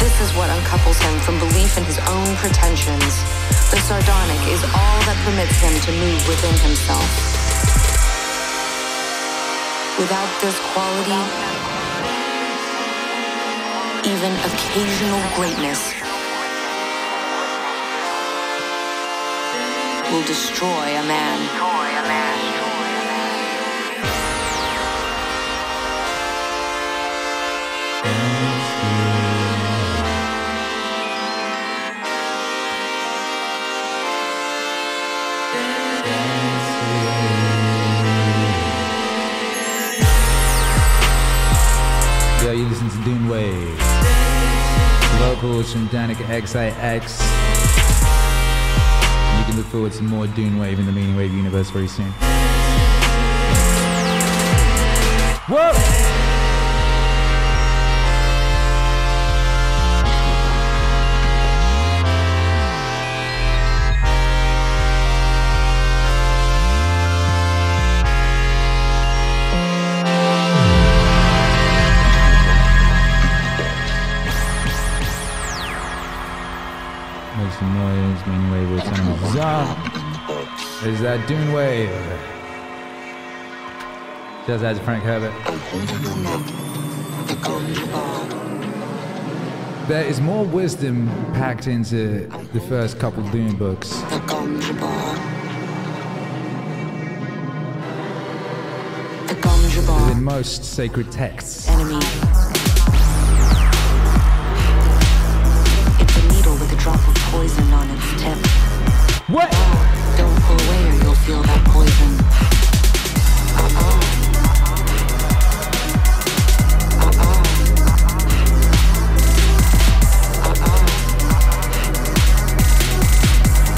This is what uncouples him from belief in his own pretensions. The sardonic is all that permits him to move within himself. Without this quality, even occasional greatness will destroy a man. You listen to Dune Wave. Vocals from Danica twenty-one. You can look forward to more Dune Wave in the Meaning Wave universe very soon. Whoa! Is that Dune Wave? Just as Frank Herbert. There is more wisdom packed into the first couple Dune books. As in most sacred texts. Enemy. It's a needle with a drop of poison on its tip. What? Don't pull away or you'll feel that poison. Uh-oh. Uh-oh. Uh-oh.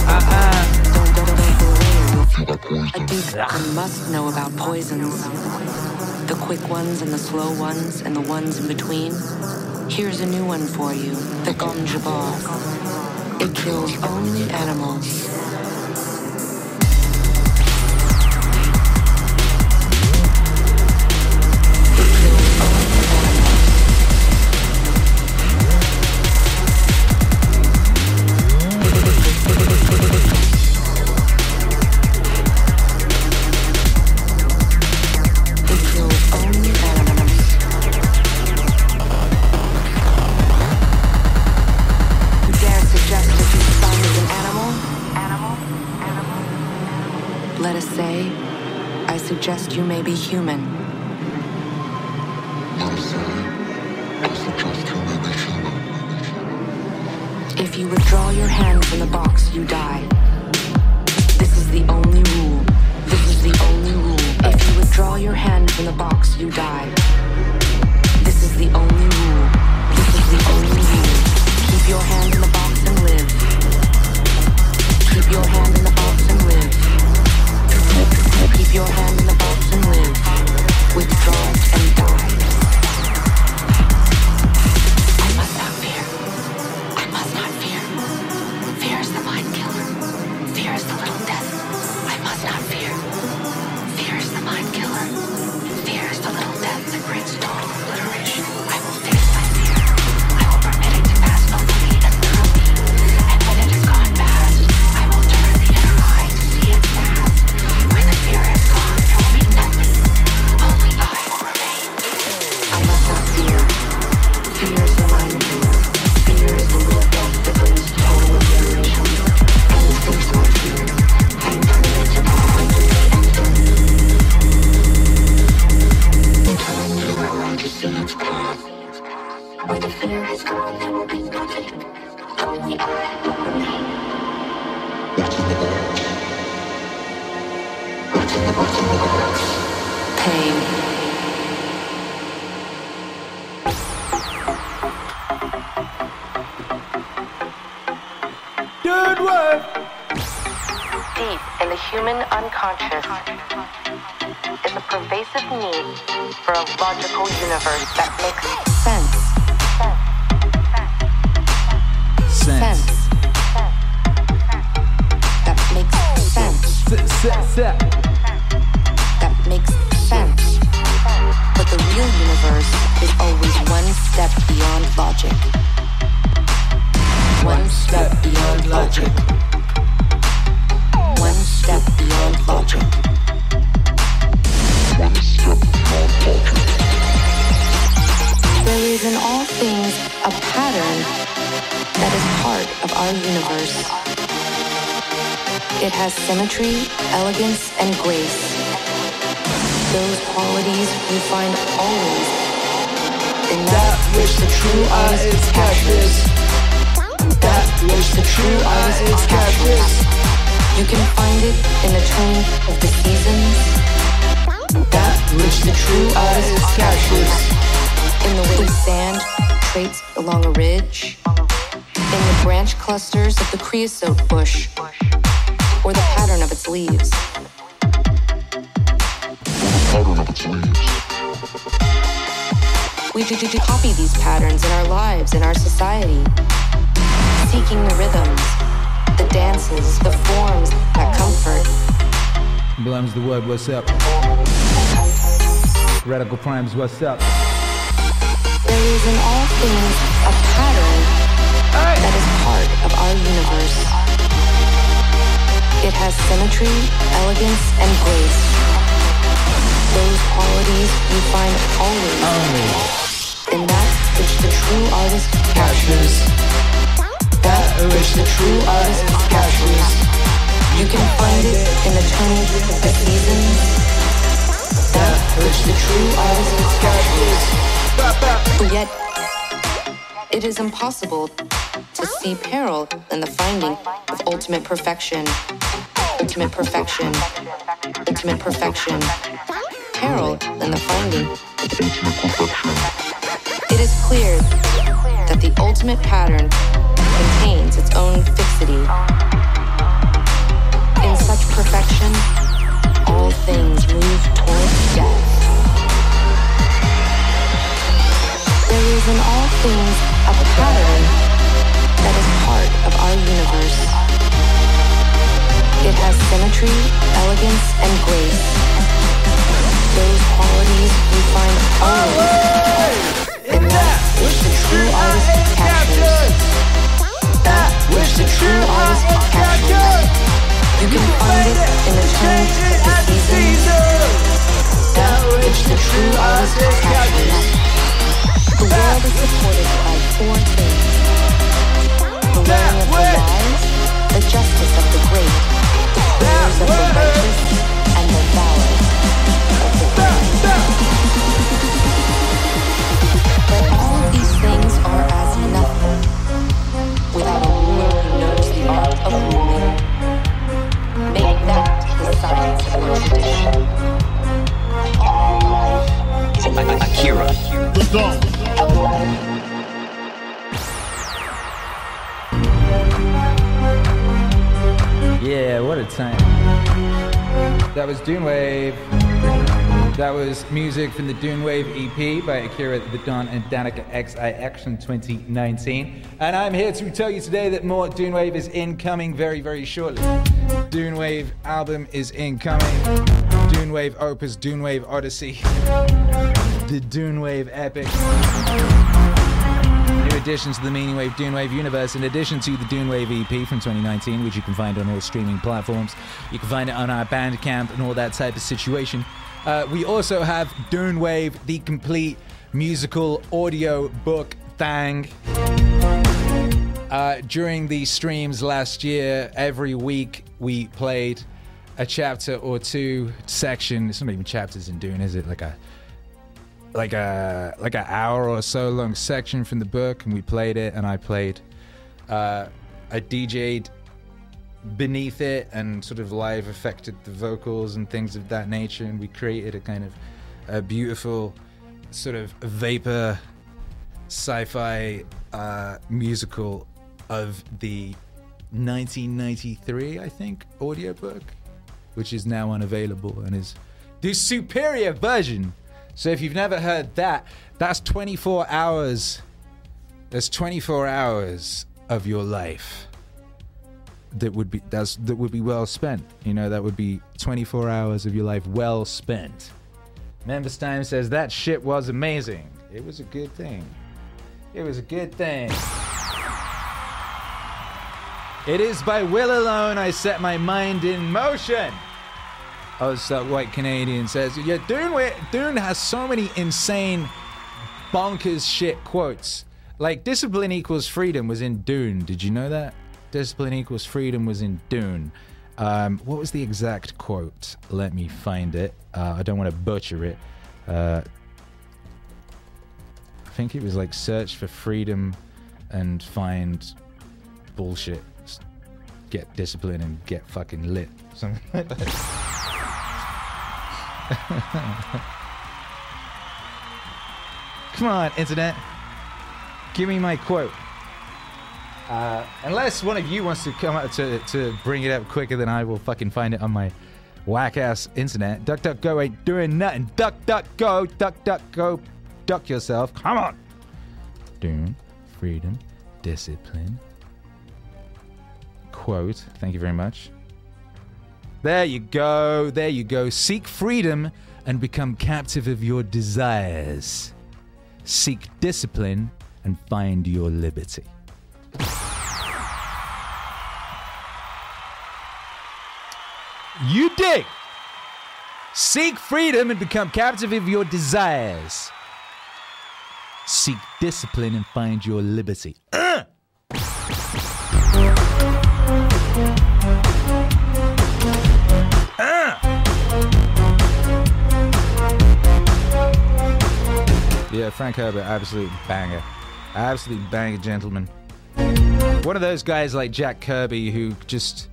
Uh-uh. Don't, don't, don't pull away or you'll feel that poison. A deep one must know about poisons. The quick ones and the slow ones and the ones in between. Here's a new one for you. The Gomja Ball. It kills only animals. You may be human. I'm sorry. I suggest you may be human. If you withdraw your hand from the box, you die. This is the only rule. This is the only rule. If you withdraw your hand from the box, you die. This is the only rule. This is the only rule. Keep your hand in the box and live. Keep your hand in the box and live. Keep your hand in the box and live. Withdraw it and die. I must not fear. I must not fear. Fear is the mind killer. Fear is the little death. I must not fear. Fear is the mind killer. seems clear. When the fear is gone, there will be nothing. Only I will remain. Watching the birds. Watching the, watching the birds. Pain. Dune Wave. Deep in the human unconscious is the pervasive need for a logical universe that makes sense. Sense. Sense. Sense. That makes sense. That makes sense. But the real universe is always one step beyond logic. One step beyond logic. One step beyond logic. There is in all things a pattern that is part of our universe. It has symmetry, elegance, and grace. Those qualities we find always in that which the true artist captures. That which the true artist captures. You can find it in the turn of the seasons. That which the true artist captures. In the way sand traits along a ridge, in the branch clusters of the creosote bush, or the pattern of its leaves. Pattern of its leaves. We do, do, do copy these patterns in our lives, in our society, seeking the rhythms, the dances, the forms that comfort. Blums the word, what's up? Radical Primes, what's up? There is in all things a pattern hey. that is part of our universe. It has symmetry, elegance, and grace. Those qualities you find always um. in that which the true artist captures. That which the true artist captures. You can find it in the change of the seasons. That which the true artist captures. But yet, it is impossible to see peril in the finding of ultimate perfection. Ultimate perfection. Ultimate perfection. Peril in the finding of ultimate perfection. It is clear that the ultimate pattern contains its own fixity. In such perfection, all things move towards death. There is in all things a pattern that is part of our universe. It has symmetry, elegance, and grace. Those qualities we find only in that which the true artist captures. That which the true artist captures. You can find it in the change of the seasons. That which the true artist captures. The world is supported by four things: the learning of the wise, the justice of the great, the prayers of the righteous, and the valor of the brave. But all of these things are as nothing without a ruler who knows the art of ruling. Akira the Don. Yeah, what a time. That was Dune Wave. That was music from the Dune Wave E P by Akira the Don and Danica twenty-nine in twenty nineteen. And I'm here to tell you today that more Dune Wave is incoming very, very shortly. Dune Wave album is incoming. Dune Wave Opus, Dune Wave Odyssey, the Dune Wave Epic. New additions to the Meaning Wave Dune Wave universe, in addition to the Dune Wave E P from twenty nineteen, which you can find on all streaming platforms. You can find it on our Bandcamp and all that type of situation. Uh, we also have Dune Wave, the complete musical audio book thang. Uh, during the streams last year, every week we played a chapter or two section. It's not even chapters in Dune, is it? Like a like a like an hour or so long section from the book, and we played it, and I played. Uh, I D J'd beneath it and sort of live affected the vocals and things of that nature, and we created a kind of a beautiful sort of vapor sci-fi uh, musical of the nineteen ninety-three, I think, audiobook, which is now unavailable and is the superior version. So if you've never heard that, that's twenty-four hours. That's twenty-four hours of your life that would be that's that would be well spent. You know, that would be twenty-four hours of your life well spent. Member Time says that shit was amazing. It was a good thing. It was a good thing. It is by will alone I set my mind in motion. Oh, so White Canadian says, yeah, Dune, Dune has so many insane, bonkers shit quotes. Like, discipline equals freedom was in Dune. Did you know that? Discipline equals freedom was in Dune. Um, what was the exact quote? Let me find it. Uh, I don't want to butcher it. Uh, I think it was like, search for freedom and find bullshit. Get disciplined and get fucking lit. Something like that. Come on, internet. Give me my quote. Uh, unless one of you wants to come out to, to bring it up quicker than I will fucking find it on my whack-ass internet. DuckDuckGo ain't doing nothing. DuckDuckGo, DuckDuckGo, duck yourself. Come on. Dune, freedom, discipline. Quote. Thank you very much. There you go. There you go. Seek freedom and become captive of your desires. Seek discipline and find your liberty. You dig. Seek freedom and become captive of your desires. Seek discipline and find your liberty. Uh! Yeah, Frank Herbert, absolute banger. Absolute banger, gentlemen. One of those guys like Jack Kirby who just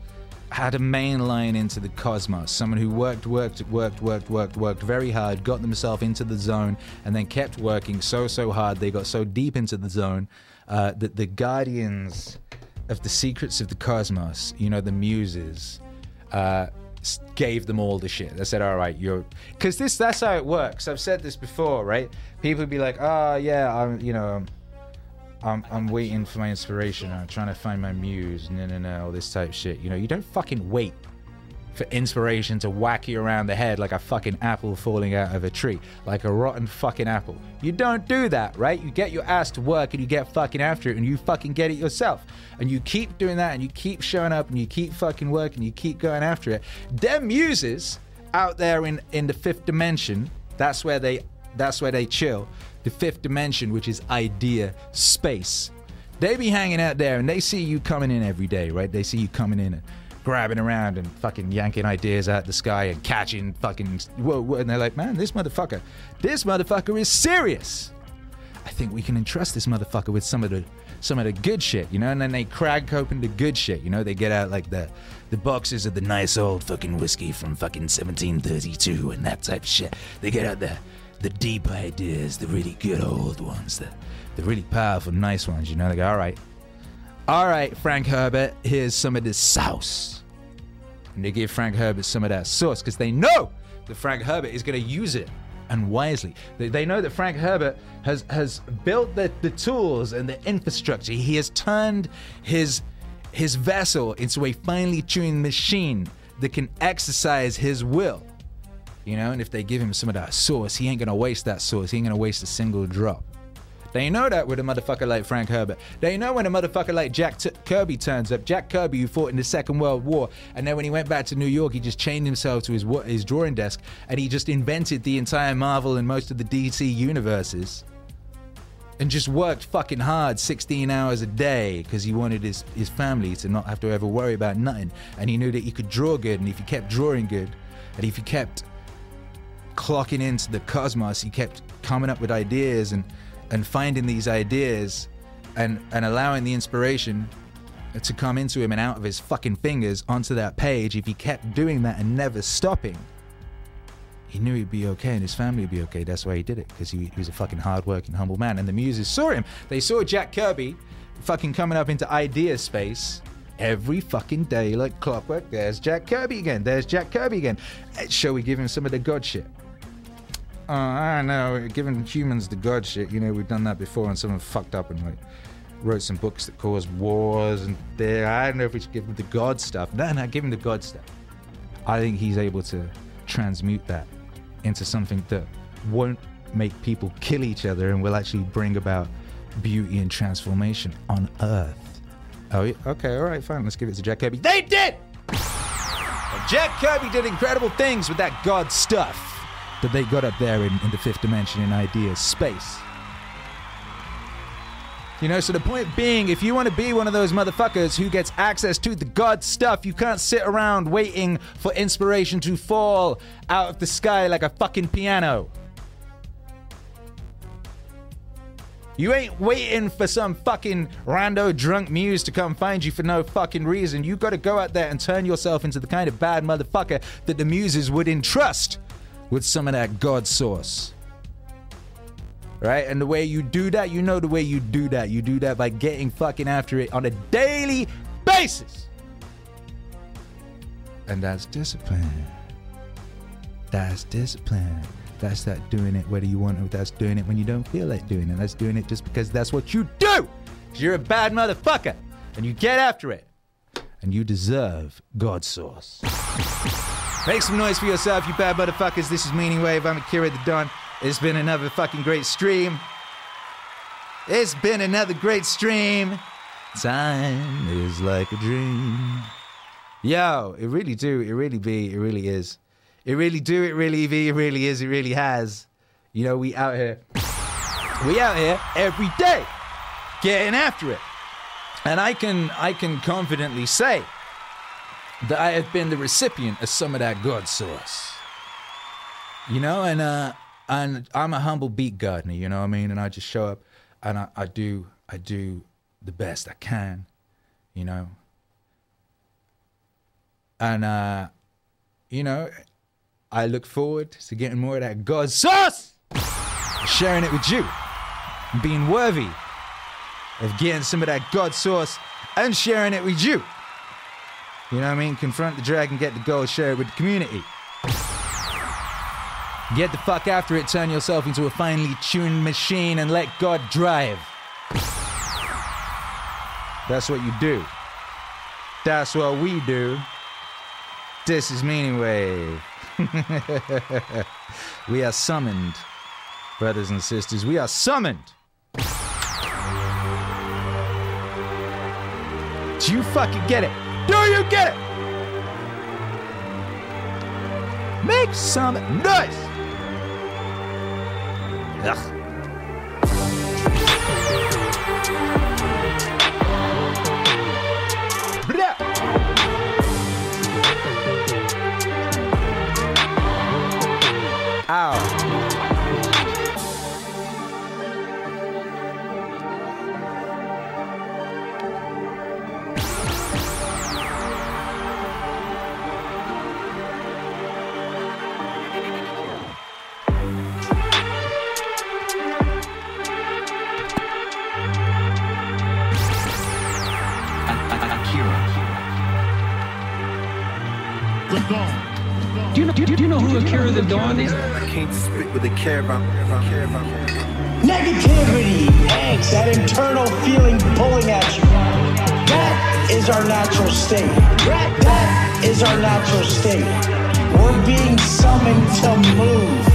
had a main line into the cosmos. Someone who worked, worked, worked, worked, worked, worked very hard, got themselves into the zone, and then kept working so, so hard. They got so deep into the zone uh, that the guardians of the secrets of the cosmos, you know, the muses, uh, gave them all the shit. I said, all right, you're... Because this, that's how it works. I've said this before, right? People would be like, oh, yeah, I'm, you know, I'm, I'm waiting for my inspiration. I'm trying to find my muse. No, no, no, all this type of shit. You know, you don't fucking wait for inspiration to whack you around the head like a fucking apple falling out of a tree. Like a rotten fucking apple. You don't do that, right? You get your ass to work and you get fucking after it and you fucking get it yourself. And you keep doing that and you keep showing up and you keep fucking working, you keep going after it. Them muses out there in, in the fifth dimension, that's where they that's where they chill. The fifth dimension, which is idea space. They be hanging out there and they see you coming in every day, right? They see you coming in and grabbing around and fucking yanking ideas out the sky and catching fucking... Whoa, whoa, and they're like, man, this motherfucker, this motherfucker is serious. I think we can entrust this motherfucker with some of the some of the good shit, you know? And then they crack open the good shit, you know? They get out like the, the boxes of the nice old fucking whiskey from fucking seventeen thirty-two and that type of shit. They get out the, the deep ideas, the really good old ones, the, the really powerful, nice ones, you know? They go, all right. All right, Frank Herbert, here's some of this sauce. And they give Frank Herbert some of that sauce because they know that Frank Herbert is going to use it, and wisely. They, they know that Frank Herbert has, has built the, the tools and the infrastructure. He has turned his, his vessel into a finely tuned machine that can exercise his will. You know, and if they give him some of that sauce, he ain't going to waste that sauce. He ain't going to waste a single drop. They know that with a motherfucker like Frank Herbert. They know when a motherfucker like Jack T- Kirby turns up. Jack Kirby, who fought in the Second World War, and then when he went back to New York, he just chained himself to his his drawing desk, and he just invented the entire Marvel and most of the D C universes, and just worked fucking hard sixteen hours a day because he wanted his, his family to not have to ever worry about nothing, and he knew that he could draw good, and if he kept drawing good, and if he kept clocking into the cosmos, he kept coming up with ideas and and finding these ideas and and allowing the inspiration to come into him and out of his fucking fingers onto that page. If he kept doing that and never stopping, he knew he'd be okay and his family would be okay. That's why he did it, because he, he was a fucking hard-working, humble man. And the muses saw him. They saw Jack Kirby fucking coming up into idea space every fucking day like clockwork. There's Jack Kirby again. There's Jack Kirby again. Shall we give him some of the God shit? Oh, I don't know. Giving humans the God shit, you know, we've done that before, and someone fucked up and like wrote some books that caused wars and there. I don't know if we should give him the God stuff. No, no, give him the God stuff. I think he's able to transmute that into something that won't make people kill each other and will actually bring about beauty and transformation on Earth. Oh, yeah. Okay, all right, fine. Let's give it to Jack Kirby. They did! And Jack Kirby did incredible things with that God stuff that they got up there in, in the fifth dimension in idea space. You know, so the point being, if you want to be one of those motherfuckers who gets access to the God stuff, you can't sit around waiting for inspiration to fall out of the sky like a fucking piano. You ain't waiting for some fucking rando drunk muse to come find you for no fucking reason. You got to go out there and turn yourself into the kind of bad motherfucker that the muses would entrust with some of that God source. Right? And the way you do that, you know the way you do that. You do that by getting fucking after it on a daily basis. And that's discipline. That's discipline. That's that doing it whether you want it. That's doing it when you don't feel like doing it. That's doing it just because that's what you do. Because you're a bad motherfucker. And you get after it. And you deserve God source. Make some noise for yourself, you bad motherfuckers. This is Meaning Wave. I'm Akira the Don. It's been another fucking great stream. It's been another great stream. Time is like a dream. Yo, it really do, it really be, it really is. It really do, it really be, it really is, it really has. You know, we out here. We out here every day getting after it. And I can, I can confidently say that I have been the recipient of some of that God source. You know, and uh, And I'm a humble beat gardener, you know what I mean? And I just show up and I, I do I do the best I can, you know? And, uh, you know, I look forward to getting more of that God sauce, sharing it with you, being worthy of getting some of that God sauce and sharing it with you. You know what I mean? Confront the dragon, get the gold, share it with the community. Get the fuck after it, turn yourself into a finely tuned machine and let God drive. That's what you do. That's what we do. This is Meaning Wave. We are summoned, brothers and sisters. We are summoned. Do you fucking get it? Do you get it? Make some noise! Ugh. Ow. Do you know, do, do you know who Akira the Don is? I can't spit with a care about, about, care about. Negativity, angst, that internal feeling pulling at you. That is our natural state. That is our natural state. We're being summoned to move.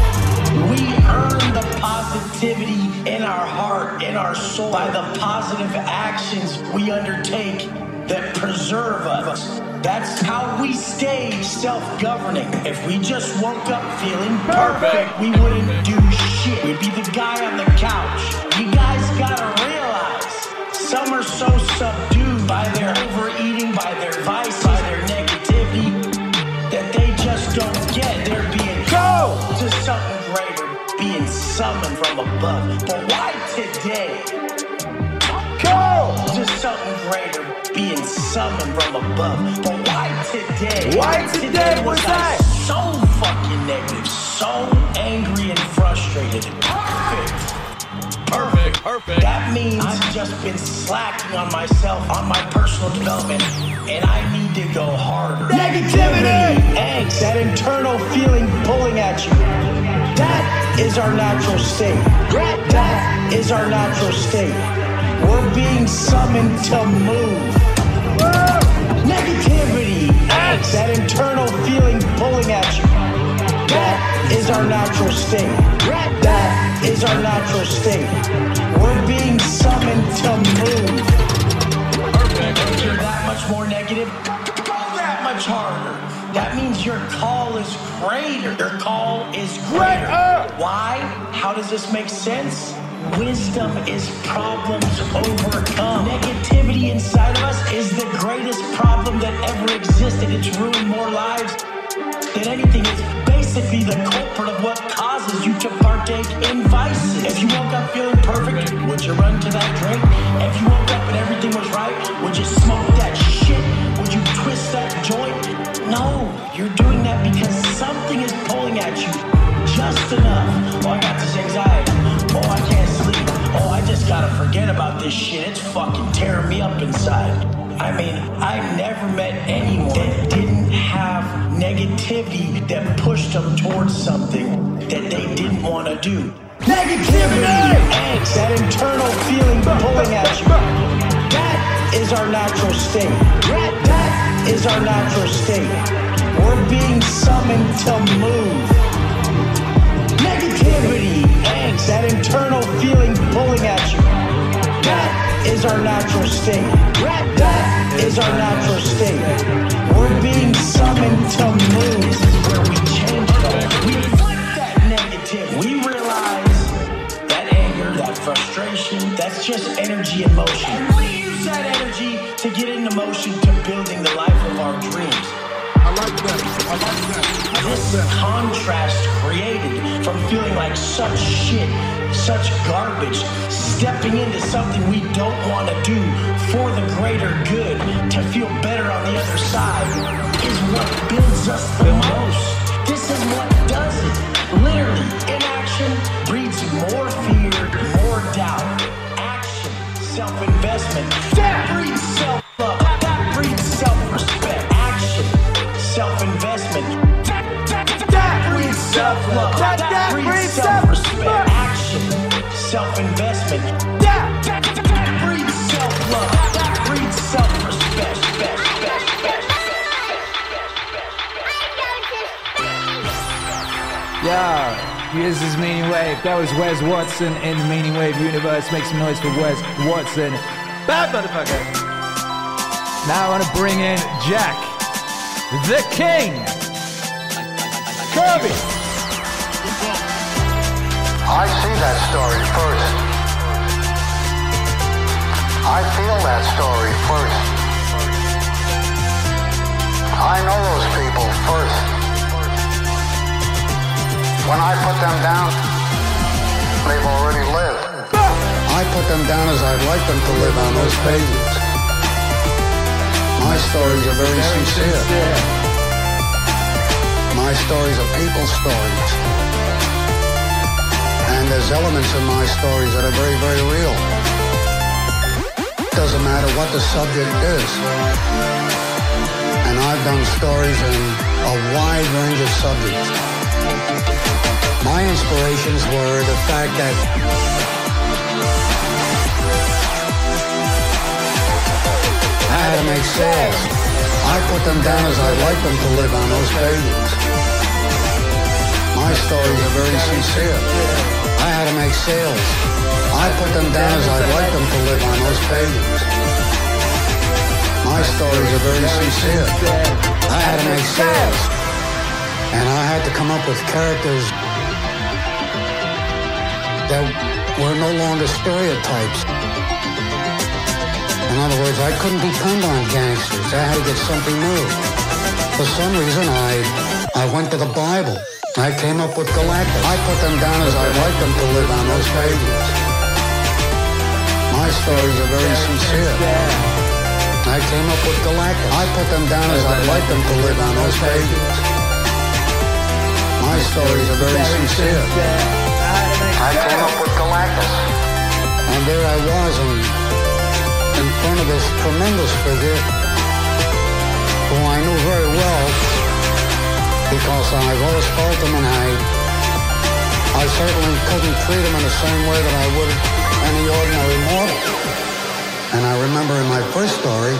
We earn the positivity in our heart, in our soul, by the positive actions we undertake that preserve us. That's how we stay self-governing. If we just woke up feeling perfect, we wouldn't do shit. We'd be the guy on the couch. You guys gotta realize, some are so subdued by their overeating, by their vice, by their negativity, that they just don't get. They're being called to something greater, being summoned. day. Go! Do something greater, being summoned from above. But why today? Why today, today was I so fucking negative, so angry and frustrated? Perfect. Perfect. Perfect. That means I've just been slacking on myself, on my personal development, and I need to go harder. Negativity! Angst, that internal feeling pulling at you. That is our natural state. That is our natural state. We're being summoned to move. Negativity, angst, that internal feeling pulling at you. That is our natural state. That is our natural state. We're being summoned to move. If you're that much more negative, go that much harder. That means your call is greater. Your call is greater. Why? How does this make sense? Wisdom is problems overcome. Negativity inside of us is the greatest problem that ever existed. It's ruined more lives than anything. It's basically the culprit of what causes you to partake in vices. If you woke up feeling perfect, would you run to that drink? If you woke up and everything was right, would you smoke that shit? Would you twist that joint? No, you're doing that because something is pulling at you just enough. Oh, I got this anxiety. Oh, I can't sleep. Oh, I just gotta forget about this shit. It's fucking tearing me up inside. I mean, I've never met anyone that didn't have negativity that pushed them towards something that they didn't want to do. Negativity! Angst, that internal feeling pulling at you. That is our natural state. That is our natural state. We're being summoned to move. Negativity, angst, that internal feeling pulling at you. That is our natural state. That is our natural state. We're being summoned to move. This is where we change it. We flip that negative. We realize that anger, that frustration, that's just energy in motion. And we use that energy to get into motion to building the life of our dreams. I like that. I like that. This contrast created from feeling like such shit, such garbage, stepping into something we don't want to do for the greater good to feel better on the other side is what builds us the most. This is what does it. Literally, inaction breeds more fear, more doubt. Action, self-investment, that breeds self. Self-love, that, that breeds self-respect, action, self-investment, that, that, that breeds self-love, that breeds self-respect, best, best, best, best. Yeah, this is Meaning Wave. That was Wes Watson in the Meaning Wave universe. Make some noise for Wes Watson. Bad motherfucker. Now I want to bring in Jack, the King, Kirby. I see that story first. I feel that story first. I know those people first. When I put them down, they've already lived. I put them down as I'd like them to live on those pages. My stories are very sincere. My stories are people's stories. And there's elements in my stories that are very, very real. Doesn't matter what the subject is. And I've done stories in a wide range of subjects. My inspirations were the fact that I had to make sales. I put them down as I like them to live on those pages. My stories are very sincere. I had to make sales. I put them down as I'd like them to live on those pages. My stories are very sincere. I had to make sales. And I had to come up with characters that were no longer stereotypes. In other words, I couldn't depend on gangsters. I had to get something new. For some reason, I I went to the Bible. I came up with Galactus. I put them down as I'd like them to live on those pages. stories are very sincere. I came up with Galactus. I put them down as I'd like them to live on those pages. My stories are very sincere. I came up with Galactus. And there I was in, in front of this tremendous figure who I knew very well because I've always felt him, and I I certainly couldn't treat him in the same way that I would any ordinary mortal. And I remember in my first story,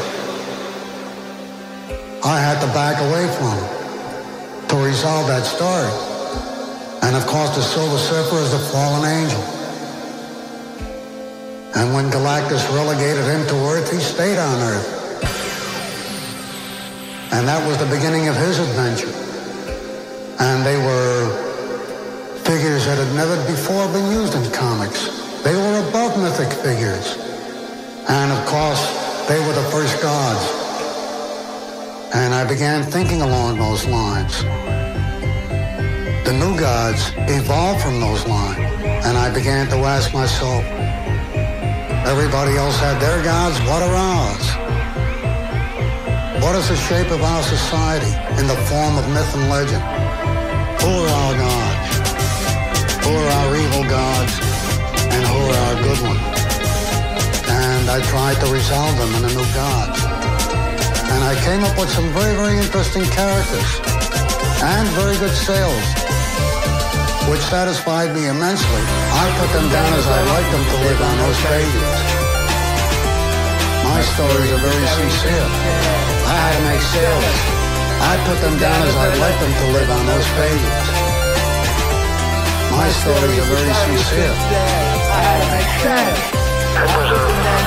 I had to back away from him to resolve that story. And of course, the Silver Surfer is the fallen angel. And when Galactus relegated him to Earth, he stayed on Earth. And that was the beginning of his adventure. And they were figures that had never before been used in comics. They were above mythic figures. And of course, they were the first gods. And I began thinking along those lines. The new gods evolved from those lines. And I began to ask myself, everybody else had their gods, what are ours? What is the shape of our society in the form of myth and legend? Who are our gods? Who are our evil gods, and who are our good ones? And I tried to resolve them in a new god. And I came up with some very, very interesting characters and very good sales, which satisfied me immensely. I put them down as I liked them to live on those pages. My stories are very sincere. I had to make sales. I put them down as I liked them to live on those pages. My stories are very sincere. I had to make sense. It was a, a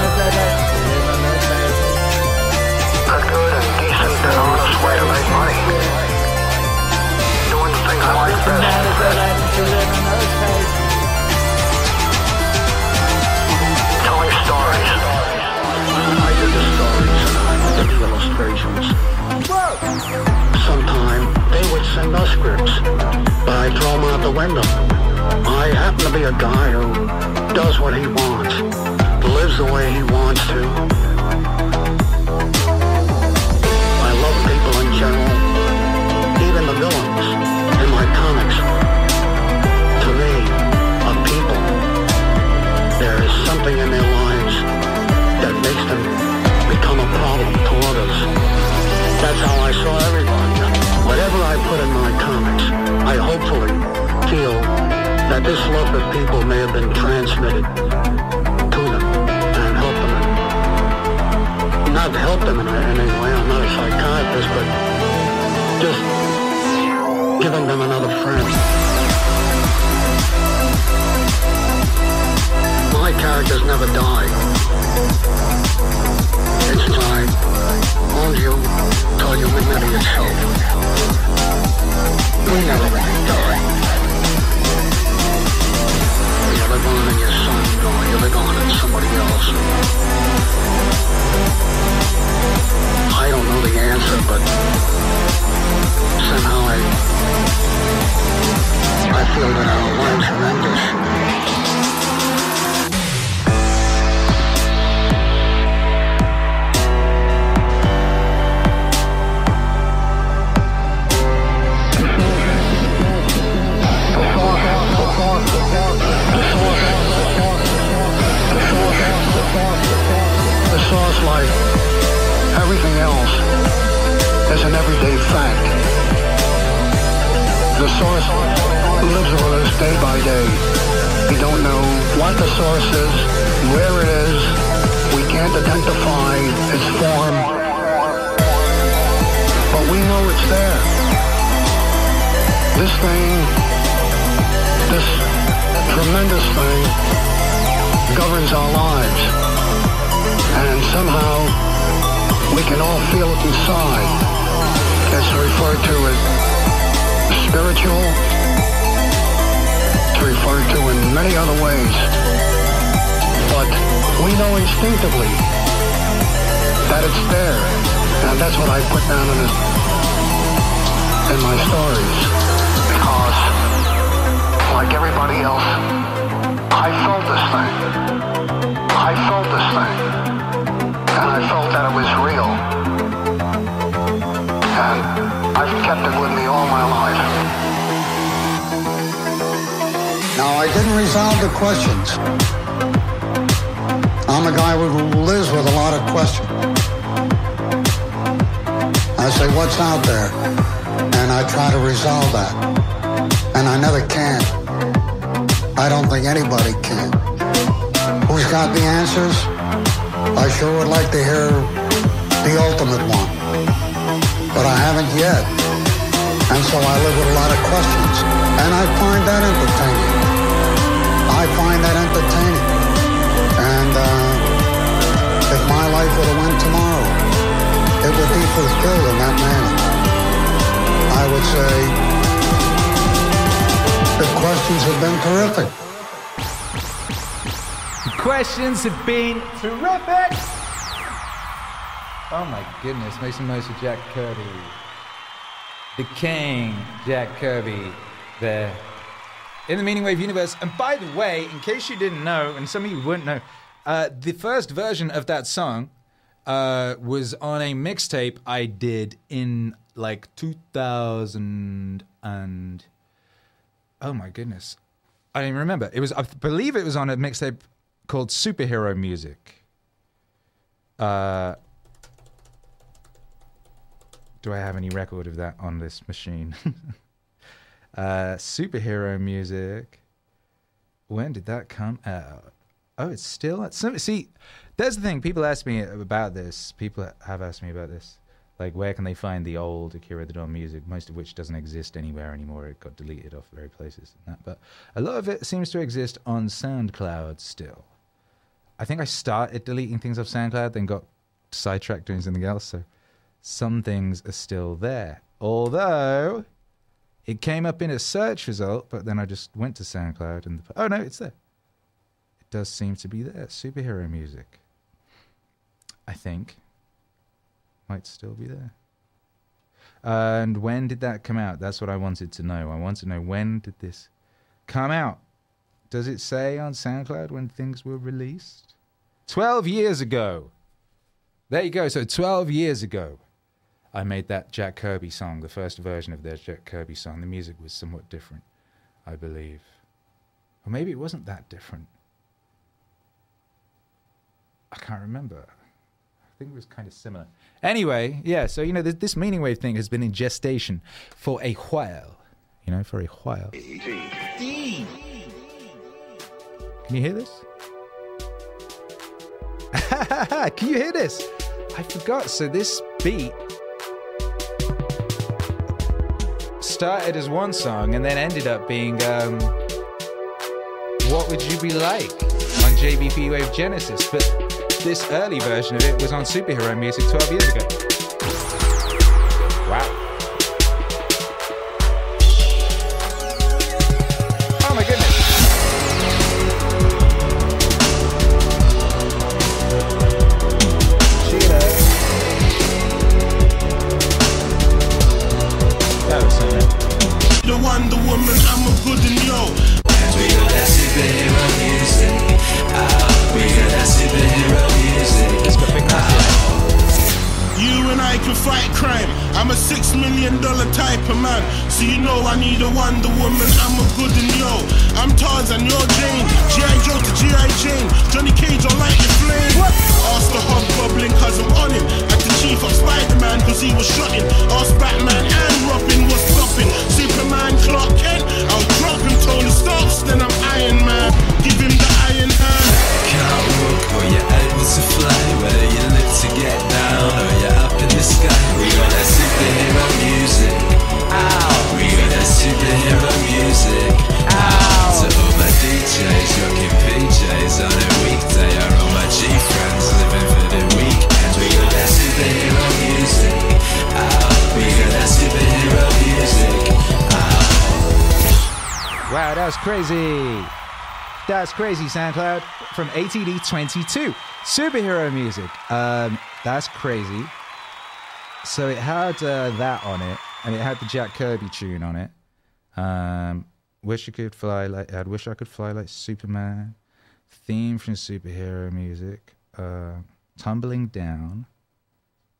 good and decent and honest way to make money. Doing things I like best. Telling stories. I do the stories. I do the illustrations. Sometime they would send us scripts, but I throw them out the window. I happen to be a guy who does what he wants, lives the way he wants to. I love people in general, even the villains in my comics. To me, a people, there is something in their lives that makes them become a problem to others. That's how I saw everybody. Whatever I put in my comics, I hopefully feel that this love of people may have been transmitted to them and helped them. Not helped them in any way, I'm not a psychiatrist, but just giving them another friend. My characters never die. It's time. Own you, call you humanity itself. We never really die. You live on in your son, or you live on in somebody else. I don't know the answer, but somehow I, I feel that our lives are endless. The source, like everything else, is an everyday fact. The source lives with us day by day. We don't know what the source is, where it is. We can't identify its form. But we know it's there. This thing, this tremendous thing, governs our lives. And somehow, we can all feel it inside. It's referred to as spiritual. It's referred to in many other ways. But we know instinctively that it's there. And that's what I put down in, it, in my stories. Because, like everybody else, I felt this thing. I felt this. thing. And I felt that it was real. And I've kept it with me all my life. Now, I didn't resolve the questions. I'm a guy who lives with a lot of questions. I say, what's out there? And I try to resolve that. And I never can. I don't think anybody can. Who's got the answers? I sure would like to hear the ultimate one. But I haven't yet. And so I live with a lot of questions. And I find that entertaining. I find that entertaining. And uh, if my life were to end tomorrow, it would be fulfilled in that manner. I would say the questions have been terrific. The questions have been terrific! Oh my goodness, make some noise for Jack Kirby. The king, Jack Kirby, there. In the Meaning Wave universe. And by the way, in case you didn't know, and some of you wouldn't know, uh, the first version of that song uh, was on a mixtape I did in like two thousand and... Oh my goodness. I don't even remember. It was, I believe it was on a mixtape called Superhero Music. Uh, do I have any record of that on this machine? uh, Superhero Music. When did that come out? Oh, it's still at some. See, there's the thing. People ask me about this. People have asked me about this. Like, where can they find the old Akira the Don music, most of which doesn't exist anywhere anymore. It got deleted off very places and that. But a lot of it seems to exist on SoundCloud still. I think I started deleting things off SoundCloud, then got sidetracked doing something else, so some things are still there. Although, it came up in a search result, but then I just went to SoundCloud and... The, oh, no, it's there. It does seem to be there. Superhero music. I think. Might still be there. Uh, and when did that come out? That's what I wanted to know. I want to know, when did this come out? Does it say on SoundCloud when things were released? twelve years ago. There you go. So twelve years ago, I made that Jack Kirby song, the first version of their Jack Kirby song. The music was somewhat different, I believe. Or maybe it wasn't that different. I can't remember. I think it was kind of similar. Anyway, yeah, so, you know, this, this Meaning Wave thing has been in gestation for a while. You know, for a while. D. Can you hear this? Can you hear this? I forgot. So this beat started as one song and then ended up being um, What Would You Be Like on J B P Wave Genesis. But this early version of it was on Superhero Music twelve years ago. Wow. Oh my goodness. That was so nice. The Wonder Woman, I'm a good and yo. We are that superhero music. Oh, we are that superhero music. Oh. You and I can fight crime. I'm a six million dollar type of man. So you know I need a Wonder Woman. I'm a good and yo. I'm Tarzan, you're Jane. G I. Joe to G I. Jane. Johnny Cage, I'll light your flame. What? Ask the Hobgoblin, cause I'm on him. At the chief of Spider-Man, cause he was shotting. Ask Batman and Robin, what's poppin'? Superman, Clark Kent, I'll drop him till he stops. Then I'm Iron Man, give him the iron hand. Can't walk, but you're able to fly. Whether you live to get down or you're up in the sky. We got that superhero music. Ow. We got that superhero music. Ow. To all my D Js, rocking P Js on a weekday. Are all my G friends living for the weekend? We got that superhero music. Ow. We got that superhero music. Ow. Wow, that was crazy. That's crazy, SoundCloud, from A T D twenty-two. Superhero music. Um, that's crazy. So it had uh, that on it, and it had the Jack Kirby tune on it. Um, wish you could fly like I'd wish I could fly like Superman. Theme from superhero music. uh, tumbling down.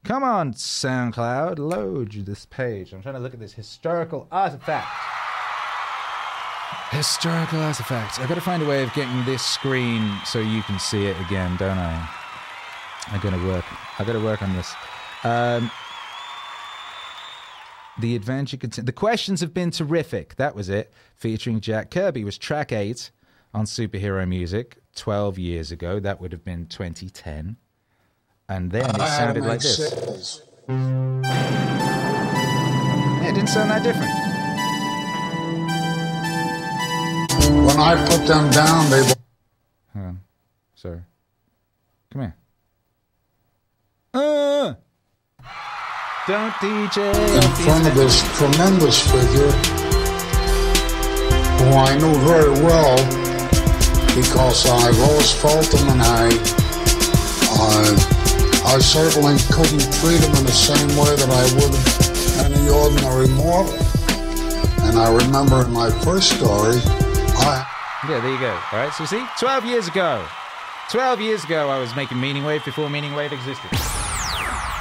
Come on, SoundCloud, load you this page. I'm trying to look at this historical artifact. Historical artifacts. I've got to find a way of getting this screen so you can see it again, don't I? I'm gonna work. I've got to work on this. Um, the adventure continues. The questions have been terrific. That was it. Featuring Jack Kirby was track eight on Superhero Music twelve years ago. That would have been twenty ten. And then it sounded like this. Yeah, it didn't sound that different. When I put them down, they... Hang on. Sorry. Come here. Uh, don't D J. In front of this tremendous figure, who I knew very well, because I've always felt him, and I, I, I certainly couldn't treat him in the same way that I would any ordinary mortal. And I remember in my first story, I... Yeah, there you go. All right, so see, twelve years ago. twelve years ago, I was making Meaning Wave before Meaning Wave existed.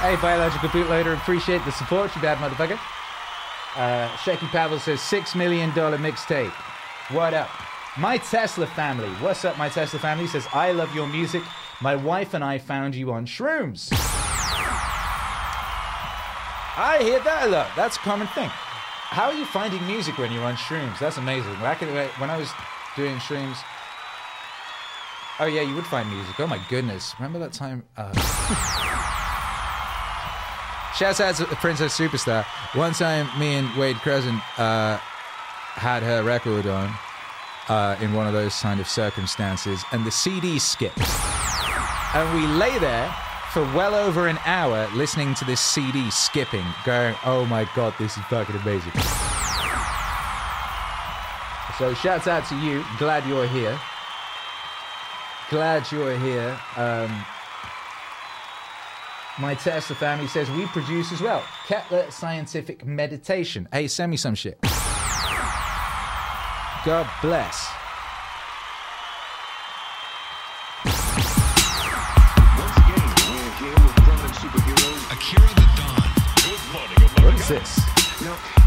Hey, biological bootloader, appreciate the support, you bad motherfucker. Uh, Shaky Pavel says, six million dollar mixtape. What up? My Tesla family. What's up, my Tesla family? Says, I love your music. My wife and I found you on shrooms. I hear that a lot. That's a common thing. How are you finding music when you're on shrooms? That's amazing. Back in the way, when I was doing shrooms... Oh yeah, you would find music. Oh my goodness. Remember that time? Uh... Shouts out to the Princess Superstar. One time, me and Wade Crescent uh, had her record on uh, in one of those kind of circumstances, and the C D skipped. And we lay there for well over an hour listening to this C D skipping, going, oh my god, this is fucking amazing. So shouts out to you. Glad you're here. Glad you're here. Um, my Tesla family says we produce as well. Kepler Scientific Meditation. Hey, send me some shit. God bless. What is this?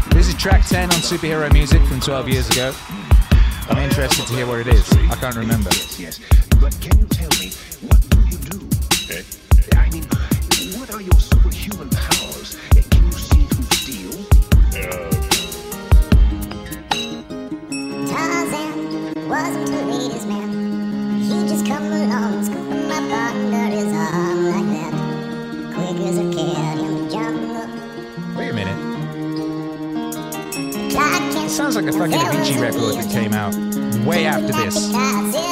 This is track ten on Superhero Music from twelve years ago. I'm interested to hear what it is. I can't remember. Yes, yes. But can you tell me, what do you do? Eh? I mean, what are your superhuman powers? Can you see through steel? Uh. Tarzan wasn't the greatest man. He just come along, scooping my butt under his arm like that. Quick as a cat in the jungle. Wait a minute. It sounds like a fucking Avicii record that came out way after this. That's not good.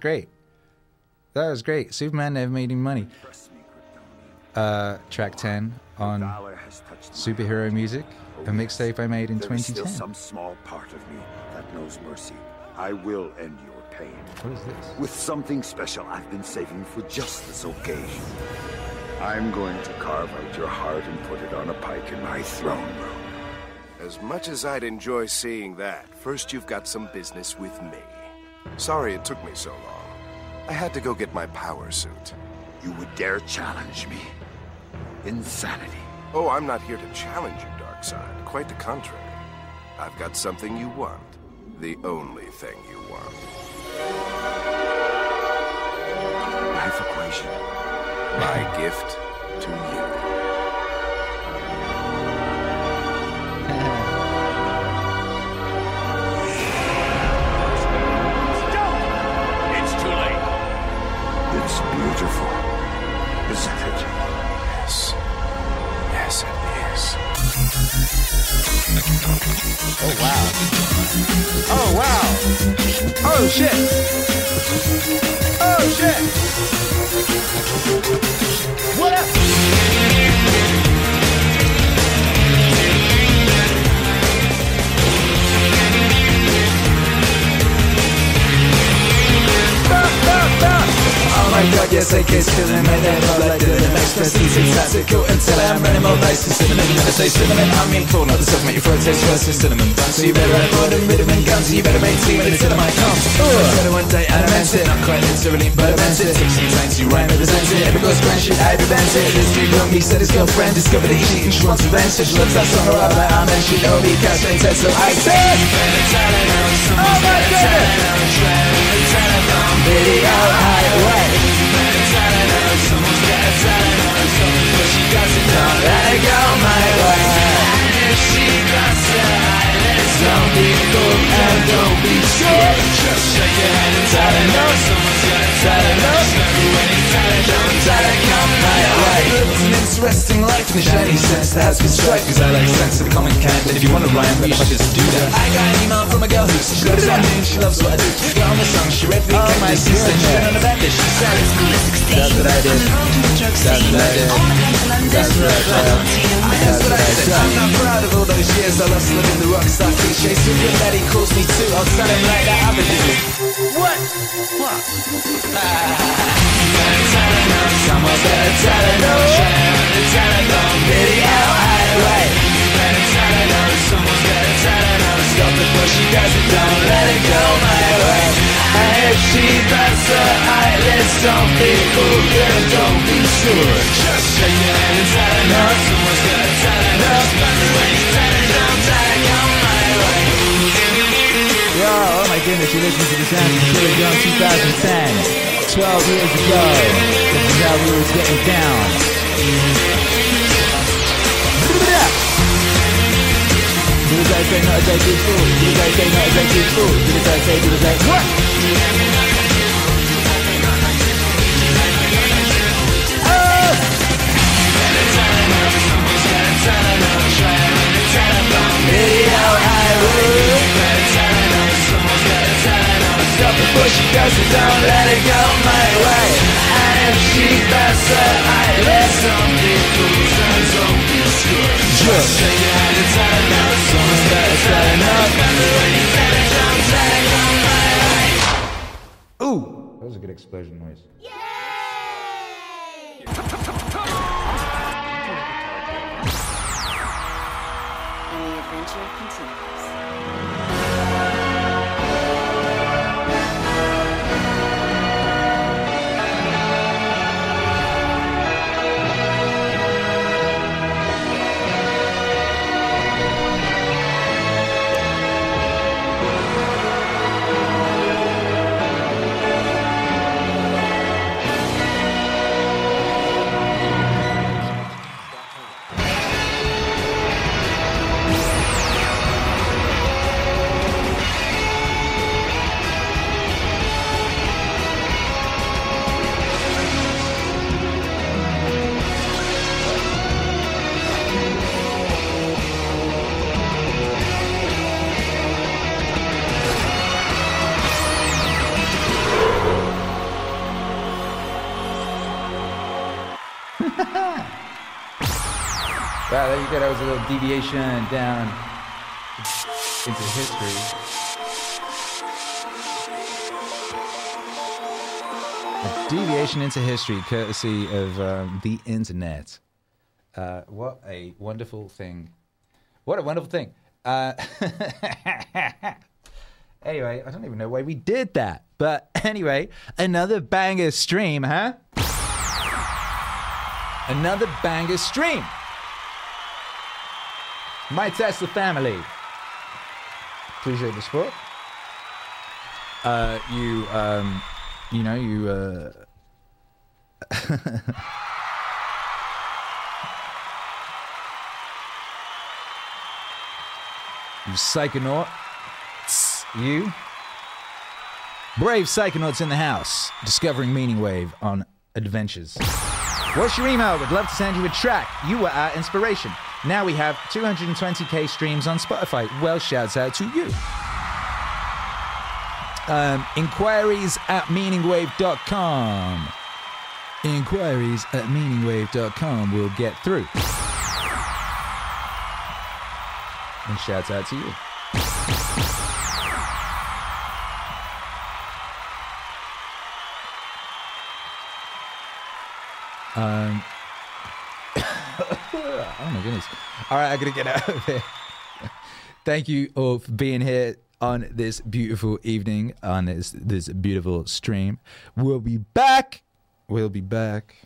great. That was great. Superman never made any money. Uh, track ten on Superhero Music, a mixtape I made in twenty ten. There is still some small part of me that knows mercy. I will end your pain. What is this? With something special I've been saving for just this occasion. I'm going to carve out your heart and put it on a pike in my throne room. As much as I'd enjoy seeing that, first you've got some business with me. Sorry it took me so long. I had to go get my power suit. You would dare challenge me? Insanity. Oh, I'm not here to challenge you, Darkseid. Quite the contrary. I've got something you want. The only thing you want. Life equation. My gift to you. It's beautiful, isn't it? Yes. Yes, it is. Oh, wow. Oh, wow. Oh, shit. Oh, shit. What up? Stop, stop, stop. Oh my god, yes, I can't kill him, and then all I did in the next person seems classical until I'm running more rice than cinnamon. Never say cinnamon, I mean cool, not the stuff, make your throat taste worse than cinnamon. So you better run aboard and rhythm and gums, so you better maintain when it's in my comes. Better one day, I meant it, not quite literally, but I meant it. Takes you times, you rhyme, represents it, every girl's friendship, I prevent it. This dude on me said his girlfriend discovered that he's eating, she wants revenge, so she loves that song, or rather, I mentioned, oh, me, cast straight said, so I said, oh my god! Video highway. You better tell it on, someone's better tell it on, someone, but she doesn't know. Let it go my way. And if she cross her eyelids, don't be cool and don't be sure. Just shake your head and tell it on, someone's gonna tell it on. She's gonna win and tell it on, tell it come my way. It's an interesting life in a shiny sense that has been striking. Cause I like sense of the common kind, and if you wanna rhyme, you should just do that. I got an email from a girl who said she loves what I do, she loves what I do. She got on the song, she read me, oh my sister, she went on a bandage, she said that's what I did. That's what I did. That's what I did. That's what I did. I'm not proud of all those years I lost living the rockstar cliche. So if your daddy calls me too, I'll tell him right now I'm a dude. What? What? Better tell her no. Someone's better tell her no. Better tell her no. Video highway. Better tell her no. Someone's better tell her no. Stop before she does it. Don't let it go my way. And if she bats her eyelids, don't be cool, girl, don't be sure. Just shake your hand and tell her no. Someone's gonna tell her no. She's got the way, tell her no, tell her no, my way. Yo, oh my goodness, you listen to the sound of Enchiridion twenty ten. twelve years ago, this is how we was getting down. Did I say not a day too full? Did I say not a day too full? Did I say, did I say, what? Oh! Better tell her no, someone's better tell her no. Try her on the telephone, video highway. Better tell her no, someone's better tell her no. Stop before she goes and don't let it go my way. And if she bats her eyelids, some people turn so pure. Just shake your hand and tell her no. Ooh, that was a good explosion noise. Yay! And the adventure continues. Wow, there you go. That was a little deviation down into history. A deviation into history, courtesy of um, the internet. Uh, what a wonderful thing. What a wonderful thing. Uh, anyway, I don't even know why we did that. But anyway, another banger stream, huh? Another banger stream. My Tesla family. Appreciate the support. Uh, you, um, you know, you, uh... you psychonaut. You. Brave psychonauts in the house. Discovering Meaning Wave on Adventures. What's your email? Would love to send you a track. You were our inspiration. Now we have two hundred twenty K streams on Spotify. Well, shouts out to you. Um, inquiries at meaningwave dot com. Inquiries at meaningwave dot com will get through. And shouts out to you. Um, oh my goodness. All right, I gotta get out of here. Thank you all for being here on this beautiful evening, on this this beautiful stream. We'll be back. We'll be back.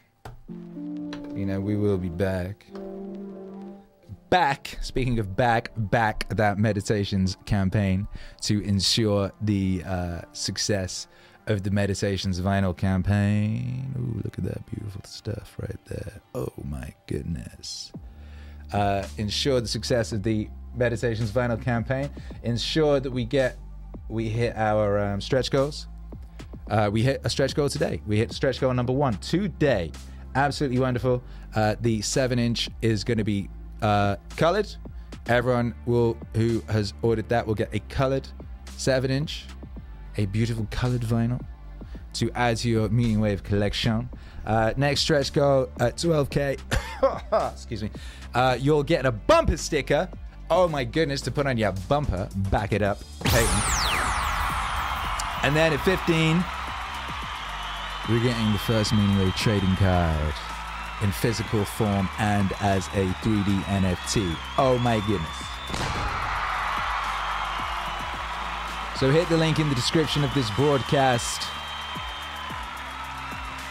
You know, we will be back. Back, speaking of back, back that Meditations campaign to ensure the uh, success of the Meditations vinyl campaign. Ooh, look at that beautiful stuff right there. Oh my goodness. Uh, ensure the success of the Meditations vinyl campaign. Ensure that we get, we hit our um, stretch goals. Uh, we hit a stretch goal today. We hit stretch goal number one today. Absolutely wonderful. Uh, the seven inch is gonna be uh, colored. Everyone will who has ordered that will get a colored seven inch. A beautiful colored vinyl to add to your Meaning Wave collection. Uh, next stretch goal at twelve K. Excuse me. Uh, you'll get a bumper sticker. Oh my goodness, to put on your bumper. Back it up, Peyton. And then at fifteen, we're getting the first Meaning Wave trading card in physical form and as a three D N F T. Oh my goodness. So hit the link in the description of this broadcast.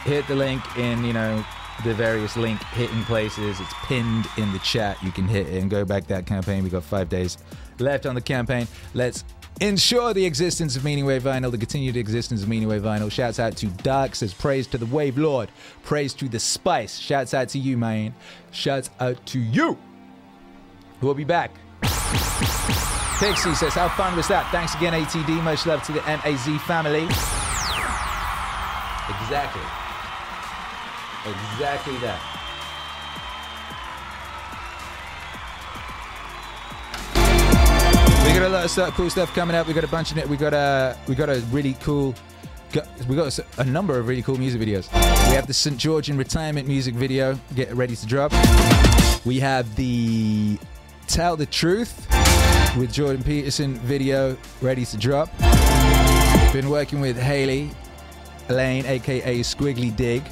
Hit the link in, you know, the various link hitting places. It's pinned in the chat. You can hit it and go back that campaign. We got five days left on the campaign. Let's ensure the existence of Meaning Wave Vinyl, the continued existence of Meaning Wave Vinyl. Shouts out to Dark, says praise to the Wave Lord. Praise to the Spice. Shouts out to you, man. Shouts out to you. We'll be back. Pixie says, how fun was that? Thanks again, A T D. Much love to the M A Z family. Exactly. Exactly that. We got a lot of stuff, cool stuff coming up. We got a bunch of it. We got a, we got a really cool... We got a number of really cool music videos. We have the Saint Georgian retirement music video. Get ready to drop. We have the Tell the Truth with Jordan Peterson video ready to drop. Been working with Haley Lane, aka Squiggly Dig,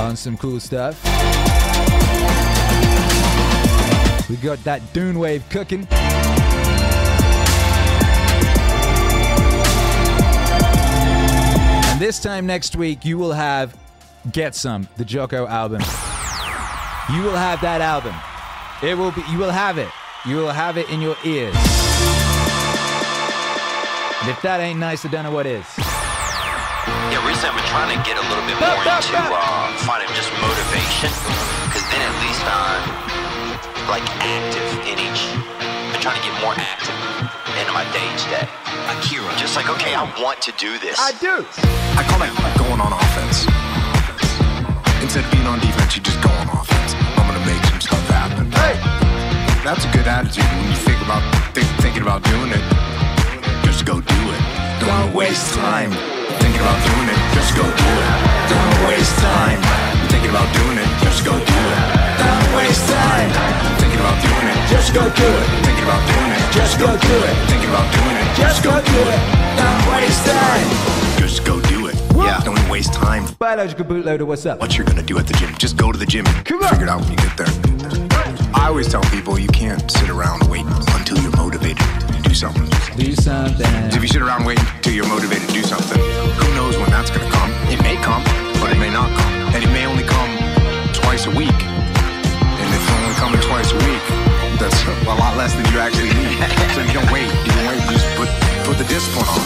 on some cool stuff. We got that Dune Wave cooking. And this time next week, you will have Get Some, the Jocko album. You will have that album. It will be, you will have it. You will have it in your ears. And if that ain't nice, I don't know what is. Yeah, recently I've been trying to get a little bit more into uh, finding just motivation, because then at least I'm like active in each. I've been trying to get more active into my day today. Akira, just like, okay, I want to do this. I do. I call that going on offense. Instead of being on defense, you just go on offense. I'm gonna make some stuff happen. Hey. That's a good attitude when you think about think, thinking about doing it. Just go do it. Don't waste time thinking about doing it. Just go do it. Don't waste time thinking about doing it. Just go do it. Don't waste go do it. Thinking about doing it. Just go do it. Thinking about doing it. Just go do it. Don't waste time. Just go do it. What? Yeah, don't waste time. Biological bootloader, what's up? What you're gonna do at the gym? Just go to the gym. Come on. Figure it out when you get there. I always tell people you can't sit around waiting until you're motivated. Do something. Do something. If you sit around waiting till you're motivated to do something, who knows when that's gonna come? It may come, but it may not come, and it may only come twice a week. And if it's only coming twice a week, that's a lot less than you actually need. So you don't wait. You don't wait. You just put put the discipline on.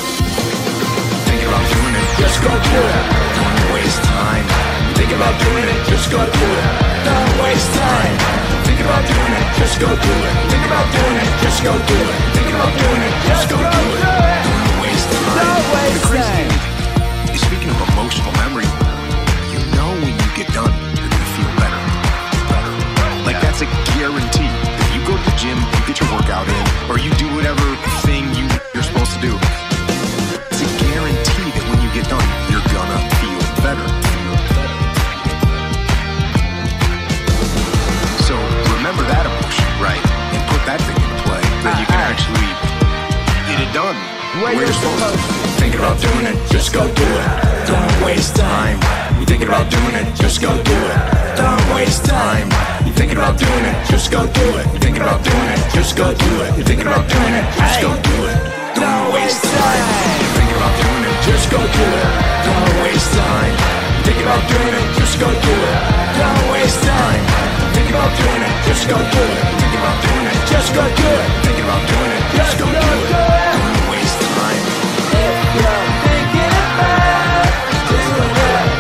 Thinking about doing it. Just go do it. Don't waste time. Thinking about doing it. Just go do it. Don't waste time. Thinking about doing it. Just go do it. Think about doing it. Just go do it. Thinking about doing it. Just go do it. Don't waste time. Don't waste time. Speaking of emotional memory, you know when you get done, you're gonna feel better. Like that's a guarantee. If you go to the gym, you get your workout in, or you do whatever thing you, you're supposed to do, it's a guarantee that when you get done, you're gonna feel better. So remember that emotion, right? And put that thing into play, that you can actually get it done where you're supposed to. Thinking about doing it, just go do it. Don't waste time. You're thinking about doing it, just go do it. Don't waste time. Thinking about doing it, just go do it. You're thinking about doing it, just go do it. You're thinking about doing it, just go do it. Don't waste time. You're thinking about doing it, just go do it. Don't waste time. You're thinking about doing it, just go do it. Don't waste time. Thinking about doing it, just go do it. Thinking about doing it, just go do it. Thinking about doing it, just go do it. Don't waste time. If you're thinking about just go do it.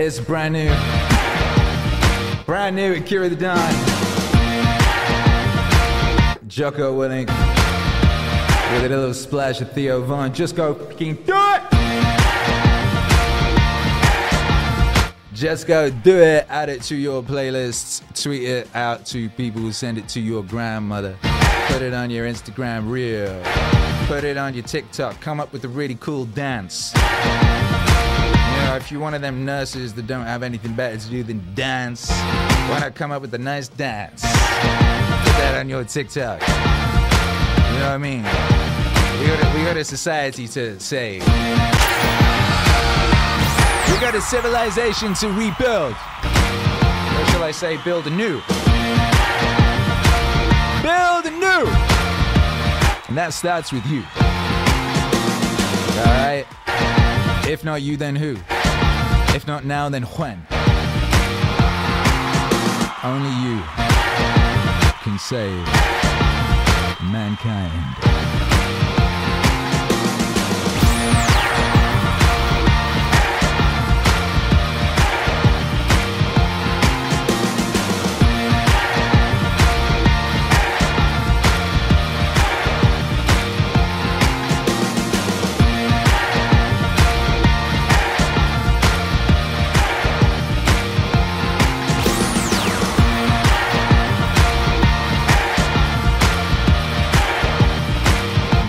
It's brand new, brand new Akira the Don, Jocko Willink, with a little splash of Theo Von. Just go fucking do it! Just go do it, add it to your playlists, tweet it out to people, send it to your grandmother, put it on your Instagram reel, put it on your TikTok, come up with a really cool dance. If you're one of them nurses that don't have anything better to do than dance, why not come up with a nice dance? Put that on your TikTok. You know what I mean? We heard, we heard a society to save. We got a civilization to rebuild. Or shall I say, build anew? Build anew! And that starts with you. Alright? If not you, then who? If not now, then when? Only you can save mankind.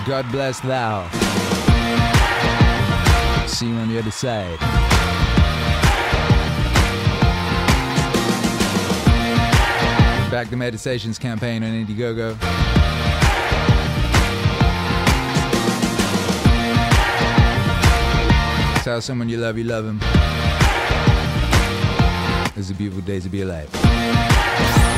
God bless thou. See you on the other side. Back the Meditations campaign on Indiegogo. Tell someone you love, you love them. It's a beautiful day to be alive.